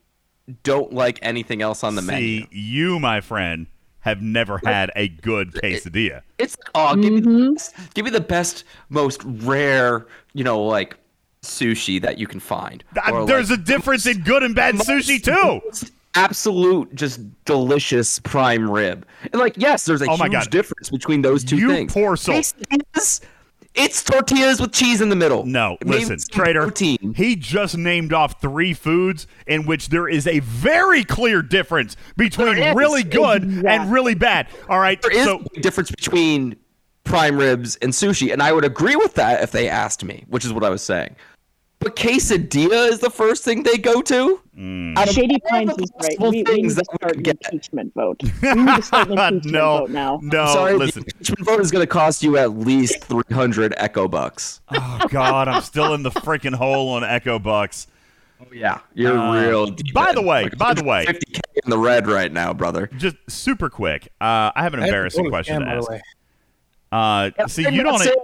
don't like anything else on the See, menu. See, you, my friend, have never had a good quesadilla. It's oh, give me the best, give me the best, most rare, you know, like sushi that you can find. Or There's like, a difference in good and bad most, sushi too. Absolute, just delicious prime rib. And like, yes, there's a oh huge difference between those two you things. You poor soul. Quesadillas, it's tortillas with cheese in the middle. No, listen, Trader, protein. He just named off three foods in which there is a very clear difference between really good exactly. and really bad. All right, there is so- a difference between prime ribs and sushi, and I would agree with that if they asked me, which is what I was saying. But quesadilla is the first thing they go to. Mm. Out of Shady Pines is right. We, we need to start an impeachment vote. We need to start an impeachment no, vote now. No, sorry, listen. The impeachment vote is going to cost you at least three hundred Echo bucks. Oh, God, I'm still in the freaking hole on Echo bucks. Oh, yeah. You're uh, real deep. By the way, like, by the way. fifty K in the red right now, brother. Just super quick. Uh, I have an I embarrassing have question to ask. Uh, yeah, see, I'm you don't... Saying-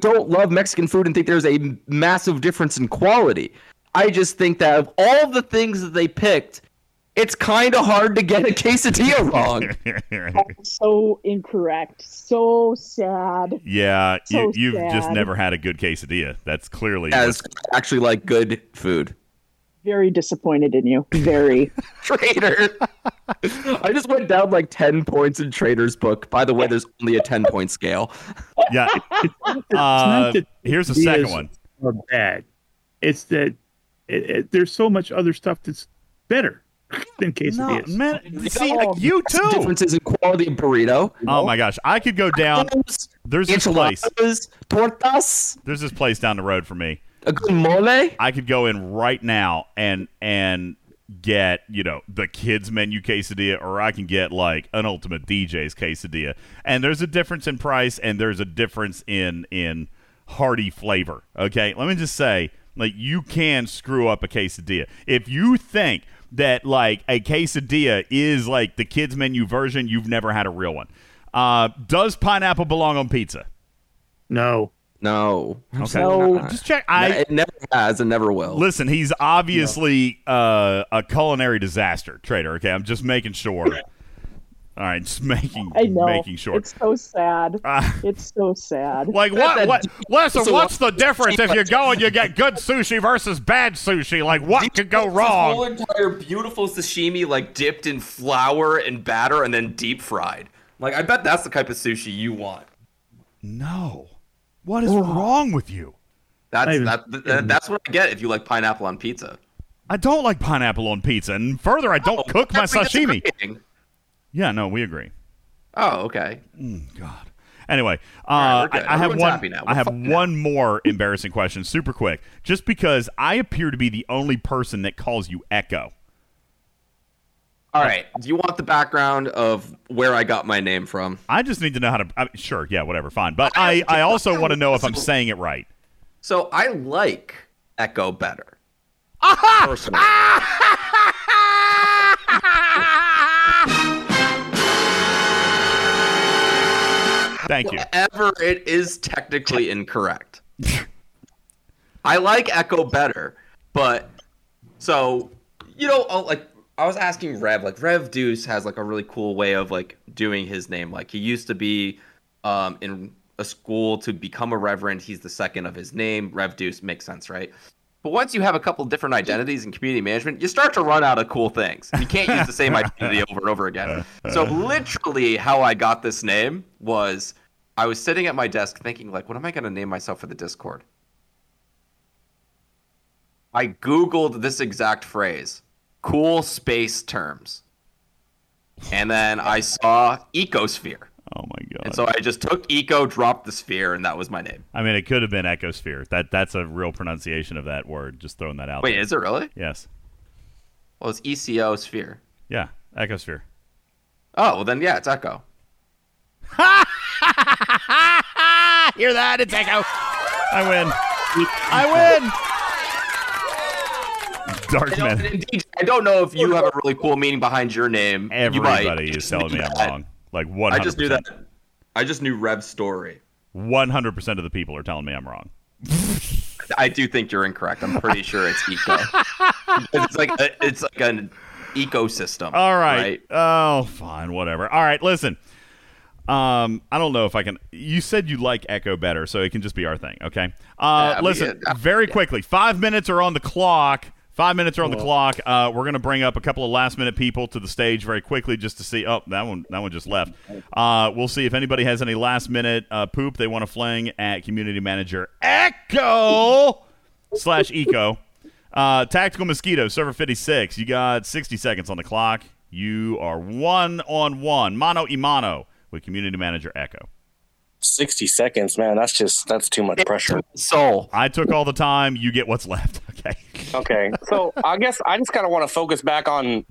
don't love Mexican food and think there's a massive difference in quality. I just think that of all the things that they picked, it's kind of hard to get a quesadilla wrong. So incorrect. So sad. Yeah, so you, you've sad. just never had a good quesadilla. That's clearly... Yeah, it's actually like good food. Very disappointed in you. Very. Traitor. I just went down like ten points in Trader's book. By the way, there's only a ten-point scale. Yeah. Uh, here's the second one. Are bad. It's that it, it, there's so much other stuff that's better than quesadillas. No, man, see, oh, you too. Differences in quality of burrito. You know? Oh my gosh, I could go down. There's this place. Tortas. There's this place down the road for me. A good mole? I could go in right now and and get, you know, the kids menu quesadilla, or I can get like an Ultimate D J's quesadilla. And there's a difference in price, and there's a difference in in hearty flavor. Okay, let me just say, like, you can screw up a quesadilla if you think that like a quesadilla is like the kids menu version. You've never had a real one. Uh, does pineapple belong on pizza? No. No. Okay. No. Just check. I, it never has and never will. Listen, he's obviously no. uh, a culinary disaster, Trader. Okay, I'm just making sure. All right, just making I know. making sure. It's so sad. Uh, it's so sad. Like what? What? Listen, so what's the difference if you're going? You get good sushi versus bad sushi. Like what could go wrong? Whole entire beautiful sashimi, like dipped in flour and batter and then deep fried. Like I bet that's the type of sushi you want. No, what is Ugh. wrong with you? That's that, that, that's what I get if you like pineapple on pizza. I don't like pineapple on pizza, and further, I don't oh, cook my sashimi. Disagreeing. Yeah, no, we agree. Oh, okay. Mm, God. Anyway, uh, right, I, I have one. I have one now. more embarrassing question, super quick, just because I appear to be the only person that calls you Echo. All right. Do you want the background of where I got my name from? I just need to know how to. I, sure, yeah, whatever, fine. But I, I, I also want to know if I'm saying it right. So I like Echo better. Aha! Personally. Thank you. However, it is technically incorrect. I like Echo better, but so, you know, like I was asking Rev, like Rev Deuce has like a really cool way of like doing his name. Like he used to be um, in a school to become a reverend. He's the second of his name. Rev Deuce makes sense, right? But once you have a couple different identities in community management, you start to run out of cool things. You can't use the same identity over and over again. So literally how I got this name was I was sitting at my desk thinking, like, what am I going to name myself for the Discord? I Googled this exact phrase, cool space terms. And then I saw ecosphere. Oh, my God. And so I just took eco, dropped the sphere, and that was my name. I mean, it could have been ecosphere. That That's a real pronunciation of that word, just throwing that out Wait, there. Is it really? Yes. Well, it's E C O sphere. Yeah, ecosphere. Oh, well, then, yeah, it's Echo. Hear that? It's Echo. I win. I win. Dark man. Indeed, I don't know if you have a really cool meaning behind your name. Everybody is telling me I'm wrong. Like one hundred percent. I just knew that. I just knew Rev's story. one hundred percent of the people are telling me I'm wrong. I do think you're incorrect. I'm pretty sure it's eco. It's like a, it's like an ecosystem. All right. right. Oh, fine, whatever. All right, listen. Um, I don't know if I can. You said you like Echo better, so it can just be our thing, okay? Uh, yeah, listen, yeah, very yeah. quickly. Five minutes are on the clock. Five minutes are on the clock. Uh, we're going to bring up a couple of last-minute people to the stage very quickly just to see. Oh, that one that one just left. Uh, we'll see if anybody has any last-minute uh, poop they want to fling at community manager Echo slash Eco. Uh, Tactical Mosquito, server fifty-six. You got sixty seconds on the clock. You are one-on-one, mano y mano, with community manager Echo. sixty seconds, man. That's just that's too much pressure. So I took all the time. You get what's left. Okay. Okay. So I guess I just kind of want to focus back on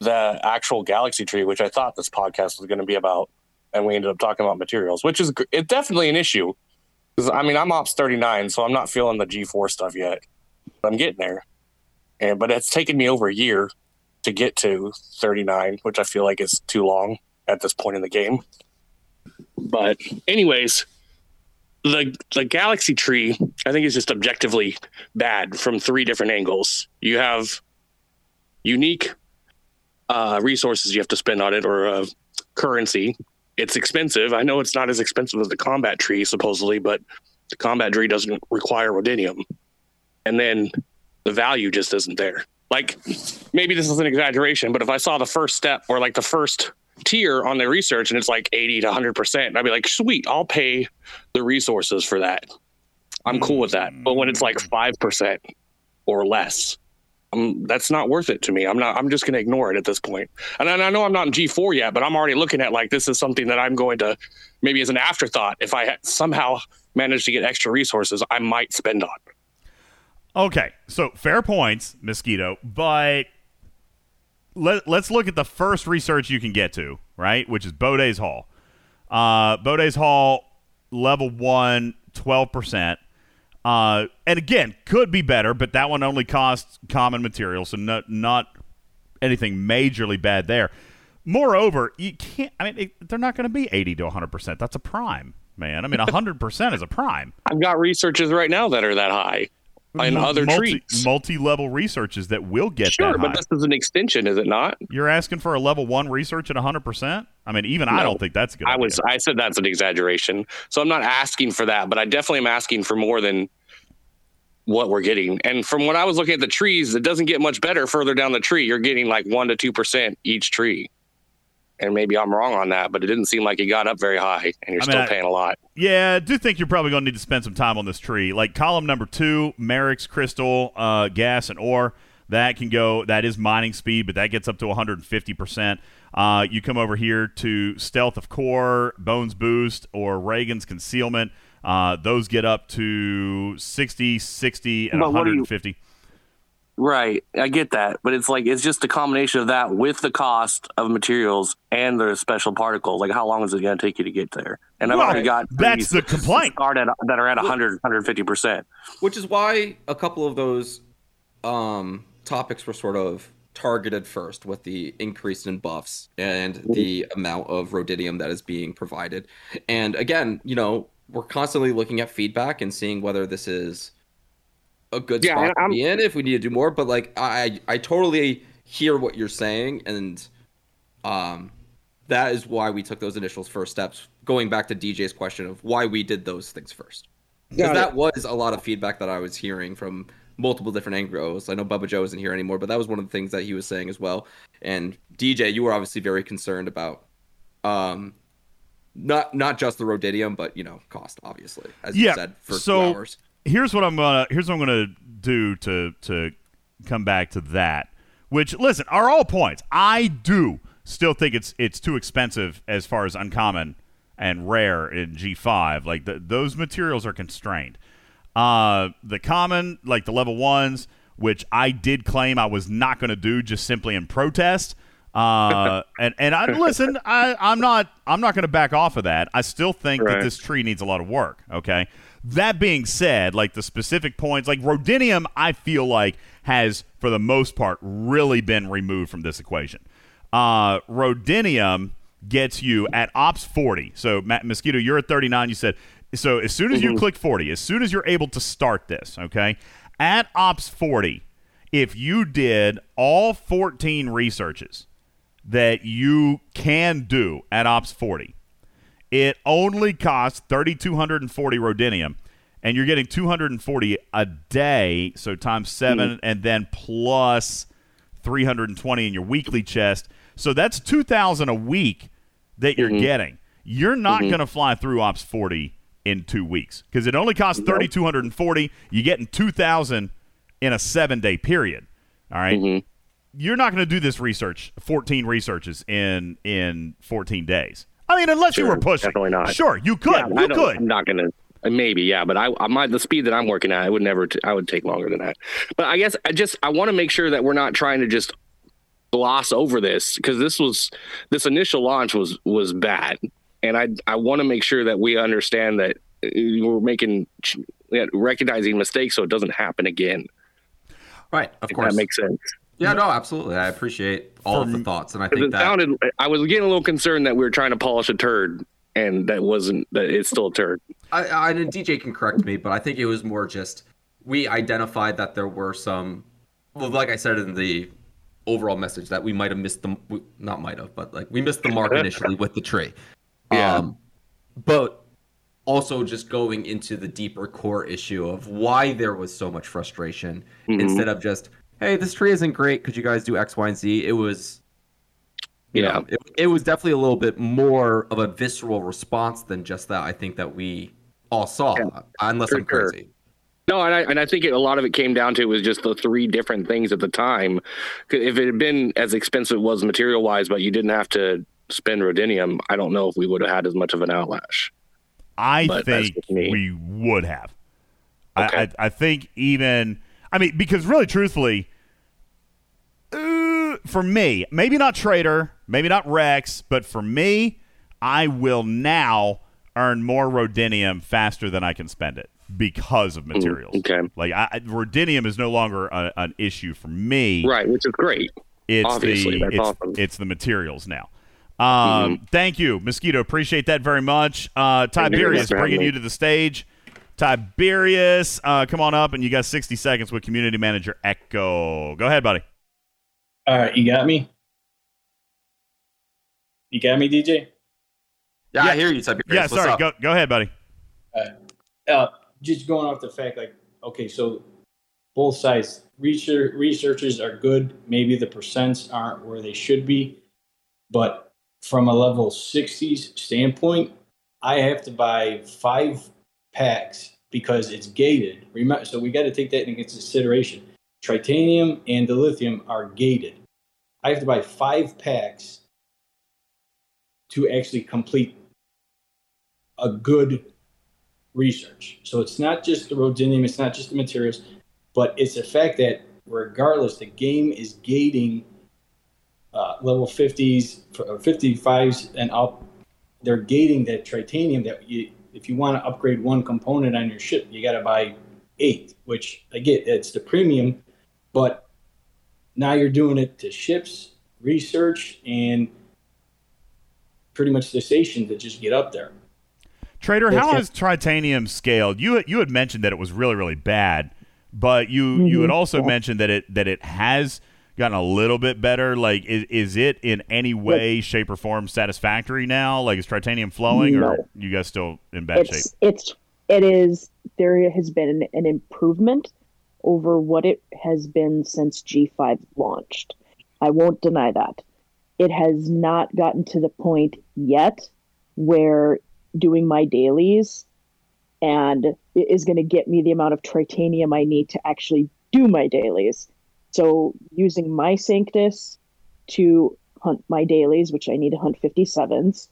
the actual Galaxy Tree, which I thought this podcast was going to be about, and we ended up talking about materials, which is it's definitely an issue. Because I mean, I'm Ops thirty-nine, so I'm not feeling the G four stuff yet. But I'm getting there, and but it's taken me over a year to get to thirty-nine, which I feel like is too long at this point in the game. But anyways, the the Galaxy Tree, I think, is just objectively bad from three different angles. You have unique uh, resources you have to spend on it, or uh, currency. It's expensive. I know it's not as expensive as the combat tree, supposedly, but the combat tree doesn't require Rodinium. And then the value just isn't there. Like, maybe this is an exaggeration, but if I saw the first step or, like, the first tier on the research and it's like eighty to one hundred percent, I'd be like, sweet, I'll pay the resources for that, I'm cool with that. But when it's like five percent or less, um that's not worth it to me. I'm not I'm just gonna ignore it at this point. And I, and I know I'm not in G four yet, but I'm already looking at like this is something that I'm going to maybe as an afterthought, if I somehow manage to get extra resources, I might spend on. Okay, so fair points, Mosquito, but Let, let's look at the first research you can get to, right? Which is Bode's Hall. Uh, Bode's Hall, level one, twelve percent. Uh, and again, could be better, but that one only costs common material, so no, not anything majorly bad there. Moreover, you can't. I mean, it, they're not going to be eighty to one hundred percent. That's a prime, man. I mean, one hundred percent is a prime. I've got researches right now that are that high in M- other multi, trees. Multi-level researches that will get sure, that high. Sure, but this is an extension, is it not? You're asking for a level one research at one hundred percent. I mean, even no, I don't think that's a good. I idea. was. I said that's an exaggeration. So I'm not asking for that, but I definitely am asking for more than what we're getting. And from what I was looking at the trees, it doesn't get much better further down the tree. You're getting like one to two percent each tree. And maybe I'm wrong on that, but it didn't seem like it got up very high, and you're I mean, still paying I, a lot. Yeah, I do think you're probably going to need to spend some time on this tree. Like column number two, Merrick's Crystal, uh, Gas, and Ore, that can go. That is mining speed, but that gets up to one hundred fifty percent. Uh, you come over here to Stealth of Core, Bones Boost, or Reagan's Concealment. Uh, those get up to sixty, sixty, and but one hundred fifty. Right, I get that, but it's like it's just a combination of that with the cost of materials and the special particles. Like, how long is it going to take you to get there? And I've right. already got that's the complaint at, that are at one hundred, one hundred fifty percent, which is why a couple of those um, topics were sort of targeted first with the increase in buffs and the amount of Rodinium that is being provided. And again, you know, we're constantly looking at feedback and seeing whether this is a good yeah, spot to I'm, be in if we need to do more, but like I, I totally hear what you're saying, and um, that is why we took those initial first steps, going back to D J's question of why we did those things first. Because that was a lot of feedback that I was hearing from multiple different angles. I know Bubba Joe isn't here anymore, but that was one of the things that he was saying as well. And D J, you were obviously very concerned about um, not not just the Rodinium, but you know, cost, obviously, as yeah, you said, for so- two hours. Here's what I'm gonna. Here's what I'm gonna do to to come back to that. Which, listen, are all points. I do still think it's it's too expensive as far as uncommon and rare in G five. Like the, those materials are constrained. Uh, the common, like the level ones, which I did claim I was not gonna do, just simply in protest. Uh, and and I listen. I, I'm not. I'm not gonna back off of that. I still think right. that this tree needs a lot of work. Okay. That being said, like the specific points, like Rodinium, I feel like has, for the most part, really been removed from this equation. Uh, Rodinium gets you at Ops forty. So, Matt Mosquito, you're at thirty-nine. You said, so as soon as you mm-hmm. click forty, as soon as you're able to start this, okay, at Ops forty, if you did all fourteen researches that you can do at Ops forty, it only costs three thousand two hundred forty Rodinium, and you're getting two hundred forty a day, so times seven, mm-hmm. and then plus three hundred twenty in your weekly chest. So that's two thousand a week that you're mm-hmm. getting. You're not mm-hmm. going to fly through Ops forty in two weeks because it only costs mm-hmm. three thousand two hundred forty. You're getting two thousand in a seven-day period, all right? Mm-hmm. You're not going to do this research, fourteen researches in in fourteen days. I mean, unless sure, you were pushing. Definitely not. Sure, you could. Yeah, you could. I'm not going to. Maybe, yeah. But I, I my, the speed that I'm working at, I would never. T- I would take longer than that. But I guess I just I want to make sure that we're not trying to just gloss over this, because this was this initial launch was was bad, and I I want to make sure that we understand that we're making recognizing mistakes so it doesn't happen again. Right. Of if course, that makes sense. Yeah, no, absolutely. I appreciate all of the thoughts, and I think it that sounded, I was getting a little concerned that we were trying to polish a turd, and that wasn't. That it's still a turd. I, I and D J can correct me, but I think it was more just we identified that there were some, well, like I said in the overall message, that we might have missed the not might have, but like we missed the mark initially with the tree. Yeah, um, but also just going into the deeper core issue of why there was so much frustration mm-hmm. instead of just, hey, this tree isn't great, could you guys do X, Y, and Z? It was, you yeah, know, it, it was definitely a little bit more of a visceral response than just that. I think that we all saw, yeah, unless I'm sure. crazy. No, and I and I think it, a lot of it came down to was just the three different things at the time. If it had been as expensive as it was material wise, but you didn't have to spend Rodinium, I don't know if we would have had as much of an outlash. I but think we would have. Okay. I, I I think even. I mean, because really, truthfully, uh, for me, maybe not Trader, maybe not Rex, but for me, I will now earn more Rodinium faster than I can spend it because of materials. Mm, okay. Like, I, Rodinium is no longer a, an issue for me. Right, which is great. It's Obviously, the, that's it's, awesome. It's the materials now. Um, mm-hmm. Thank you, Mosquito. Appreciate that very much. Uh, Tiberius, bringing you to the stage. Tiberius, uh, come on up, and you got sixty seconds with Community Manager Echo. Go ahead, buddy. All right, you got me? You got me, D J? Yeah, yeah. I hear you, Tiberius. Yeah, What's sorry. Up? Go go ahead, buddy. Uh, uh, just going off the fact, like, okay, so both sides, research, researchers are good. Maybe the percents aren't where they should be. But from a level sixties standpoint, I have to buy five packs because it's gated. Remember, so we got to take that into consideration. Tritanium and the lithium are gated. I have to buy five packs to actually complete a good research. So it's not just the Rodinium, it's not just the materials, but it's the fact that regardless, the game is gating uh, level fifties, fifty-fives and up. They're gating that Tritanium that you... If you want to upgrade one component on your ship, you got to buy eight, which, I get, it's the premium, but now you're doing it to ships, research, and pretty much the station to just get up there. Trader, That's how has Tritanium scaled? You you had mentioned that it was really, really bad, but you, mm-hmm. you had also yeah. mentioned that it that it has gotten a little bit better. Like, is, is it in any way, it's, shape, or form satisfactory now? Like, is Tritanium flowing, no. or are you guys still in bad it's, shape? It's it is there has been an improvement over what it has been since G five launched. I won't deny that. It has not gotten to the point yet where doing my dailies and it is going to get me the amount of Tritanium I need to actually do my dailies. So using my Sanctus to hunt my dailies, which I need to hunt fifty-sevens.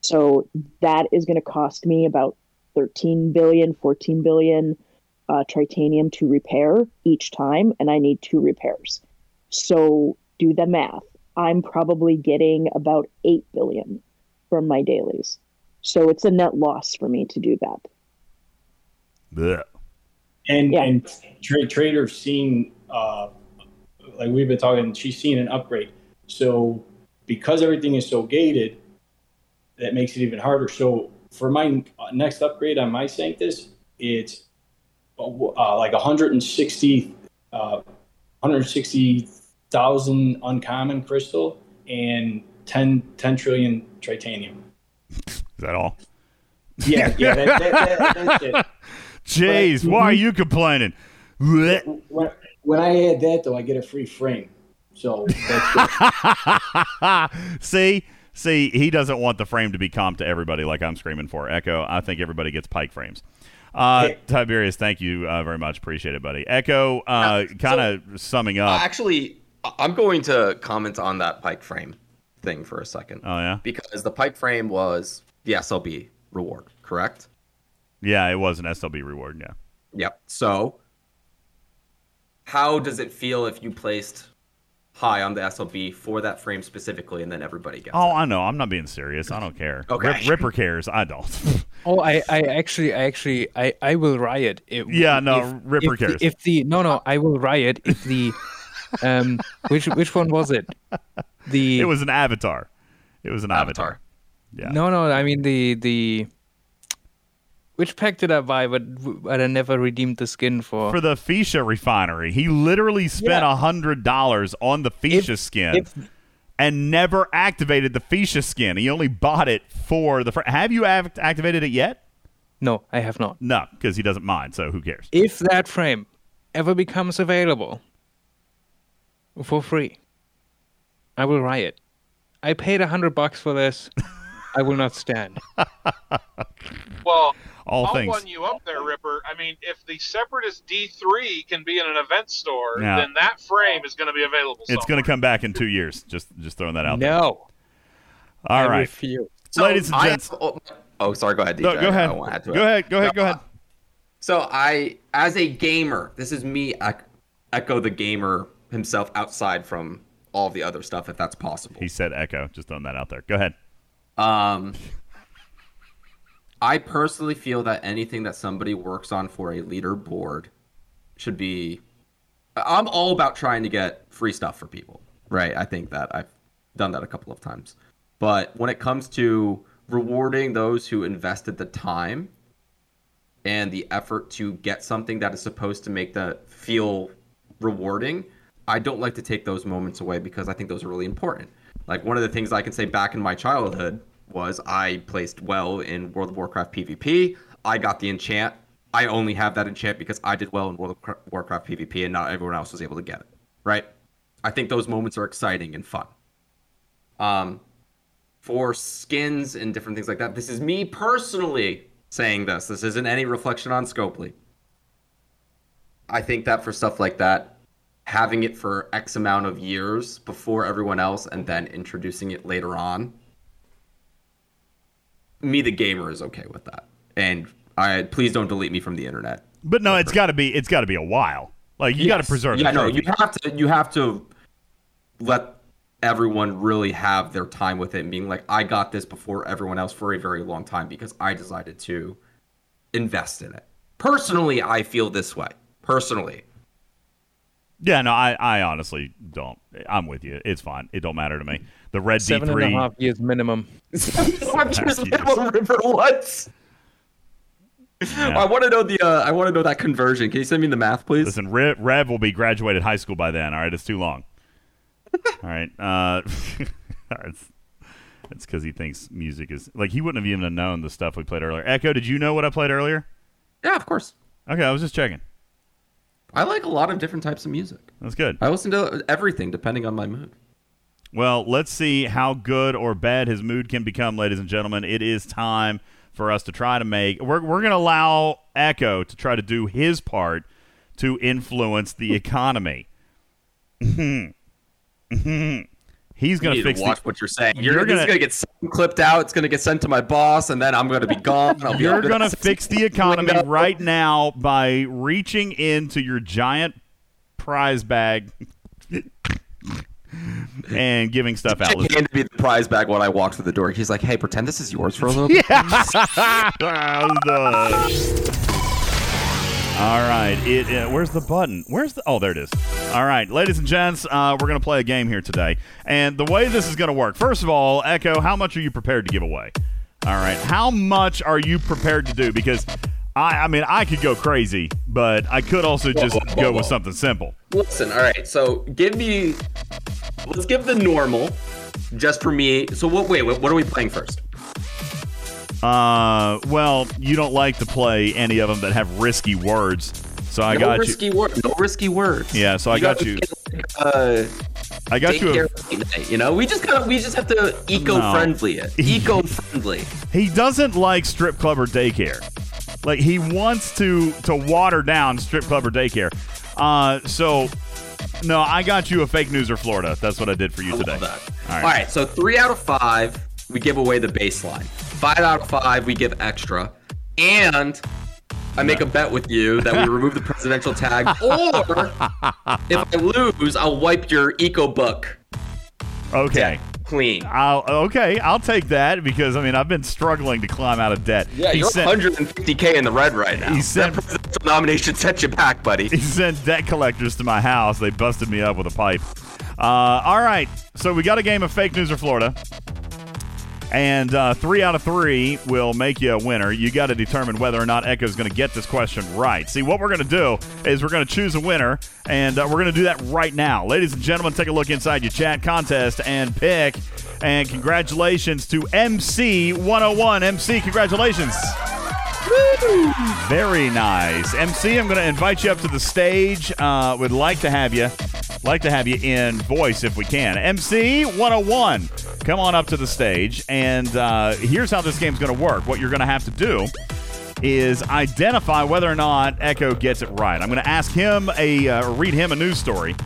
So that is going to cost me about thirteen billion, fourteen billion uh, Tritanium to repair each time. And I need two repairs. So do the math. I'm probably getting about eight billion from my dailies. So it's a net loss for me to do that. Blech. And, yeah. and tra- traders seeing... Uh... like we've been talking, she's seen an upgrade. So because everything is so gated, that makes it even harder. So for my next upgrade on my Sanctus, it's uh, like one hundred sixty thousand uncommon crystal and ten, ten trillion Tritanium. Is that all? Yeah, yeah, that, that, that, that's it. Jeez, but, why are you complaining? When, When I add that, though, I get a free frame. So that's good. see, see, he doesn't want the frame to be comped to everybody like I'm screaming for. Echo, I think everybody gets Pike frames. Uh, hey. Tiberius, thank you uh, very much. Appreciate it, buddy. Echo, uh, uh, kind of so, summing up. Uh, actually, I'm going to comment on that Pike frame thing for a second. Oh, yeah? Because the Pike frame was the S L B reward, correct? Yeah, it was an S L B reward, yeah. Yep, so... how does it feel if you placed high on the S L B for that frame specifically, and then everybody gets Oh, it? I know. I'm not being serious. I don't care. Okay. Rip, Ripper cares. I don't. oh, I, I actually, I actually, I, I will riot. If, yeah, no, if, Ripper if cares. The, if the no, no, I will riot if the um, which which one was it? The it was an avatar. It was an avatar. avatar. Yeah. No, no, I mean the the. Which pack did I buy, but, but I never redeemed the skin for? For the Fisha refinery. He literally spent yeah. one hundred dollars on the Fisha if, skin if, and never activated the Fisha skin. He only bought it for the... Fr- have you act- activated it yet? No, I have not. No, because he doesn't mind, so who cares? If that frame ever becomes available for free, I will riot. I paid one hundred bucks for this. I will not stand. Well... All I'll things. One you up there, Ripper. I mean, if the Separatist D three can be in an event store, yeah. then that frame is going to be available somewhere. It's going to come back in two years. Just just throwing that out no. there. No. All I right. Refuse. So Ladies and I, gents. Oh, oh, sorry. Go ahead, D J. No, go ahead. I won't add to it. Go ahead. Go ahead. Go ahead. So I, as a gamer, this is me, Echo the gamer himself outside from all the other stuff, if that's possible. He said Echo. Just throwing that out there. Go ahead. Um... I personally feel that anything that somebody works on for a leaderboard should be... I'm all about trying to get free stuff for people, right? I think that I've done that a couple of times. But when it comes to rewarding those who invested the time and the effort to get something that is supposed to make them feel rewarding, I don't like to take those moments away because I think those are really important. Like, one of the things I can say back in my childhood was I placed well in World of Warcraft PvP. I got the enchant. I only have that enchant because I did well in World of Warcraft PvP and not everyone else was able to get it, right? I think those moments are exciting and fun. Um, for skins and different things like that, this is me personally saying this. This isn't any reflection on Scopely. I think that for stuff like that, having it for X amount of years before everyone else and then introducing it later on, me the gamer is okay with that. And I please don't delete me from the internet. But no, it's got to be it's got to be a while. Like you yes. got to preserve. Yeah, no, you have to you have to let everyone really have their time with it and being like, I got this before everyone else for a very long time because I decided to invest in it. Personally, I feel this way. Personally. Yeah, no, I, I honestly don't. I'm with you. It's fine. It don't matter to me. The red Seven D three. Seven and a half years minimum. Seven and a half years minimum, Ripper, what? Yeah. I want to know the. Uh, I want to know that conversion. Can you send me the math, please? Listen, Rev, Rev will be graduated high school by then. All right, it's too long. All right, uh, it's because he thinks music is like he wouldn't have even known the stuff we played earlier. Echo, did you know what I played earlier? Yeah, of course. Okay, I was just checking. I like a lot of different types of music. That's good. I listen to everything depending on my mood. Well, let's see how good or bad his mood can become, ladies and gentlemen. It is time for us to try to make. We're we're going to allow Echo to try to do his part to influence the economy. He's going to fix watch the, what you're saying. You're, you're going to get clipped out. It's going to get sent to my boss, and then I'm going to be gone. I'll be you're going to fix the economy right now by reaching into your giant prize bag and giving stuff out. He handed me the prize bag when I walked through the door. He's like, "Hey, pretend this is yours for a little bit." Yeah. All right. It, it, where's the button? Where's the? Oh, there it is. All right, ladies and gents, uh, we're gonna play a game here today. And the way this is gonna work, first of all, Echo, how much are you prepared to give away? All right, how much are you prepared to do? Because I, I mean, I could go crazy, but I could also just whoa, whoa, whoa, go whoa. with something simple. Listen, all right, so give me, let's give the normal, just for me. So what? Wait, what are we playing first? Uh, well, you don't like to play any of them that have risky words, so I no got risky you. Word, no risky words. Yeah, so you I got, got you. Get, uh, I got you. A, you know, we just gotta, we just have to eco-friendly no. it. Eco-friendly. He doesn't like strip club or daycare. Like, he wants to to water down strip club or daycare. Uh, so, no, I got you a fake news or Florida. That's what I did for you I today. Love that. All right. All right, so three out of five, we give away the baseline. Five out of five, we give extra. And I make a bet with you that we remove the presidential tag. Or, if I lose, I'll wipe your eco-book. Okay. Deck. Clean. I'll, okay, I'll take that because, I mean, I've been struggling to climb out of debt. Yeah, he you're sent, one hundred fifty thousand in the red right now. He sent, that presidential nomination set you back, buddy. He sent debt collectors to my house. They busted me up with a pipe. Uh, all right, so we got a game of Fake News or Florida. And uh, three out of three will make you a winner. You got to determine whether or not Echo's going to get this question right. See, what we're going to do is we're going to choose a winner, and uh, we're going to do that right now. Ladies and gentlemen, take a look inside your chat contest and pick. And congratulations to M C one oh one. M C, congratulations. Woo! Very nice. M C, I'm going to invite you up to the stage. Uh, would like to have you. Like to have you in voice if we can. M C one oh one, come on up to the stage. And uh, here's how this game's going to work. What you're going to have to do is identify whether or not Echo gets it right. I'm going to ask him a uh, read him a news story.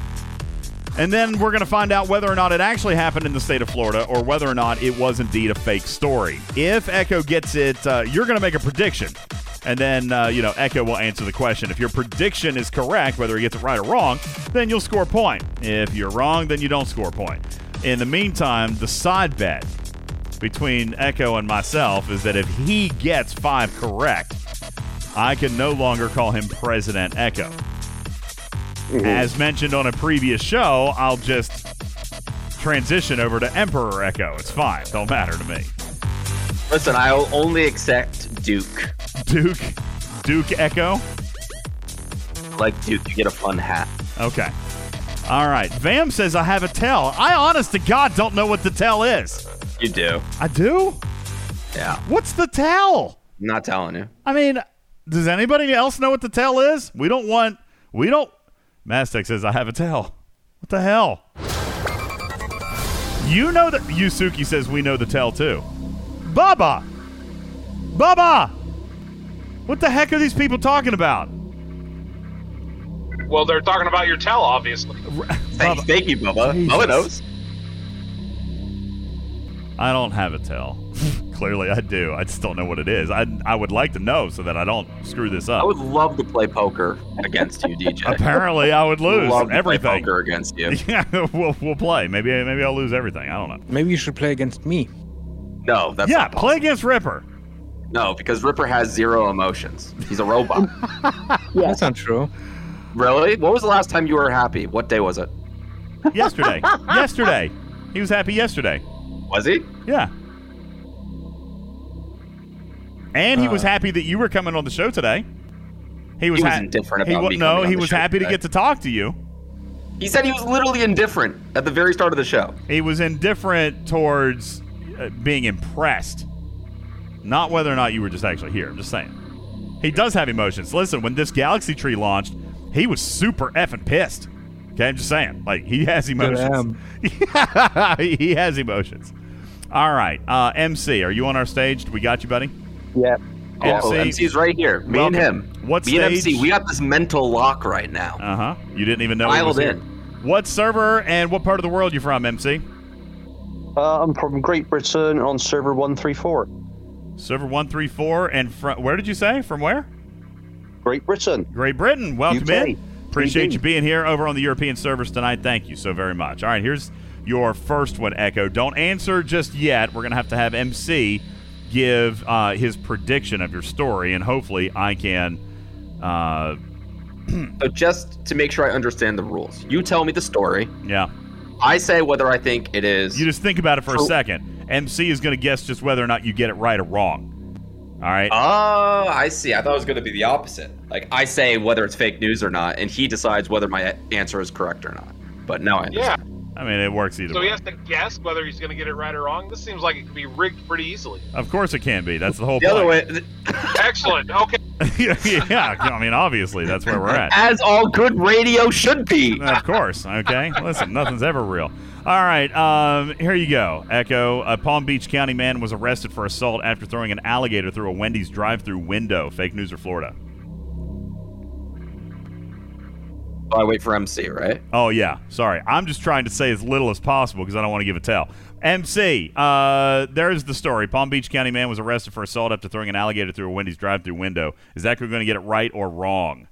And then we're going to find out whether or not it actually happened in the state of Florida or whether or not it was indeed a fake story. If Echo gets it, uh, you're going to make a prediction. And then, uh, you know, Echo will answer the question. If your prediction is correct, whether he gets it right or wrong, then you'll score a point. If you're wrong, then you don't score a point. In the meantime, the side bet between Echo and myself is that if he gets five correct, I can no longer call him President Echo. As mentioned on a previous show, I'll just transition over to Emperor Echo. It's fine. Don't matter to me. Listen, I'll only accept Duke. Duke? Duke Echo? Like Duke, to get a fun hat. Okay. All right. Vam says I have a tell. I, honest to God, don't know what the tell is. You do. I do? Yeah. What's the tell? I'm not telling you. I mean, does anybody else know what the tell is? We don't want... We don't... Mastek says I have a tell. What the hell? You know that... Yusuke says we know the tell, too. Bubba! Bubba! What the heck are these people talking about? Well, they're talking about your tell, obviously. Thank, thank you, Bubba. Jesus. Bubba knows. I don't have a tell. Clearly, I do. I just don't know what it is. I I would like to know so that I don't screw this up. I would love to play poker against you, D J. Apparently, I would lose love everything. To play poker against you. Yeah, we'll we'll play. Maybe maybe I'll lose everything. I don't know. Maybe you should play against me. No, that's yeah. Not play possible. Against Ripper. No, because Ripper has zero emotions. He's a robot. Yeah, that's not true. Really? What was the last time you were happy? What day was it? Yesterday. Yesterday. He was happy yesterday. Was he? Yeah. And he uh, was happy that you were coming on the show today. He was, he was ha- indifferent about me. No, he was happy today. To get to talk to you. He said he was literally indifferent at the very start of the show. He was indifferent towards uh, being impressed. Not whether or not you were just actually here. I'm just saying. He does have emotions. Listen, when this Galaxy Tree launched, he was super effing pissed. Okay, I'm just saying. Like, he has emotions. He has emotions. All right. Uh, M C, are you on our stage? We got you, buddy. Yeah. M C, oh, M C's right here. Me welcome. And him. What Me stage? And M C. We got this mental lock right now. Uh huh. You didn't even know. Filed in. What server and what part of the world you from, M C? Uh, I'm from Great Britain on server one thirty-four. Server one thirty-four, and from where did you say? From where? Great Britain. Great Britain. Welcome U K. In. Appreciate you being here over on the European servers tonight. Thank you so very much. All right, here's your first one, Echo. Don't answer just yet. We're going to have to have M C give uh, his prediction of your story, and hopefully I can... Uh, so just to make sure I understand the rules, you tell me the story. Yeah. I say whether I think it is... You just think about it for true. A second. M C is going to guess just whether or not you get it right or wrong. All right. Oh, uh, I see. I thought it was going to be the opposite. Like, I say whether it's fake news or not, and he decides whether my answer is correct or not. But now I understand. Yeah. I mean, it works either way. So he has to guess whether he's going to get it right or wrong? This seems like it could be rigged pretty easily. Of course it can be. That's the whole the point. Other way. Th- Excellent. Okay. Yeah. I mean, obviously, that's where we're at. As all good radio should be. Of course. Okay. Listen, nothing's ever real. All right, um, here you go, Echo. A Palm Beach County man was arrested for assault after throwing an alligator through a Wendy's drive-thru window. Fake news or Florida? Oh, I wait for M C, right? Oh, yeah. Sorry. I'm just trying to say as little as possible because I don't want to give a tell. M C, uh, there's the story. Palm Beach County man was arrested for assault after throwing an alligator through a Wendy's drive-thru window. Is Echo going to get it right or wrong?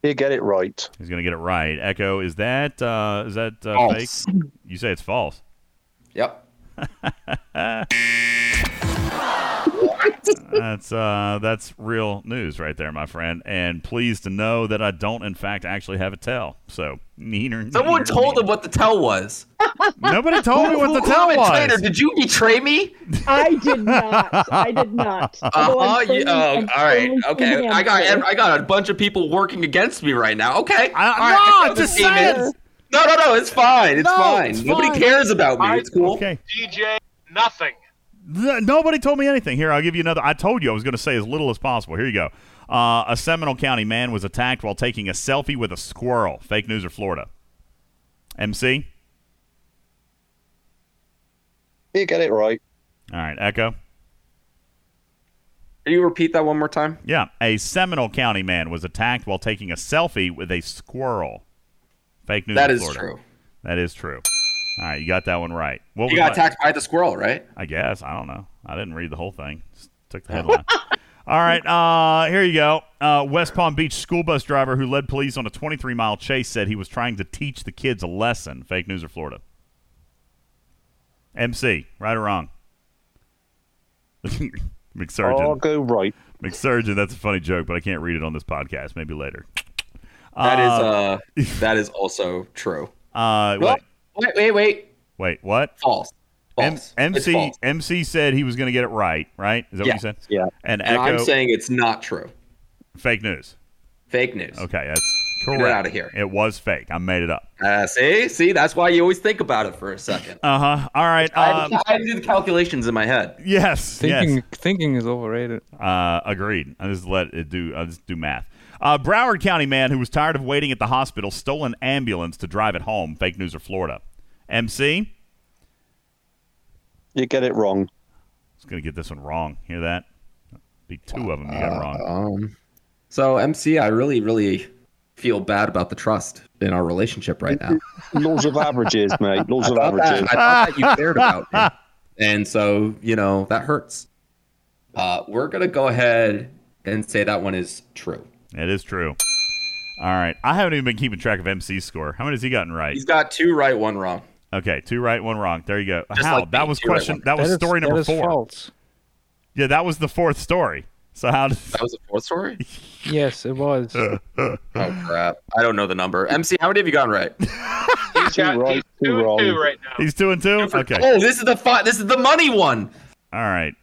He'll get it right. He's going to get it right. Echo, is that uh, is that uh, false. Fake? You say it's false. Yep. that's uh, that's real news right there, my friend. And pleased to know that I don't, in fact, actually have a tell. So, neener. Someone neener, told neener. Him what the tell was. Nobody told me what the tell was. Trader, did you betray me? I did not. I did not. Uh, uh, you, oh, all right. Okay. I got every, I got a bunch of people working against me right now. Okay. I, all no, right. Just saying. No, no, no. It's fine. It's, no, fine. it's fine. Nobody cares about me. I, it's cool. Okay. D J, nothing. The, nobody told me anything. Here, I'll give you another. I told you I was going to say as little as possible. Here you go. Uh, a Seminole County man was attacked while taking a selfie with a squirrel. Fake news or Florida? M C? You got it right. All right, Echo. Can you repeat that one more time? Yeah. A Seminole County man was attacked while taking a selfie with a squirrel. Fake news. That is true. That is true. All right, you got that one right. What you got attacked by the squirrel, right? I guess. I don't know. I didn't read the whole thing. Just took the headline. All right, uh, here you go. Uh, West Palm Beach school bus driver who led police on a twenty-three mile chase said he was trying to teach the kids a lesson. Fake news or Florida? M C, right or wrong? McSurgeon. I'll go right. McSurgeon, that's a funny joke, but I can't read it on this podcast. Maybe later. That uh, is uh, that is also true. Uh, well, wait, wait, wait. Wait, what? False. False. M- MC false. M C said he was going to get it right, right? Is that yeah. what you said? Yeah. And, and Echo, I'm saying it's not true. Fake news. Fake news. Okay, that's correct. Get it out of here. It was fake. I made it up. Uh, see? See? That's why you always think about it for a second. Uh-huh. All right. Um, I had to do the calculations in my head. Yes. Thinking yes. Thinking is overrated. Uh, agreed. I just let it do, I just do math. Uh, Broward County man who was tired of waiting at the hospital stole an ambulance to drive it home. Fake news or Florida? M C? You get it wrong. I was going to get this one wrong. Hear that? Be two of them you got uh, wrong. Um, so, M C, I really, really feel bad about the trust in our relationship right now. Laws of averages, mate. Laws of averages. That, I thought that you cared about me. And so, you know, that hurts. Uh, we're going to go ahead and say that one is true. It is true. All right. I haven't even been keeping track of M C's score. How many has he gotten right? He's got two right, one wrong. Okay, two right, one wrong. There you go. Just how? Like that was question. Right, that, that was is, story number four. False. Yeah, that was the fourth story. So how? Does... That was the fourth story? Yes, it was. Oh crap! I don't know the number. M C, how many have you gotten right? He's got two, right, two, two wrong. And two right now. He's two and two. Okay. Oh, this is the fi- This is the money one. All right,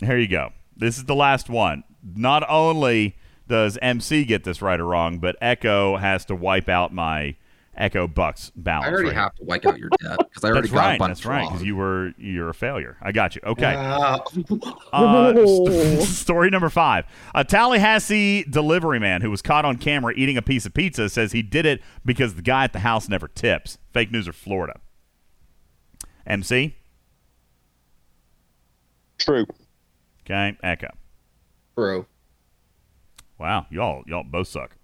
here you go. This is the last one. Not only does M C get this right or wrong, but Echo has to wipe out my Echo Bucks balance. I already right? have to wipe out your debt because I already that's got right, a bunch. That's right. Because you were you're a failure. I got you. Okay. Uh, uh, st- story number five: a Tallahassee delivery man who was caught on camera eating a piece of pizza says he did it because the guy at the house never tips. Fake news or Florida? M C. True. Okay. Echo. True. Wow, y'all y'all both suck.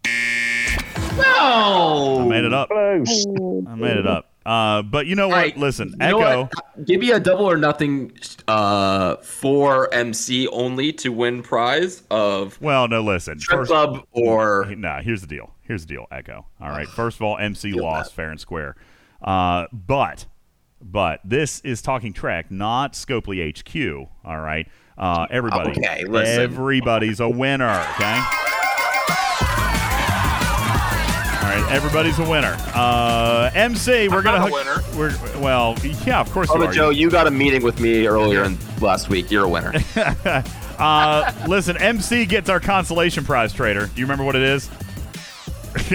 No! I made it up. I made it up. Uh, but you know what? Right, Listen, you know Echo. What? Give me a double or nothing uh, for M C only to win prize of. Well, no, listen. Trip Club or. Nah, here's the deal. Here's the deal, Echo. All right. First of all, M C lost fair and square. Uh, but, but this is Talking Trek, not Scopely H Q. All right. Uh, everybody. Okay, listen. Everybody's a winner. Okay. All right, everybody's a winner. Uh, M C, we're going to hook. Winner. We're, well, yeah, of course. Oh, you are. Joe, you got a meeting with me earlier in last week. You're a winner. uh, listen, M C gets our consolation prize, Trader. Do you remember what it is?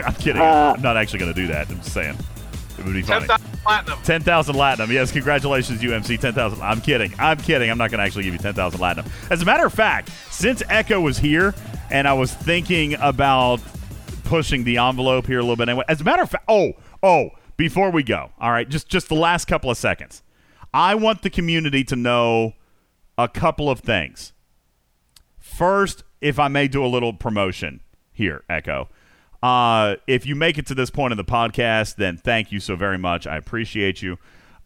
I'm kidding. Uh, I'm not actually going to do that. I'm just saying. It would be funny. ten thousand Platinum. ten thousand Latinum. Yes, congratulations, you M C. ten thousand. I'm kidding. I'm kidding. I'm not going to actually give you ten thousand Latinum. As a matter of fact, since Echo was here and I was thinking about pushing the envelope here a little bit anyway. As a matter of fact, oh, oh, before we go, all right, just just the last couple of seconds. I want the community to know a couple of things. First, if I may do a little promotion here, Echo. Uh, if you make it to this point in the podcast, then thank you so very much. I appreciate you.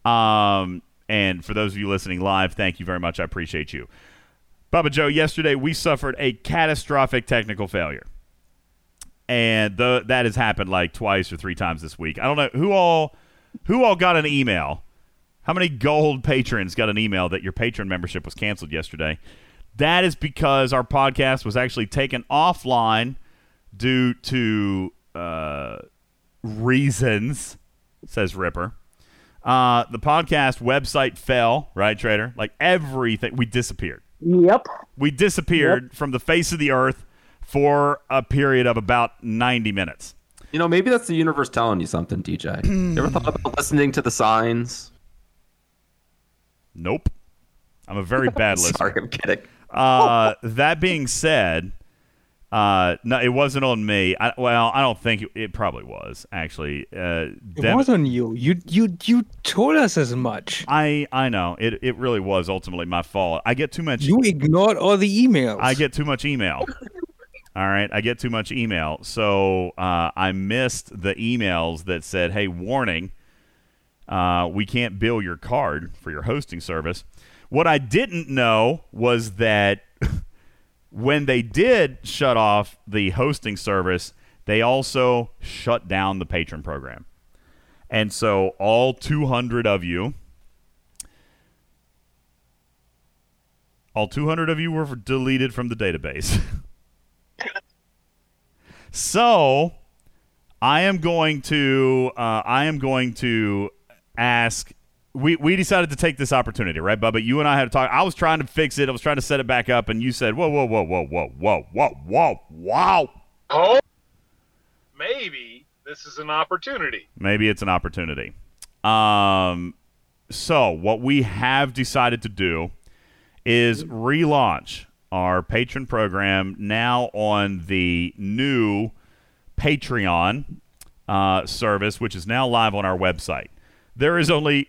Um, and for those of you listening live, thank you very much. I appreciate you. Bubba Joe, yesterday we suffered a catastrophic technical failure. And the, that has happened like twice or three times this week. I don't know who all who all got an email. How many gold patrons got an email that your patron membership was canceled yesterday? That is because our podcast was actually taken offline due to uh, reasons, says Ripper. Uh, the podcast website fell, right, Trader? Like everything. We disappeared. Yep. We disappeared yep. from the face of the earth for a period of about ninety minutes. You know, maybe that's the universe telling you something, D J. You ever thought about listening to the signs? Nope. I'm a very bad listener. Sorry, I'm kidding. Uh, that being said, uh, no, it wasn't on me. I, well, I don't think it, it probably was, actually. Uh, it Dem- was on you. You you you told us as much. I, I know. It, it really was ultimately my fault. I get too much. You ignored all the emails. I get too much email. All right, I get too much email, so uh, I missed the emails that said, hey, warning, uh, we can't bill your card for your hosting service. What I didn't know was that when they did shut off the hosting service, they also shut down the patron program. And so all two hundred of you, all two hundred of you were deleted from the database. So, I am going to uh, I am going to ask. We we decided to take this opportunity, right, Bubba? You and I had to talk. I was trying to fix it. I was trying to set it back up, and you said, "Whoa, whoa, whoa, whoa, whoa, whoa, whoa, whoa, wow!" Oh, maybe this is an opportunity. Maybe it's an opportunity. Um, so what we have decided to do is relaunch our patron program now on the new Patreon uh, service, which is now live on our website. There is only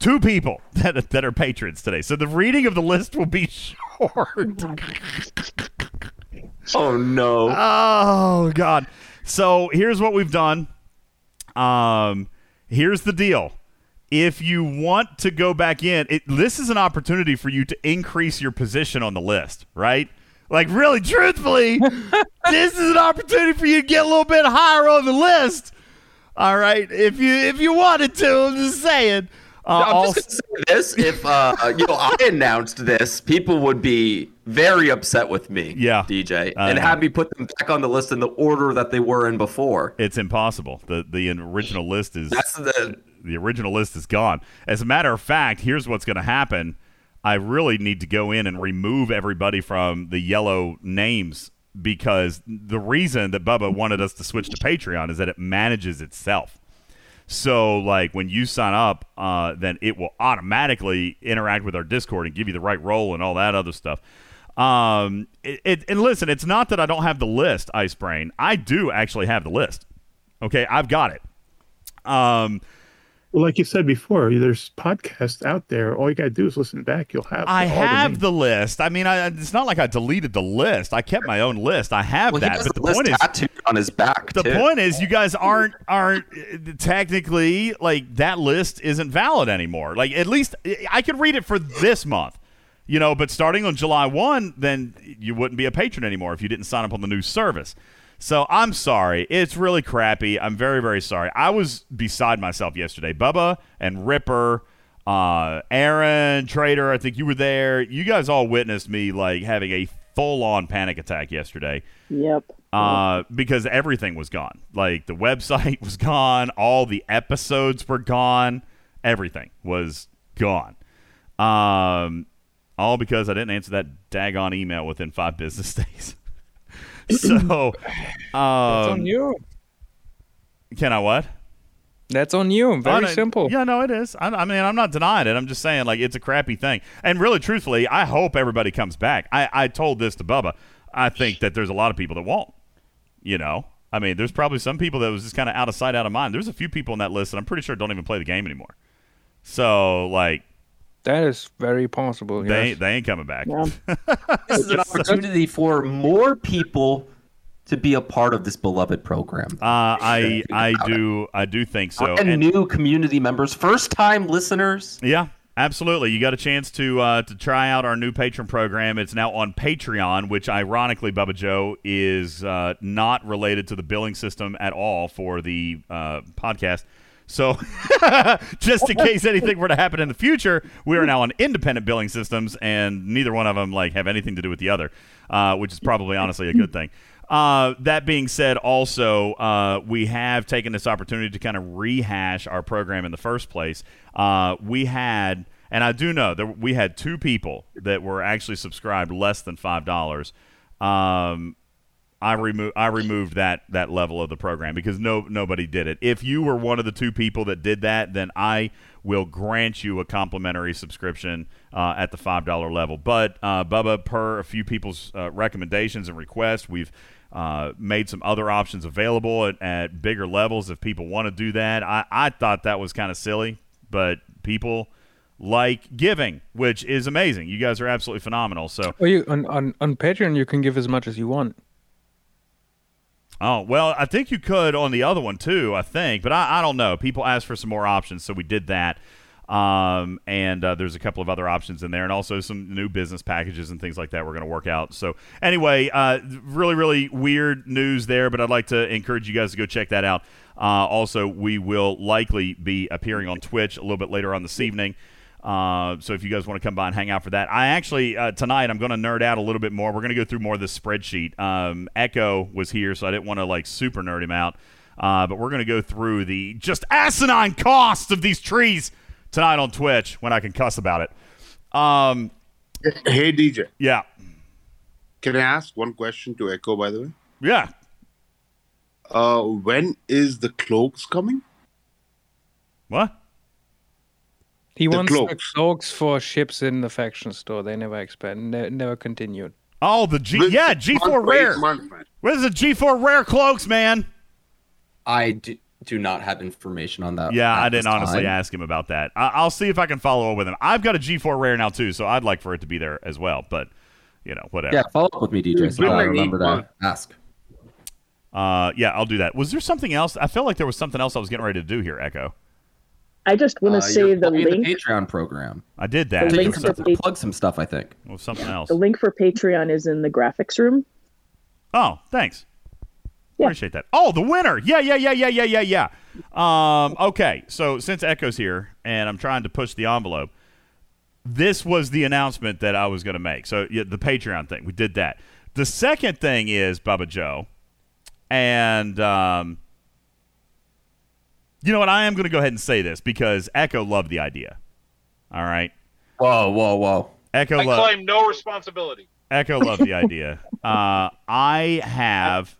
two people that, that are patrons today. So the reading of the list will be short. Oh, no. Oh, God. So here's what we've done. Um, here's the deal. If you want to go back in, it, this is an opportunity for you to increase your position on the list, right? Like, really, truthfully, this is an opportunity for you to get a little bit higher on the list. All right, if you if you wanted to, I'm just saying. Uh, no, I'm just gonna say this: if uh, you know, I announced this, people would be very upset with me, yeah, D J, uh, and have me put them back on the list in the order that they were in before. It's impossible. the The original list is That's the, the original list is gone. As a matter of fact, here's what's going to happen: I really need to go in and remove everybody from the yellow names. Because the reason that Bubba wanted us to switch to Patreon is that it manages itself. So, like, when you sign up, uh, then it will automatically interact with our Discord and give you the right role and all that other stuff. Um, it, it, and listen, it's not that I don't have the list, Icebrain. I do actually have the list. Okay, I've got it. Um, well, like you said before, there's podcasts out there. All you got to do is listen back. You'll have I all have the, the list. I mean, I, it's not like I deleted the list. I kept my own list. I have well, that. But the, the point is, on his back. The too. point is, you guys aren't aren't technically like that list isn't valid anymore. Like at least I could read it for this month, you know. But starting on July first, then you wouldn't be a patron anymore if you didn't sign up on the new service. So I'm sorry. It's really crappy. I'm very, very sorry. I was beside myself yesterday. Bubba and Ripper, uh, Aaron, Trader, I think you were there. You guys all witnessed me like having a full-on panic attack yesterday. Yep. Uh, because everything was gone. Like the website was gone. All the episodes were gone. Everything was gone. Um, all because I didn't answer that daggone email within five business days. So, um, that's on you. Can I what? That's on you. Very oh, no, simple. Yeah, no, it is. I, I mean, I'm not denying it. I'm just saying, like, it's a crappy thing. And really, truthfully, I hope everybody comes back. I, I told this to Bubba. I think that there's a lot of people that won't. You know, I mean, there's probably some people that was just kind of out of sight, out of mind. There's a few people on that list that I'm pretty sure don't even play the game anymore. So, like. That is very possible. Yes. They, they ain't coming back. Yeah. This is an opportunity for more people to be a part of this beloved program. Uh, I I do it. I do think so. And, and new community members, first time listeners. Yeah, absolutely. You got a chance to uh, to try out our new patron program. It's now on Patreon, which ironically, Bubba Joe, is uh, not related to the billing system at all for the uh, podcast. So just in case anything were to happen in the future, we are now on independent billing systems, and neither one of them like have anything to do with the other, uh, which is probably honestly a good thing. Uh, that being said, also, uh, we have taken this opportunity to kind of rehash our program in the first place. Uh, we had, and I do know that we had two people that were actually subscribed less than five dollars. Um I removed I removed that that level of the program because no nobody did it. If you were one of the two people that did that, then I will grant you a complimentary subscription uh, at the five dollar level. But uh, Bubba, per a few people's uh, recommendations and requests, we've uh, made some other options available at, at bigger levels if people want to do that. I, I thought that was kind of silly, but people like giving, which is amazing. You guys are absolutely phenomenal. So well, you, on, on, on Patreon, you can give as much as you want. Oh, well, I think you could on the other one, too, I think. But I, I don't know. People asked for some more options, so we did that. Um, and uh, there's a couple of other options in there and also some new business packages and things like that we're going to work out. So anyway, uh, really, really weird news there, but I'd like to encourage you guys to go check that out. Uh, also, we will likely be appearing on Twitch a little bit later on this evening. Uh, so if you guys want to come by and hang out for that, I actually, uh, tonight I'm going to nerd out a little bit more. We're going to go through more of this spreadsheet. Um, Echo was here, so I didn't want to like super nerd him out. Uh, but we're going to go through the just asinine costs of these trees tonight on Twitch when I can cuss about it. Um, hey, D J. Yeah. Can I ask one question to Echo, by the way? Yeah. Uh, when is the cloaks coming? What? He the wants cloaks. the cloaks for ships in the faction store. They never expand. Ne- never continued. Oh, the G. This yeah, G four month, rare. Month, Where's the G four rare cloaks, man? I do, do not have information on that. Yeah, I didn't honestly time. ask him about that. I, I'll see if I can follow up with him. I've got a G four rare now too, so I'd like for it to be there as well. But you know, whatever. Yeah, follow up with me, D J. So I remember to ask. Uh, yeah, I'll do that. Was there something else? I felt like there was something else I was getting ready to do here, Echo. I just want to uh, say the link. The Patreon program. I did that. The link for Patreon. Plug some stuff, I think. Well, something yeah. else. The link for Patreon is in the graphics room. Oh, thanks. Yeah. Appreciate that. Oh, the winner. Yeah, yeah, yeah, yeah, yeah, yeah, yeah. Um, okay, so since Echo's here, and I'm trying to push the envelope, this was the announcement that I was going to make. So yeah, the Patreon thing, we did that. The second thing is Bubba Joe. And... Um, You know what? I am going to go ahead and say this because Echo loved the idea. All right. Whoa, whoa, whoa. Echo I loved, claim no responsibility. Echo loved the idea. Uh, I have,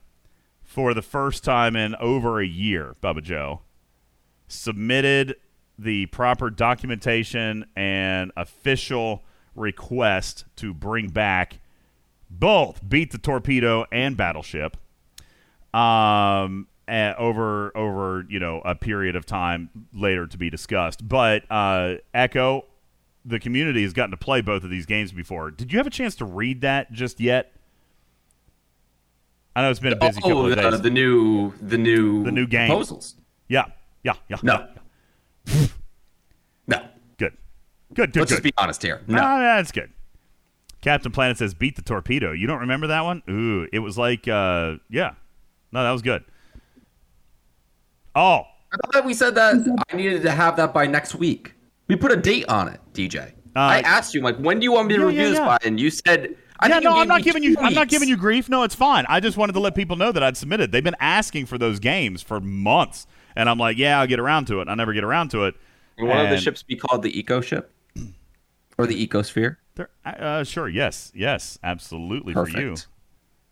for the first time in over a year, Bubba Joe, submitted the proper documentation and official request to bring back both Beat the Torpedo and Battleship. Um... Uh, over, over, you know, a period of time later to be discussed. But uh, Echo, the community has gotten to play both of these games before. Did you have a chance to read that just yet? I know it's been a busy oh, couple of days. Uh, the new, the new, the new game proposals. Yeah, yeah, yeah. No, yeah. no. Good, good, good. Let's good. just be honest here. No, no that's good. Captain Planet says, "Beat the Torpedo." You don't remember that one? Ooh, it was like, uh, yeah, no, that was good. Oh, I thought that we said that I needed to have that by next week. We put a date on it, D J. Uh, I asked you, like, when do you want me to yeah, review yeah, this yeah. by? And you said, "I yeah, no, I'm not giving you. Weeks. I'm not giving you grief. No, it's fine. I just wanted to let people know that I'd submitted. They've been asking for those games for months, and I'm like, yeah, I'll get around to it. I never get around to it. Will one of the ships be called the Eco Ship or the Ecosphere? Uh, sure. Yes. Yes. Absolutely. Perfect. For you.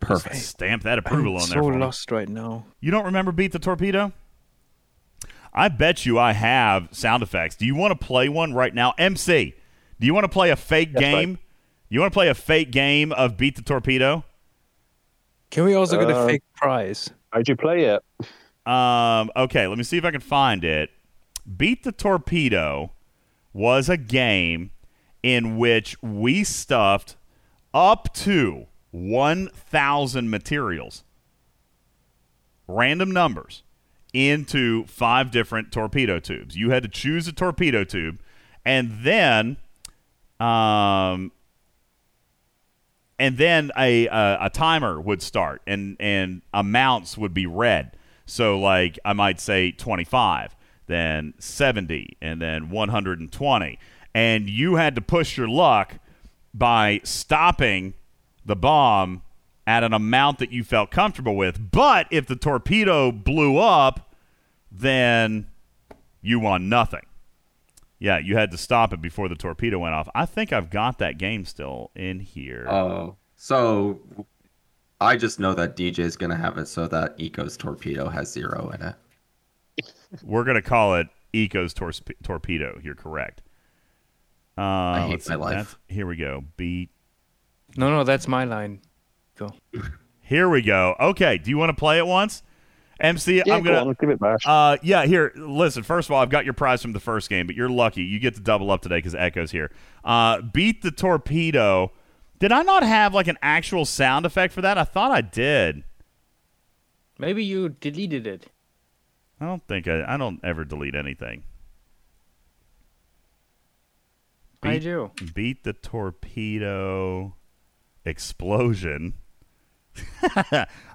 Perfect. Just stamp that approval I'm on so there. So lost me. Right now. You don't remember Beat the Torpedo? I bet you I have sound effects. Do you want to play one right now? M C, do you want to play a fake That's game? Right. You want to play a fake game of Beat the Torpedo? Can we also uh, get a fake prize? How'd you play it? Um, okay, let me see if I can find it. Beat the Torpedo was a game in which we stuffed up to one thousand materials. Random numbers. Into five different torpedo tubes. You had to choose a torpedo tube, and then, um, and then a a, a timer would start, and, and amounts would be read. So, like, I might say twenty-five, then seventy, and then one hundred twenty. And you had to push your luck by stopping the bomb at an amount that you felt comfortable with. But if the torpedo blew up, then you won nothing. Yeah, you had to stop it before the torpedo went off. I think I've got that game still in here. Oh, so I just know that D J is going to have it so that Eco's Torpedo has zero in it. We're going to call it Eco's tor- Torpedo. You're correct. Uh, I hate let's my see. life. That's, here we go. Beat. No, no, that's my line. Go. Here we go. Okay, do you want to play it once? M C, yeah, I'm going to... give it back. Uh, yeah, here, listen, first of all, I've got your prize from the first game, but you're lucky. You get to double up today because Echo's here. Uh, Beat the Torpedo. Did I not have, like, an actual sound effect for that? I thought I did. Maybe you deleted it. I don't think I... I don't ever delete anything. Beat, I do. Beat the Torpedo Explosion.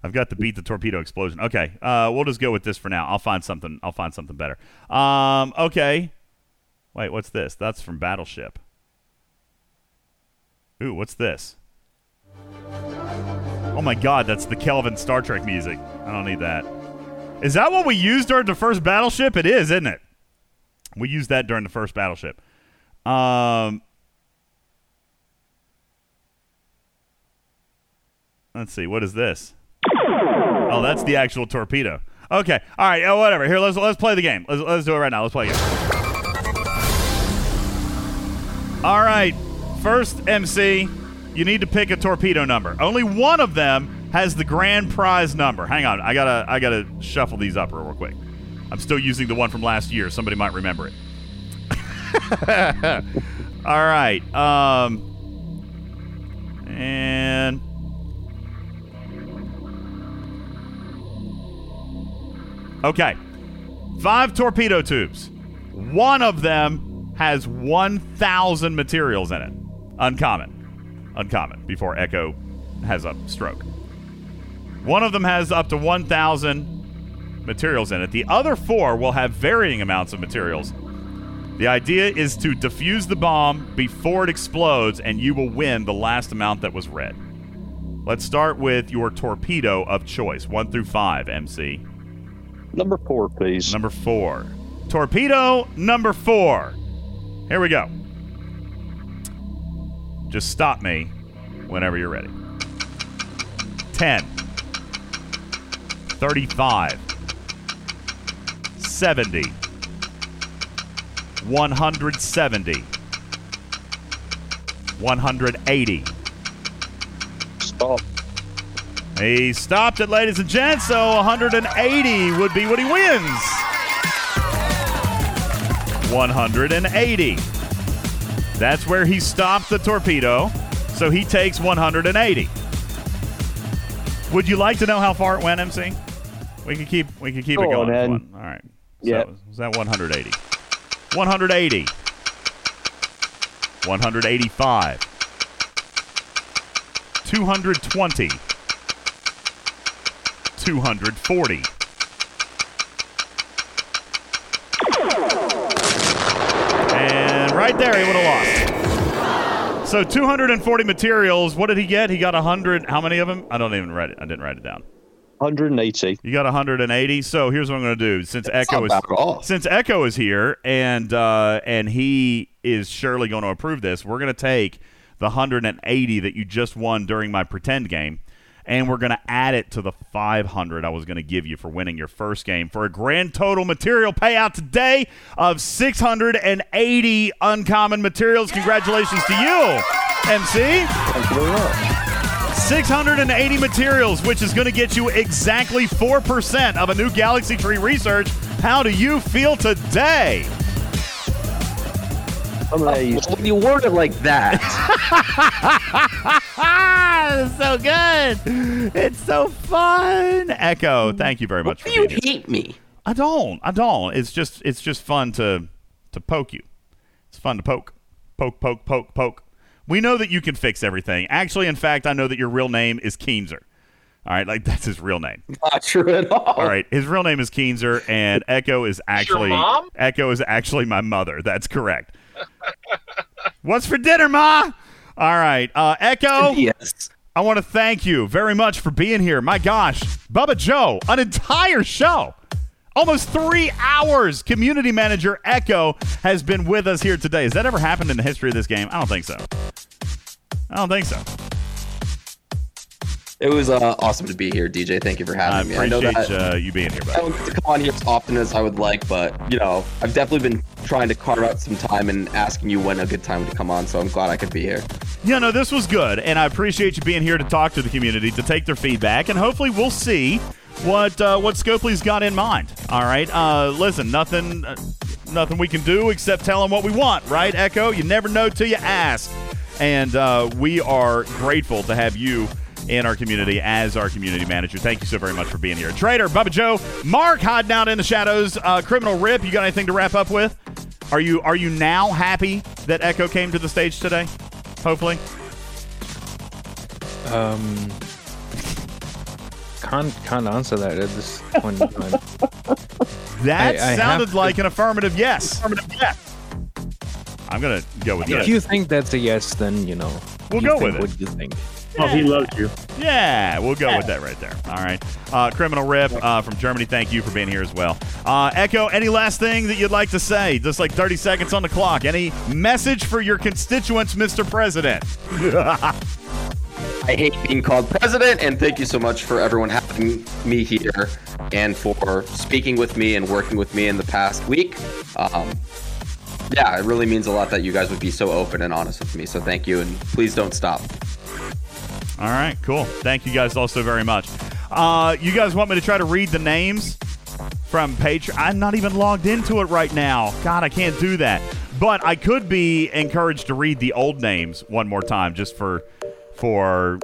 I've got to Beat the Torpedo Explosion. Okay, uh, we'll just go with this for now. I'll find something. I'll find something better. Um, okay. Wait, what's this? That's from Battleship. Ooh, what's this? Oh my God, that's the Kelvin Star Trek music. I don't need that. Is that what we used during the first Battleship? It is, isn't it? We used that during the first Battleship. Um, let's see. What is this? Oh, that's the actual torpedo. Okay. All right. Oh, whatever. Here, let's let's play the game. Let's let's do it right now. Let's play a game. All right. First M C, you need to pick a torpedo number. Only one of them has the grand prize number. Hang on. I gotta I gotta shuffle these up real quick. I'm still using the one from last year. Somebody might remember it. All right. Um, and okay. Five torpedo tubes. One of them has one thousand materials in it. Uncommon. Uncommon before Echo has a stroke. One of them has up to one thousand materials in it. The other four will have varying amounts of materials. The idea is to defuse the bomb before it explodes, and you will win the last amount that was read. Let's start with your torpedo of choice. One through five, M C. Number four, please. Number four. Torpedo number four. Here we go. Just stop me whenever you're ready. ten. thirty-five. seventy. one hundred seventy. one hundred eighty. Stop. He stopped it, ladies and gents, so one hundred eighty would be what he wins. one hundred eighty. That's where he stopped the torpedo, so he takes one hundred eighty. Would you like to know how far it went, M C? We can keep we can keep Go it going. On, one. All right. So yeah. Was that one hundred eighty? one hundred eighty. one hundred eighty-five. two hundred twenty. two hundred forty. And right there, he would have lost. So two hundred forty materials. What did he get? He got one hundred. How many of them? I don't even write it. I didn't write it down. one hundred eighty. You got one hundred eighty. So here's what I'm going to do. Since Echo is since Echo is here and uh, and he is surely going to approve this, we're going to take the one hundred eighty that you just won during my pretend game, and we're going to add it to the five hundred I was going to give you for winning your first game for a grand total material payout today of six hundred eighty uncommon materials. Congratulations to you, M C. Thank you very much. six hundred eighty materials, which is going to get you exactly four percent of a new Galaxy Tree research. How do you feel today? Amazed. When you word it like that. It's so good. It's so fun. Echo, thank you very much. Why for do you hate here. Me? I don't. I don't. It's just it's just fun to to poke you. It's fun to poke. Poke, poke, poke, poke. We know that you can fix everything. Actually, in fact, I know that your real name is Keenzer. All right, like that's his real name. Not true at all. All right, his real name is Keenzer, and Echo is actually your mom? Echo is actually my mother. That's correct. What's for dinner, Ma? All right, uh, Echo. Yes. I want to thank you very much for being here. My gosh, Bubba Joe, an entire show. Almost three hours, community manager Echo has been with us here today. Has that ever happened in the history of this game? I don't think so. I don't think so. It was uh, awesome to be here, D J. Thank you for having I me. I appreciate know that, uh, you being here, buddy. I don't get to come on here as often as I would like, but, you know, I've definitely been trying to carve out some time and asking you when a good time to come on, so I'm glad I could be here. Yeah, no, this was good, and I appreciate you being here to talk to the community, to take their feedback, and hopefully we'll see What uh, what Scopely's got in mind. All right. Uh, listen, nothing uh, nothing we can do except tell him what we want, right, Echo? You never know till you ask. And uh, we are grateful to have you in our community as our community manager. Thank you so very much for being here. Trader, Bubba Joe, Mark hiding out in the shadows. Uh, Criminal Rip, you got anything to wrap up with? Are you are you now happy that Echo came to the stage today? Hopefully. Um... Can't, can't answer that at this point in time. That I, I sounded like to... an affirmative yes. Affirmative yes. I'm going to go with that. If you think that's a yes, then, you know, we'll go with it. What do you think? Oh, he loves you. Yeah, we'll go yeah. with that right there. All right. Uh, Criminal Rip uh, from Germany, thank you for being here as well. Uh, Echo, any last thing that you'd like to say? Just like thirty seconds on the clock. Any message for your constituents, Mister President? I hate being called president, and thank you so much for everyone having me here and for speaking with me and working with me in the past week. Um, yeah, it really means a lot that you guys would be so open and honest with me. So thank you, and please don't stop. All right, cool. Thank you guys also very much. Uh, you guys want me to try to read the names from Patreon? I'm not even logged into it right now. God, I can't do that. But I could be encouraged to read the old names one more time just for, for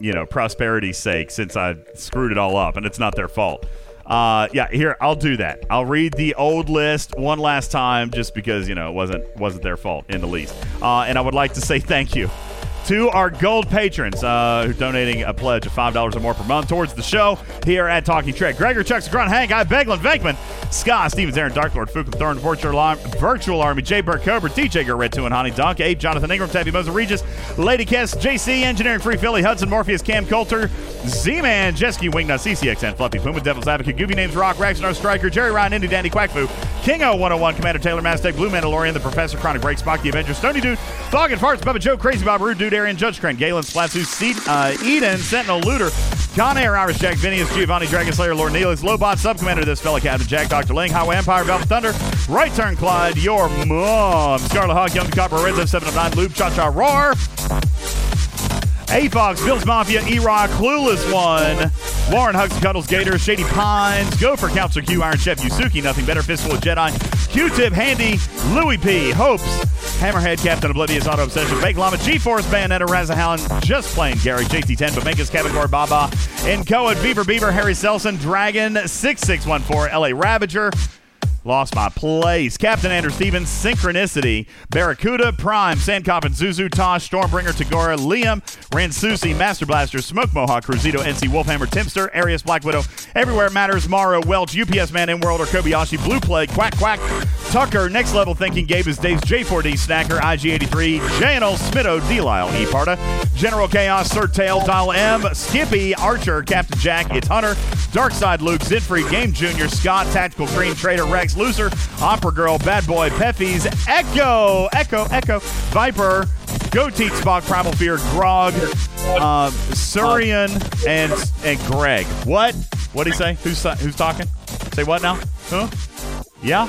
you know, prosperity's sake, since I screwed it all up, and it's not their fault. Uh, yeah, here, I'll do that. I'll read the old list one last time just because, you know, it wasn't, wasn't their fault in the least. Uh, and I would like to say thank you to our gold patrons uh, who are donating a pledge of five dollars or more per month towards the show here at Talking Trek. Gregor, Chucks, Grunt, Hank, I, Beglin, Venkman, Scott, Stevens, Aaron, Darklord, Fukum, Thorn, Virtual Army, Virtual Army, J. Burke, Cobra, D J, Red two and Honey Dunk, Abe, Jonathan Ingram, Tabby, Moser, Regis, Lady Kess, J C, Engineering, Free Philly, Hudson, Morpheus, Cam Coulter, Z-Man, Jesky, Wingnut, C C X N, Fluffy, Puma, Devil's Advocate, Goofy Names, Rock, Raxnar, Striker, Jerry Ryan, Indy, Dandy, Quackfu, Kingo, one oh one, Commander Taylor, Mastech, Blue Mandalorian, The Professor, Chronic Break, Spock, The Avenger, Stony Dude, Thog and Farts, Bubba Joe, Crazy Bob, Rude Dude, Arian, Judge Crane, Galen, Splatu, C- uh, Eden, Sentinel, Looter, Conair, Irish Jack, Vinius, Giovanni, Dragon Slayer, Lord Neelis, Lobot, Subcommander, This Fella, Captain Jack, Doctor Ling, Highway Empire, Velvet Thunder, Right Turn, Clyde, Your Mom, Scarlet Hawk, Young Copper, Red Lift, seven of nine, Loop, Cha-Cha, Roar, A-Fox, Bill's Mafia, E-Rock, Clueless One, Warren, Hugs and Cuddles, Gator, Shady Pines, Gopher, Counselor Q, Iron Chef, Yusuke, Nothing Better, Fistful of Jedi, Q-Tip, Handy, Louis P, Hopes, Hammerhead, Captain Oblivious, Auto Obsession, Bake Llama, G-Force, Bayonetta, Razza Howland, Just Plain Gary, J T ten, Bameka's Cabin Core, Baba, Encoa, Beaver Beaver, Harry Selson, Dragon, six six one four, L A Ravager, Lost My Place, Captain Andrew Stevens, Synchronicity, Barracuda, Prime, Sandcoffin, Zuzu, Tosh, Stormbringer, Tagora, Liam, Ransusi, Master Blaster, Smoke Mohawk, Cruzito, N C, Wolfhammer, Tempster, Arius, Black Widow, Everywhere Matters, Mara, Welch, U P S Man, N-Worlder, Kobayashi, Blue Plague, Quack Quack, Tucker, Next Level Thinking, Gabe is Dave's J four D, Snacker, I G eighty-three, J N L, Smitto, D-Lyle, E-Parta, General Chaos, Sir Tail, Dial M, Skippy, Archer, Captain Jack, It's Hunter, Darkside Luke, Zidfree, Game Junior, Scott, Tactical Cream, Trader, Rex, Loser, Opera Girl, Bad Boy, Peffies, Echo, Echo, Echo, Viper, Goatee, Spock, Primal Fear, Grog, uh, Surian, and and Greg. What? What'd he say? Who's, who's talking? Say what now? Huh? Yeah?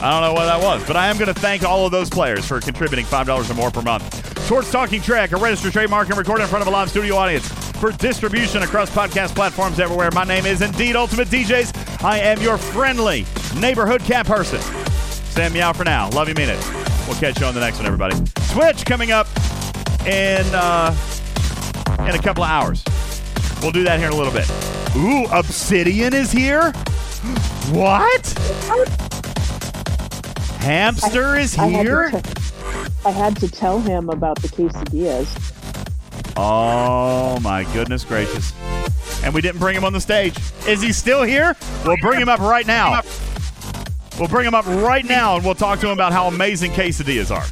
I don't know what that was, but I am going to thank all of those players for contributing five dollars or more per month towards Talking Trek, a registered trademark and recorded in front of a live studio audience for distribution across podcast platforms everywhere. My name is indeed Ultimate D Js. I am your friendly neighborhood cat person. Stand meow for now. Love you, mean it. We'll catch you on the next one, everybody. Twitch coming up in uh, in a couple of hours. We'll do that here in a little bit. Ooh, Obsidian is here? What? Hamster I, is here? I had, to, I had to tell him about the quesadillas. Oh, my goodness gracious. And we didn't bring him on the stage. Is he still here? We'll bring him up right now. We'll bring him up right now, and we'll talk to him about how amazing quesadillas are.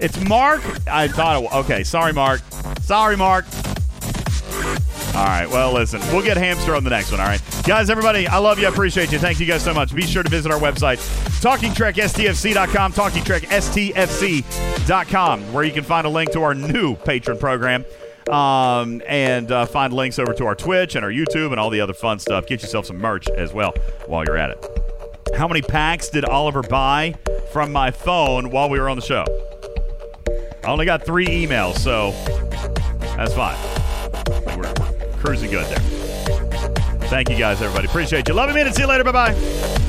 It's Mark. I thought it was. Okay, sorry, Mark. Sorry, Mark. All right, well, listen, we'll get Hamster on the next one, all right? Guys, everybody, I love you. I appreciate you. Thank you guys so much. Be sure to visit our website, Talking Trek S T F C dot com, Talking Trek S T F C dot com, where you can find a link to our new patron program um, and uh, find links over to our Twitch and our YouTube and all the other fun stuff. Get yourself some merch as well while you're at it. How many packs did Oliver buy from my phone while we were on the show? I only got three emails, so that's fine. We're cruising good there. Thank you guys, everybody. Appreciate you. Love you, man, and see you later. Bye-bye.